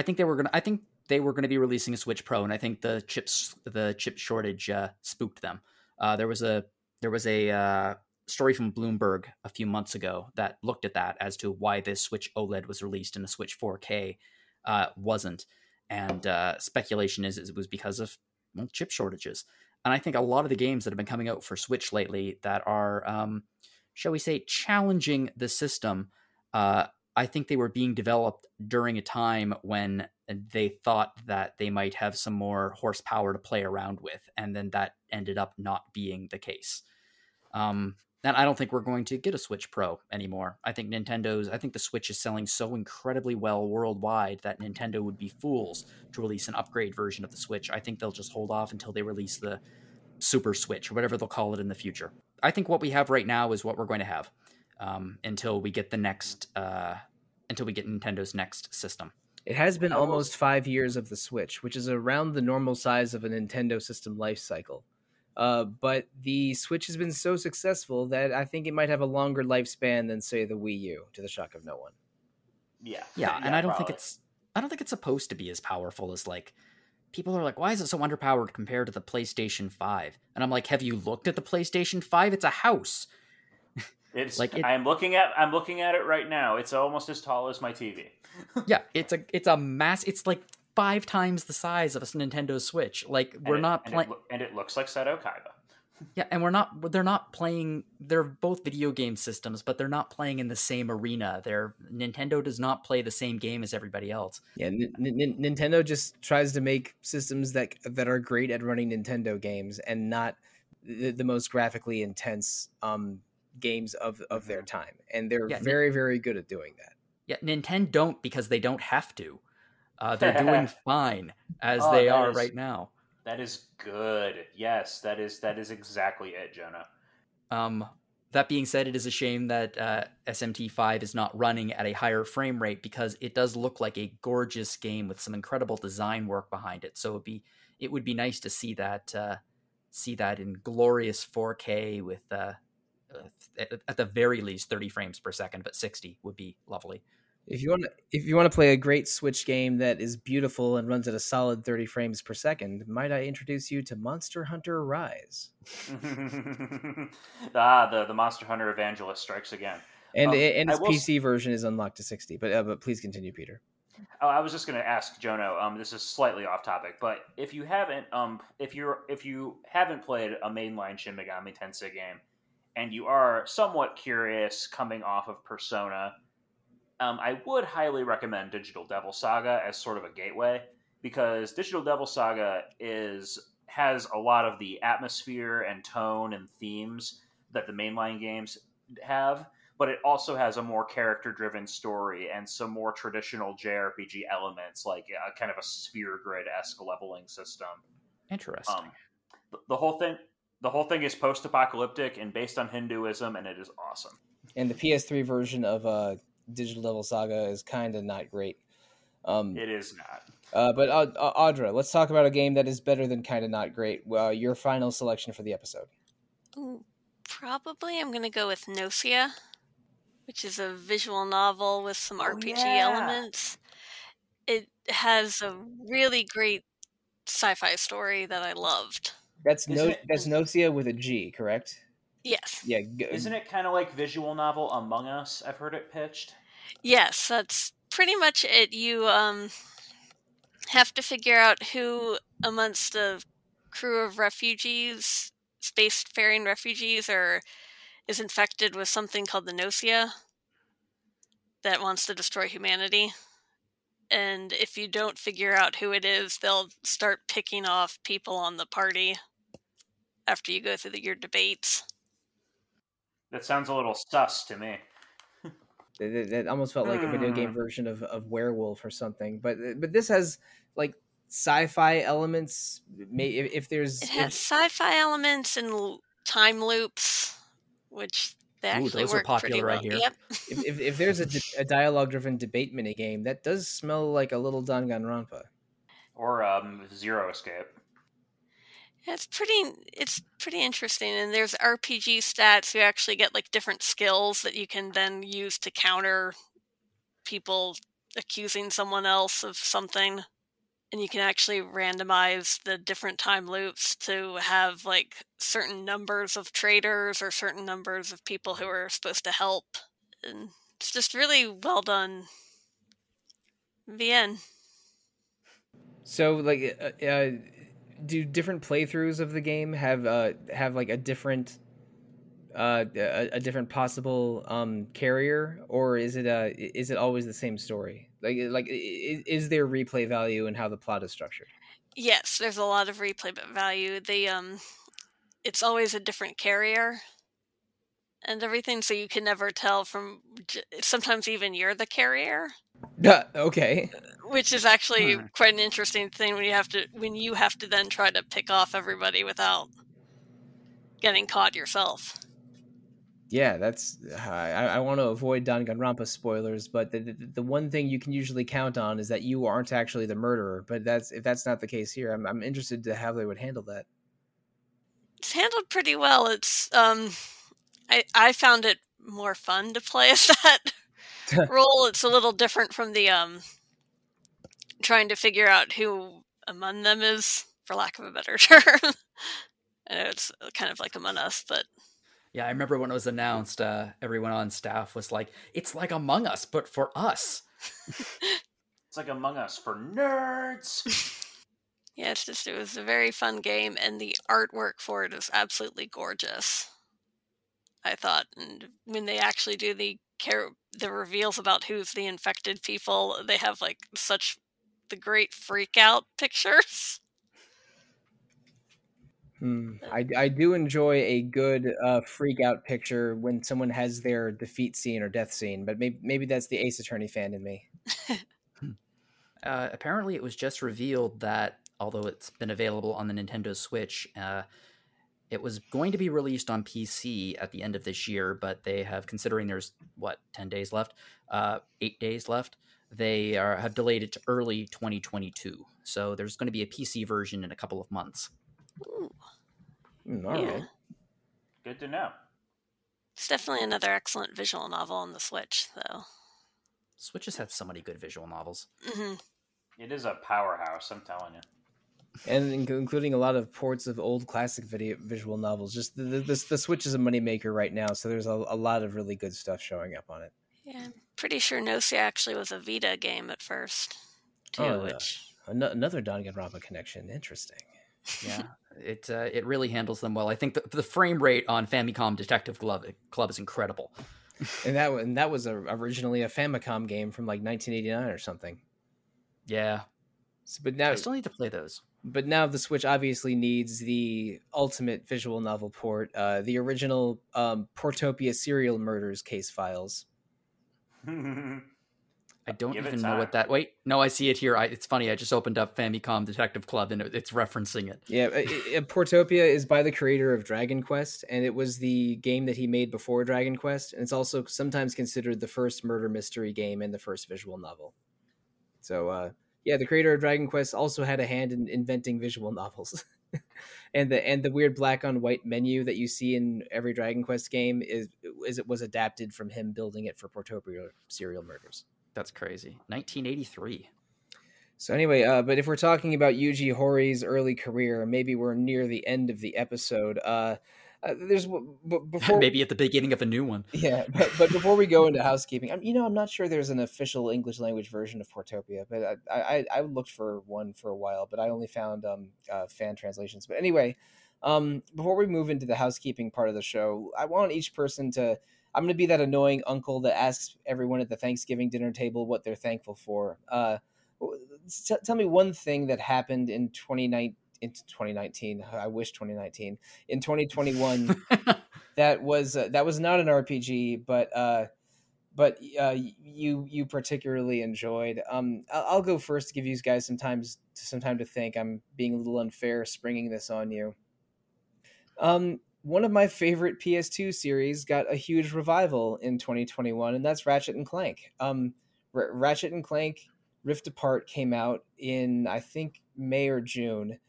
think they were going to be releasing a Switch Pro, and I think the chip shortage spooked them. There was a story from Bloomberg a few months ago that looked at that as to why this Switch OLED was released and the Switch 4K wasn't. And speculation is it was because of chip shortages. And I think a lot of the games that have been coming out for Switch lately that are, shall we say, challenging the system, I think they were being developed during a time when they thought that they might have some more horsepower to play around with, and then that ended up not being the case. And I don't think we're going to get a Switch Pro anymore. I think the Switch is selling so incredibly well worldwide that Nintendo would be fools to release an upgrade version of the Switch. I think they'll just hold off until they release the Super Switch, or whatever they'll call it in the future. I think what we have right now is what we're going to have until we get Nintendo's next system. It has been almost 5 years of the Switch, which is around the normal size of a Nintendo system life cycle. But the Switch has been so successful that I think it might have a longer lifespan than, say, the Wii U, to the shock of no one. Yeah, and I don't think it's supposed to be as powerful as, like, people are like, why is it so underpowered compared to the PlayStation 5? And I'm like, have you looked at the PlayStation 5? It's a house. It's like I'm looking at it right now. It's almost as tall as my TV. Yeah, it's a mass. It's like 5 times the size of a Nintendo Switch. Like it looks like Seto Kaiba. Yeah, and they're not playing. They're both video game systems, but they're not playing in the same arena. Nintendo does not play the same game as everybody else. Yeah, Nintendo just tries to make systems that are great at running Nintendo games and not the most graphically intense games of their time. And they're very, very good at doing that. Yeah, Nintendo don't, because they don't have to. They're doing fine as they are right now. That is good. Yes, that is exactly it, Jonah. That being said, it is a shame that SMT5 is not running at a higher frame rate, because it does look like a gorgeous game with some incredible design work behind it. So it would be nice to see that in glorious 4K with at the very least 30 frames per second, but 60 would be lovely. If you want to play a great Switch game that is beautiful and runs at a solid 30 frames per second, might I introduce you to Monster Hunter Rise? The Monster Hunter evangelist strikes again. And its PC version is unlocked to 60. But please continue, Peter. Oh, I was just going to ask Jono. This is slightly off topic, but if you haven't played a mainline Shin Megami Tensei game, and you are somewhat curious coming off of Persona. I would highly recommend Digital Devil Saga as sort of a gateway, because Digital Devil Saga has a lot of the atmosphere and tone and themes that the mainline games have, but it also has a more character-driven story and some more traditional JRPG elements, like kind of a Sphere Grid-esque leveling system. Interesting. The whole thing is post-apocalyptic and based on Hinduism, and it is awesome. And the PS3 version of Digital Devil Saga is kind of not great. It is not. But Audra, let's talk about a game that is better than kind of not great. Your final selection for the episode. Probably I'm going to go with Nocia, which is a visual novel with some RPG elements. It has a really great sci-fi story that I loved. That's Nocia with a G, correct? Yes. Yeah. Isn't it kind of like visual novel Among Us? I've heard it pitched. Yes, that's pretty much it. You have to figure out who amongst the crew of refugees, spacefaring refugees, is infected with something called the Nocia that wants to destroy humanity. And if you don't figure out who it is, they'll start picking off people on the party after you go through your debates. That sounds a little sus to me. That almost felt like a video game version of Werewolf or something. But this has like sci-fi elements. It has sci-fi elements and time loops, which they actually work pretty well. Those are popular right here. Yep. if there's a dialogue-driven debate minigame, that does smell like a little Danganronpa. Or Zero Escape. It's pretty interesting, and there's RPG stats. You actually get like different skills that you can then use to counter people accusing someone else of something, and you can actually randomize the different time loops to have like certain numbers of traitors or certain numbers of people who are supposed to help, and it's just really well done. The end. So like do different playthroughs of the game have like a different possible carrier, or is it always the same story? Like is there replay value in how the plot is structured? Yes, there's a lot of replay value. It's always a different carrier and everything, so you can never tell from. Sometimes even you're the carrier. Okay. Which is actually quite an interesting thing when you have to then try to pick off everybody without getting caught yourself. Yeah, that's I want to avoid Danganronpa spoilers, but the one thing you can usually count on is that you aren't actually the murderer. But if that's not the case here, I'm interested to how they would handle that. It's handled pretty well. It's I found it more fun to play as that. Role. It's a little different from the trying to figure out who among them is, for lack of a better term. I know it's kind of like Among Us, but Yeah, I remember when it was announced, everyone on staff was like, it's like Among Us, but for us. It's like Among Us for nerds. Yeah, it's just, it was a very fun game, and the artwork for it is absolutely gorgeous, I thought. And when they actually do the reveals about who's the infected people, they have like such the great freak out pictures. I do enjoy a good freak out picture when someone has their defeat scene or death scene, but maybe that's the Ace Attorney fan in me. Apparently it was just revealed that, although it's been available on the Nintendo Switch, it was going to be released on PC at the end of this year, but they have, considering there's, 10 days left, 8 days left, they have delayed it to early 2022. So there's going to be a PC version in a couple of months. Ooh. All right. Good to know. It's definitely another excellent visual novel on the Switch, though. Switch has had so many good visual novels. Mm-hmm. It is a powerhouse, I'm telling you. And including a lot of ports of old classic visual novels. Just the Switch is a moneymaker right now, so there's a lot of really good stuff showing up on it. Yeah, I'm pretty sure Nocia actually was a Vita game at first, too. Oh, which... another Danganronpa connection. Interesting. Yeah, it really handles them well. I think the frame rate on Famicom Detective Club is incredible. And that was originally a Famicom game from like 1989 or something. Yeah, so, but now I still need to play those. But now the Switch obviously needs the ultimate visual novel port, the original Portopia serial murders case files. I don't even know what that... Wait, no, I see it here. It's funny. I just opened up Famicom Detective Club and it's referencing it. Yeah, Portopia is by the creator of Dragon Quest, and it was the game that he made before Dragon Quest. And it's also sometimes considered the first murder mystery game and the first visual novel. So, yeah, the creator of Dragon Quest also had a hand in inventing visual novels. and the weird black on white menu that you see in every Dragon Quest game was adapted from him building it for Portopia serial murders. That's crazy. 1983. So anyway, but if we're talking about Yuji Hori's early career, maybe we're near the end of the episode. Before maybe at the beginning of a new one. Yeah, but before we go into housekeeping, I'm not sure there's an official English language version of Portopia, but I looked for one for a while, but I only found fan translations. But anyway, before we move into the housekeeping part of the show, I want each person to... I'm going to be that annoying uncle that asks everyone at the Thanksgiving dinner table what they're thankful for. Tell me one thing that happened in 2019. I wish 2019. In 2021, that was not an RPG, but you particularly enjoyed. I'll go first to give you guys some time to think. I'm being a little unfair springing this on you. One of my favorite PS2 series got a huge revival in 2021, and that's Ratchet & Clank. Ratchet & Clank Rift Apart came out in, I think, May or June,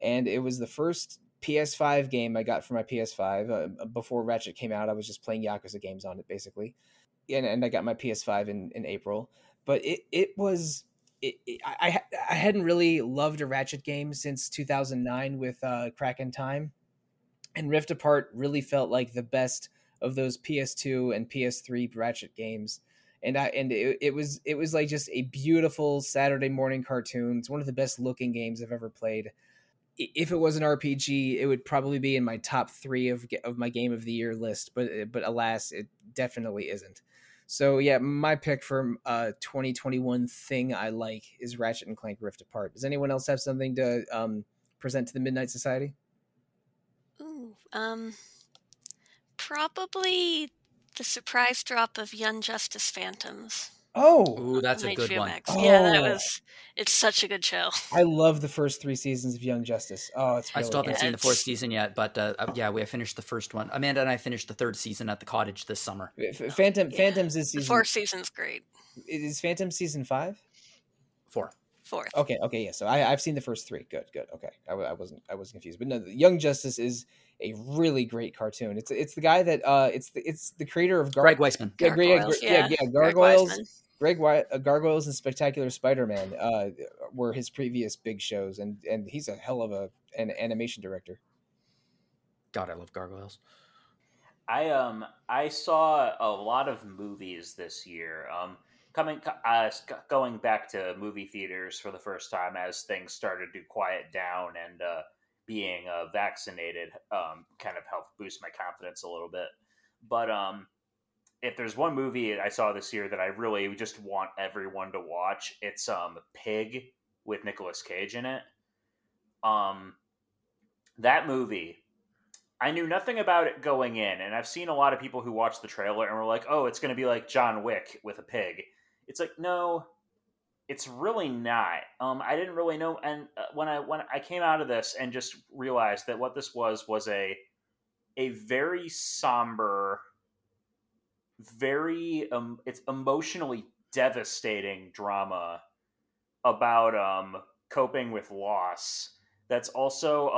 and it was the first PS5 game I got for my PS5. Before Ratchet came out, I was just playing Yakuza games on it, basically, and I got my PS5 in April. But I hadn't really loved a Ratchet game since 2009 with Kraken Time. And Rift Apart really felt like the best of those PS2 and PS3 Ratchet games, and it was like just a beautiful Saturday morning cartoon. It's one of the best looking games I've ever played. If it was an RPG, it would probably be in my top 3 of my game of the year list, but alas, it definitely isn't. So yeah, my pick for 2021 thing I like is Ratchet and Clank Rift Apart. Does anyone else have something to present to the Midnight Society? Probably the surprise drop of Young Justice Phantoms. Oh, ooh, that's a good one. Oh. Yeah, it's such a good show. I love the first 3 seasons of Young Justice. Oh, it's really I still haven't seen the 4th season yet, but we have finished the first one. Amanda and I finished the 3rd season at the cottage this summer. Phantoms is season... The 4th season's great. Is Phantoms season 5? 4. 4th. Okay, yeah. So I've seen the first 3. Good. Okay, I wasn't confused. But no, Young Justice is a really great cartoon. It's the guy that it's the creator of Greg Weisman. Yeah, Gargoyles. Yeah, Gargoyles. Greg Gargoyles and Spectacular Spider-Man were his previous big shows, and he's a hell of an animation director. God, I love Gargoyles. I saw a lot of movies this year. Going back to movie theaters for the first time as things started to quiet down, and being vaccinated kind of helped boost my confidence a little bit. But if there's one movie I saw this year that I really just want everyone to watch, it's Pig with Nicolas Cage in it. That movie, I knew nothing about it going in, and I've seen a lot of people who watched the trailer and were like, oh, it's going to be like John Wick with a pig. It's like, no, it's really not. I didn't really know, and when I came out of this and just realized that what this was a very somber, very it's emotionally devastating drama about coping with loss. That's also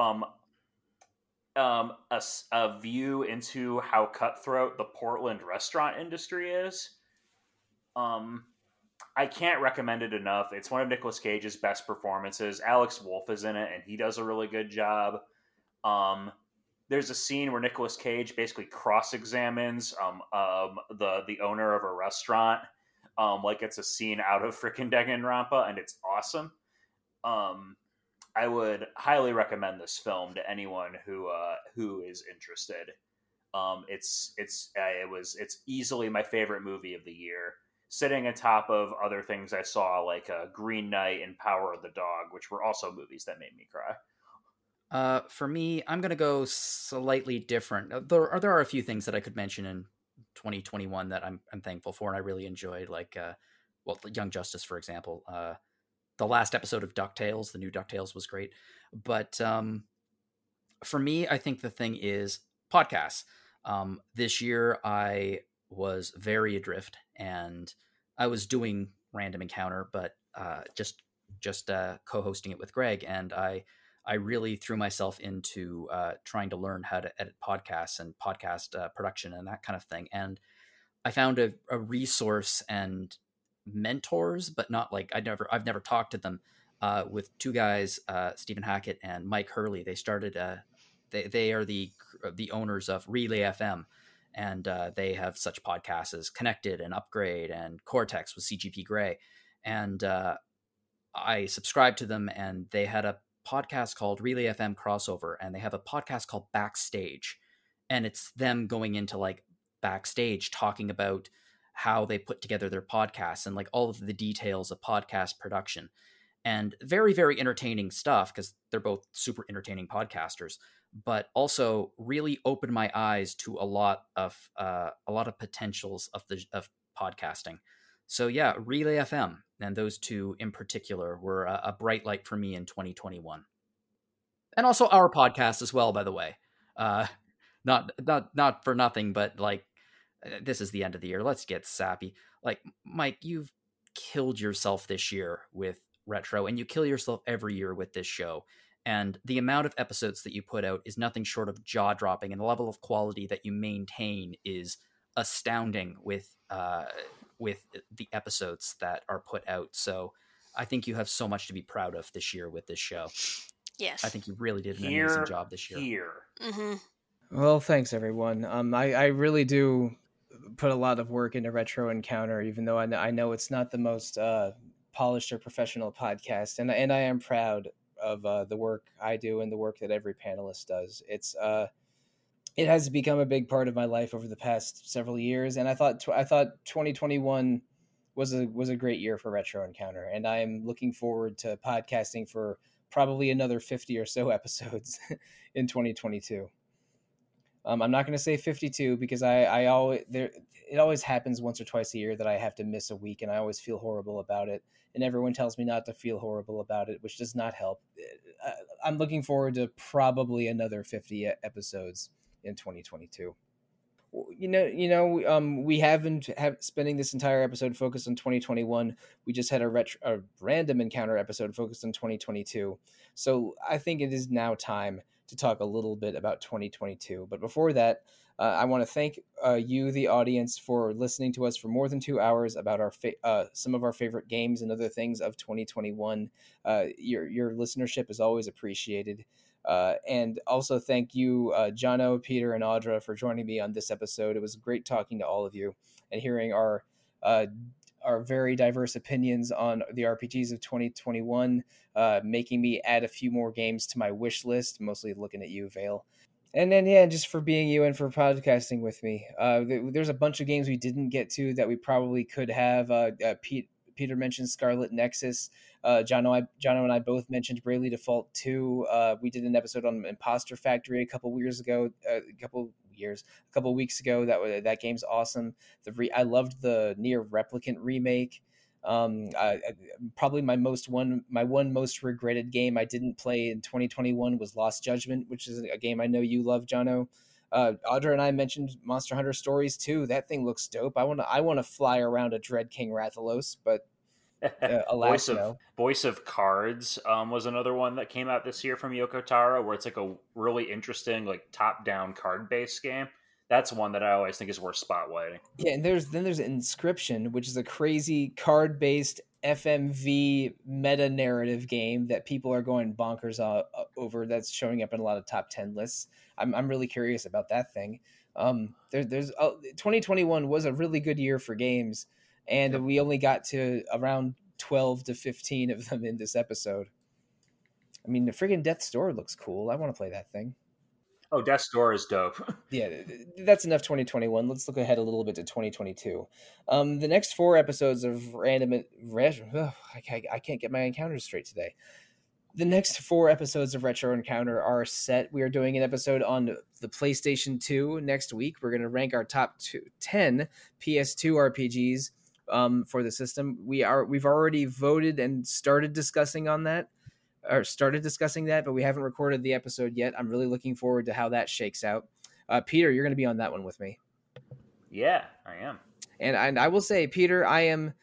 a view into how cutthroat the Portland restaurant industry is. I can't recommend it enough. It's one of Nicolas Cage's best performances. Alex Wolff is in it, and he does a really good job. There's a scene where Nicolas Cage basically cross-examines the owner of a restaurant, like it's a scene out of frickin' Danganronpa, and it's awesome. I would highly recommend this film to anyone who is interested. It's easily my favorite movie of the year, sitting atop of other things I saw like Green Knight and Power of the Dog, which were also movies that made me cry. For me, I'm going to go slightly different. There are a few things that I could mention in 2021 that I'm thankful for and I really enjoyed, like Young Justice, for example. The last episode of DuckTales, the new DuckTales, was great. But for me, I think the thing is podcasts. This year, I was very adrift, and I was doing Random Encounter, but just co-hosting it with Greg. And I really threw myself into trying to learn how to edit podcasts and podcast production and that kind of thing. And I found a resource and mentors, but not like I've never talked to them, with two guys, Stephen Hackett and Mike Hurley. They started they are the owners of Relay FM, and they have such podcasts as Connected and Upgrade and Cortex with CGP Grey, and I subscribed to them, and they had a podcast called Relay FM Crossover, and they have a podcast called Backstage, and it's them going into like backstage talking about how they put together their podcasts and like all of the details of podcast production, and very, very entertaining stuff, because they're both super entertaining podcasters, but also really opened my eyes to a lot of potentials of podcasting. So yeah, Relay FM and those two in particular were a bright light for me in 2021, and also our podcast as well, by the way, not for nothing, but like, this is the end of the year. Let's get sappy. Like, Mike, you've killed yourself this year with Retro, and you kill yourself every year with this show. And the amount of episodes that you put out is nothing short of jaw-dropping, and the level of quality that you maintain is astounding with the episodes that are put out. So I think you have so much to be proud of this year with this show. Yes. I think you really did an amazing job this year. Mm-hmm. Well, thanks, everyone. I really do put a lot of work into Retro Encounter, even though I know it's not the most polished or professional podcast, and I am proud of the work I do and the work that every panelist does. It's it has become a big part of my life over the past several years, and I thought 2021 was a great year for Retro Encounter, and I am looking forward to podcasting for probably another 50 or so episodes in 2022. I'm not going to say 52 because it always happens once or twice a year that I have to miss a week, and I always feel horrible about it. And everyone tells me not to feel horrible about it, which does not help. I'm looking forward to probably another 50 episodes in 2022. We have spending this entire episode focused on 2021. We just had a Random Encounter episode focused on 2022. So I think it is now time to talk a little bit about 2022. But before that, I want to thank you, the audience, for listening to us for more than 2 hours about our some of our favorite games and other things of 2021. Your listenership is always appreciated. And also thank you, Jono, Peter, and Audra for joining me on this episode. It was great talking to all of you and hearing our very diverse opinions on the RPGs of 2021, making me add a few more games to my wish list, mostly looking at you, Vale. And then, yeah, just for being you and for podcasting with me. There's a bunch of games we didn't get to that we probably could have. Peter mentioned Scarlet Nexus. Jono and I both mentioned Bravely Default 2. We did an episode on Imposter Factory a couple weeks ago. That game's awesome. I loved the Nier Replicant remake. Probably my one most regretted game I didn't play in 2021 was Lost Judgment, which is a game I know you love, Jono. Audra and I mentioned Monster Hunter Stories too. That thing looks dope. I want to fly around a Dread King Rathalos, but alas, Voice of Cards was another one that came out this year from Yoko Taro, where it's like a really interesting, like, top-down card-based game. That's one that I always think is worth spotlighting. Yeah, and there's Inscription, which is a crazy card-based FMV meta-narrative game that people are going bonkers over. That's showing up in a lot of top 10 lists. I'm really curious about that thing. 2021 was a really good year for games, and we only got to around 12 to 15 of them in this episode. I mean, the friggin' Death's Door looks cool. I want to play that thing. Oh, Death's Door is dope. Yeah, that's enough 2021. Let's look ahead a little bit to 2022. The next four episodes of I can't get my encounters straight today. The next four episodes of Retro Encounter are set. We are doing an episode on the PlayStation 2 next week. We're going to rank our top 10 PS2 RPGs for the system. We've already voted and started discussing that, but we haven't recorded the episode yet. I'm really looking forward to how that shakes out. Peter, you're going to be on that one with me. Yeah, I am. And I will say, Peter, I am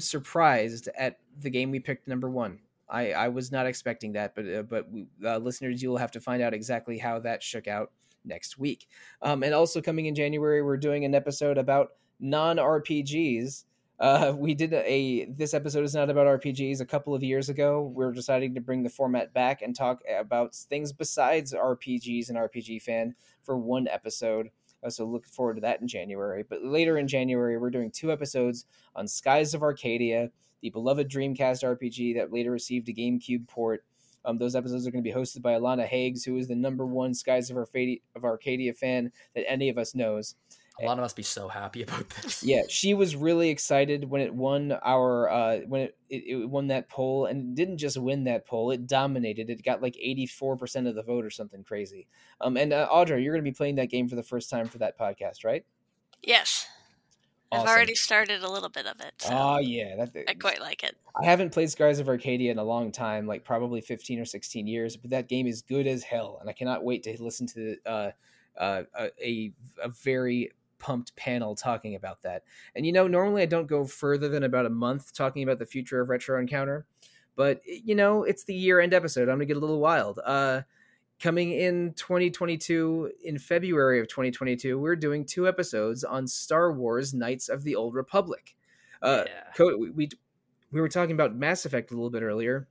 surprised at the game we picked number one. I was not expecting that, but listeners, you'll have to find out exactly how that shook out next week. And also coming in January, we're doing an episode about non-RPGs. This episode is not about RPGs. A couple of years ago, we were deciding to bring the format back and talk about things besides RPGs and RPG fan for one episode. So look forward to that in January. But later in January, we're doing two episodes on Skies of Arcadia, the beloved Dreamcast RPG that later received a GameCube port. Those episodes are going to be hosted by Alana Higgs, who is the number one Skies of Arcadia fan that any of us knows. Alana must be so happy about this. Yeah, she was really excited when it won it won that poll, and it didn't just win that poll; it dominated. It got like 84% of the vote or something crazy. And Audra, you're going to be playing that game for the first time for that podcast, right? Yes, awesome. I've already started a little bit of it. So I quite like it. I haven't played Skies of Arcadia in a long time, like probably 15 or 16 years. But that game is good as hell, and I cannot wait to listen to a very pumped panel talking about that. And normally I don't go further than about a month talking about the future of Retro Encounter, but it's the year-end episode. I'm gonna get a little wild. Coming in 2022, in February of 2022, we're doing two episodes on Star Wars Knights of the Old Republic. We were talking about Mass Effect a little bit earlier.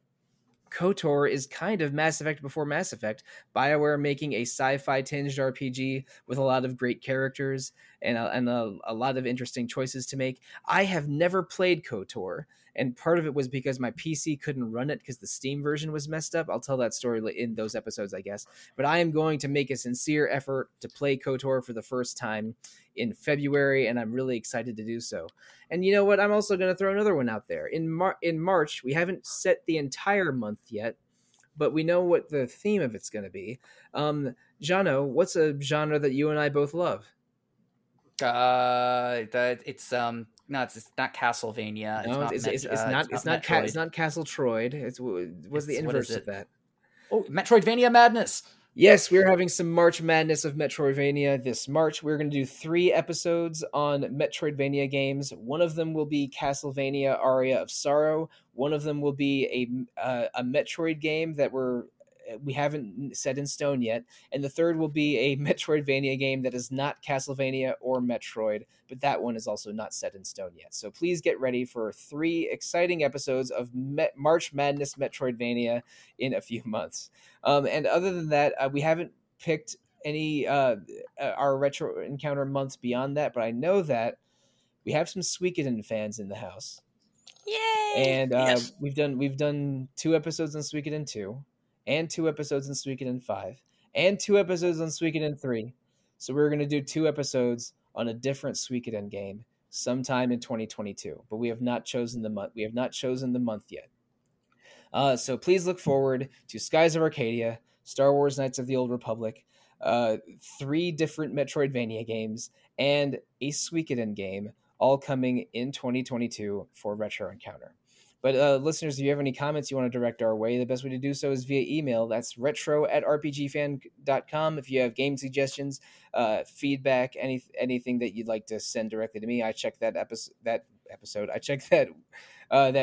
KOTOR is kind of Mass Effect before Mass Effect. BioWare making a sci-fi tinged RPG with a lot of great characters and a lot of interesting choices to make. I have never played KOTOR, and part of it was because my PC couldn't run it because the Steam version was messed up. I'll tell that story in those episodes, I guess. But I am going to make a sincere effort to play KOTOR for the first time in February, and I'm really excited to do so. And you know what? I'm also going to throw another one out there. In March, we haven't set the entire month yet, but we know what the theme of it's going to be. Jono, what's a genre that you and I both love? It's not Castlevania. No, it's not Castle Troid. What's the inverse of that? Oh, Metroidvania Madness. Yes, we're having some March Madness of Metroidvania this March. We're going to do three episodes on Metroidvania games. One of them will be Castlevania Aria of Sorrow. One of them will be a Metroid game that we're we haven't set in stone yet. And the third will be a Metroidvania game that is not Castlevania or Metroid, but that one is also not set in stone yet. So please get ready for 3 exciting episodes of March Madness Metroidvania in a few months. And other than that, we haven't picked any our Retro Encounter months beyond that, but I know that we have some Suikoden fans in the house. Yay! And yes. we've done 2 episodes on Suikoden 2, and 2 episodes on Suikoden 5, and 2 episodes on Suikoden 3. So we're going to do 2 episodes on a different Suikoden game sometime in 2022, but we have not chosen the month. We have not chosen the month yet. So please look forward to Skies of Arcadia, Star Wars Knights of the Old Republic, 3 different Metroidvania games, and a Suikoden game, all coming in 2022 for Retro Encounter. But listeners, if you have any comments you want to direct our way, the best way to do so is via email. That's retro@rpgfan.com. If you have game suggestions, feedback, anything that you'd like to send directly to me, I check that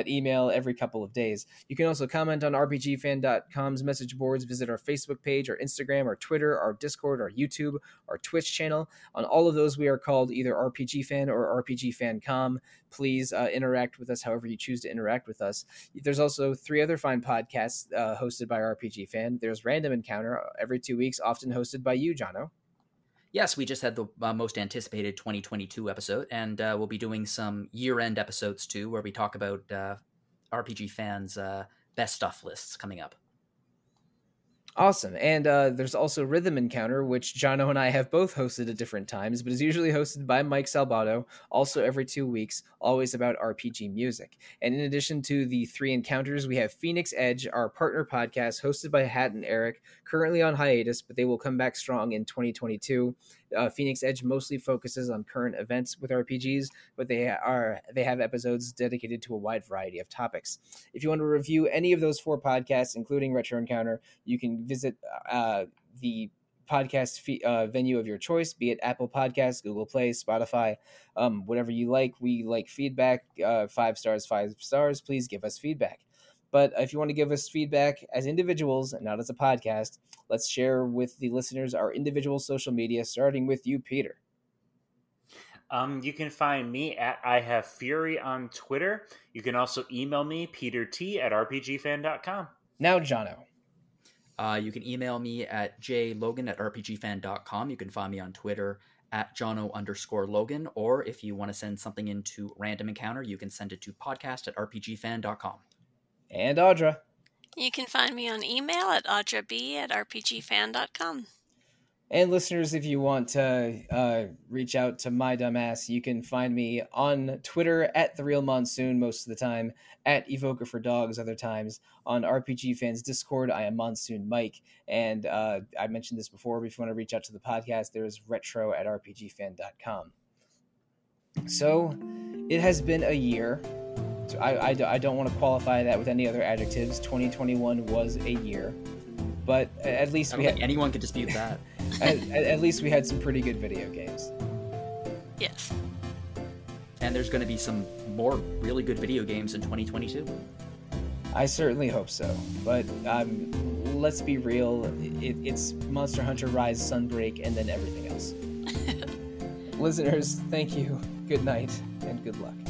email every couple of days. You can also comment on rpgfan.com's message boards, visit our Facebook page, our Instagram, our Twitter, our Discord, our YouTube, our Twitch channel. On all of those, we are called either RPG Fan or RPG Fancom. Please interact with us however you choose to interact with us. There's also 3 other fine podcasts hosted by RPG Fan. There's Random Encounter every 2 weeks, often hosted by you, Jono. Yes, we just had the most anticipated 2022 episode, and we'll be doing some year-end episodes, too, where we talk about RPG fans' best stuff lists coming up. Awesome. And there's also Rhythm Encounter, which Jono and I have both hosted at different times, but is usually hosted by Mike Salvato, also every 2 weeks, always about RPG music. And in addition to the 3 encounters, we have Phoenix Edge, our partner podcast, hosted by Hat and Eric, currently on hiatus, but they will come back strong in 2022. Phoenix Edge mostly focuses on current events with RPGs, but they have episodes dedicated to a wide variety of topics. If you want to review any of those 4 podcasts, including Retro Encounter, you can visit the podcast venue of your choice, be it Apple Podcasts, Google Play, Spotify, whatever you like. We like feedback. 5 stars. Please give us feedback. But if you want to give us feedback as individuals and not as a podcast, let's share with the listeners our individual social media, starting with you, Peter. You can find me at I Have Fury on Twitter. You can also email me, PeterT@RPGFan.com. Now, Jono. You can email me at JLogan@RPGFan.com. You can find me on Twitter at Jono_Logan. Or if you want to send something into Random Encounter, you can send it to podcast@RPGFan.com. And Audra. You can find me on email at audrab@rpgfan.com. And listeners, if you want to reach out to my dumbass, you can find me on Twitter at TheRealMonsoon most of the time, at Evoker for Dogs other times, on RPG Fans Discord, I am Monsoon Mike, and I mentioned this before, but if you want to reach out to the podcast, there is retro@rpgfan.com. So, it has been a year. I don't want to qualify that with any other adjectives. 2021 was a year, but at least we had... anyone could dispute that. at least we had some pretty good video games. Yes. And there's going to be some more really good video games in 2022. I certainly hope so, but let's be real. It's Monster Hunter Rise, Sunbreak, and then everything else. Listeners, thank you. Good night and good luck.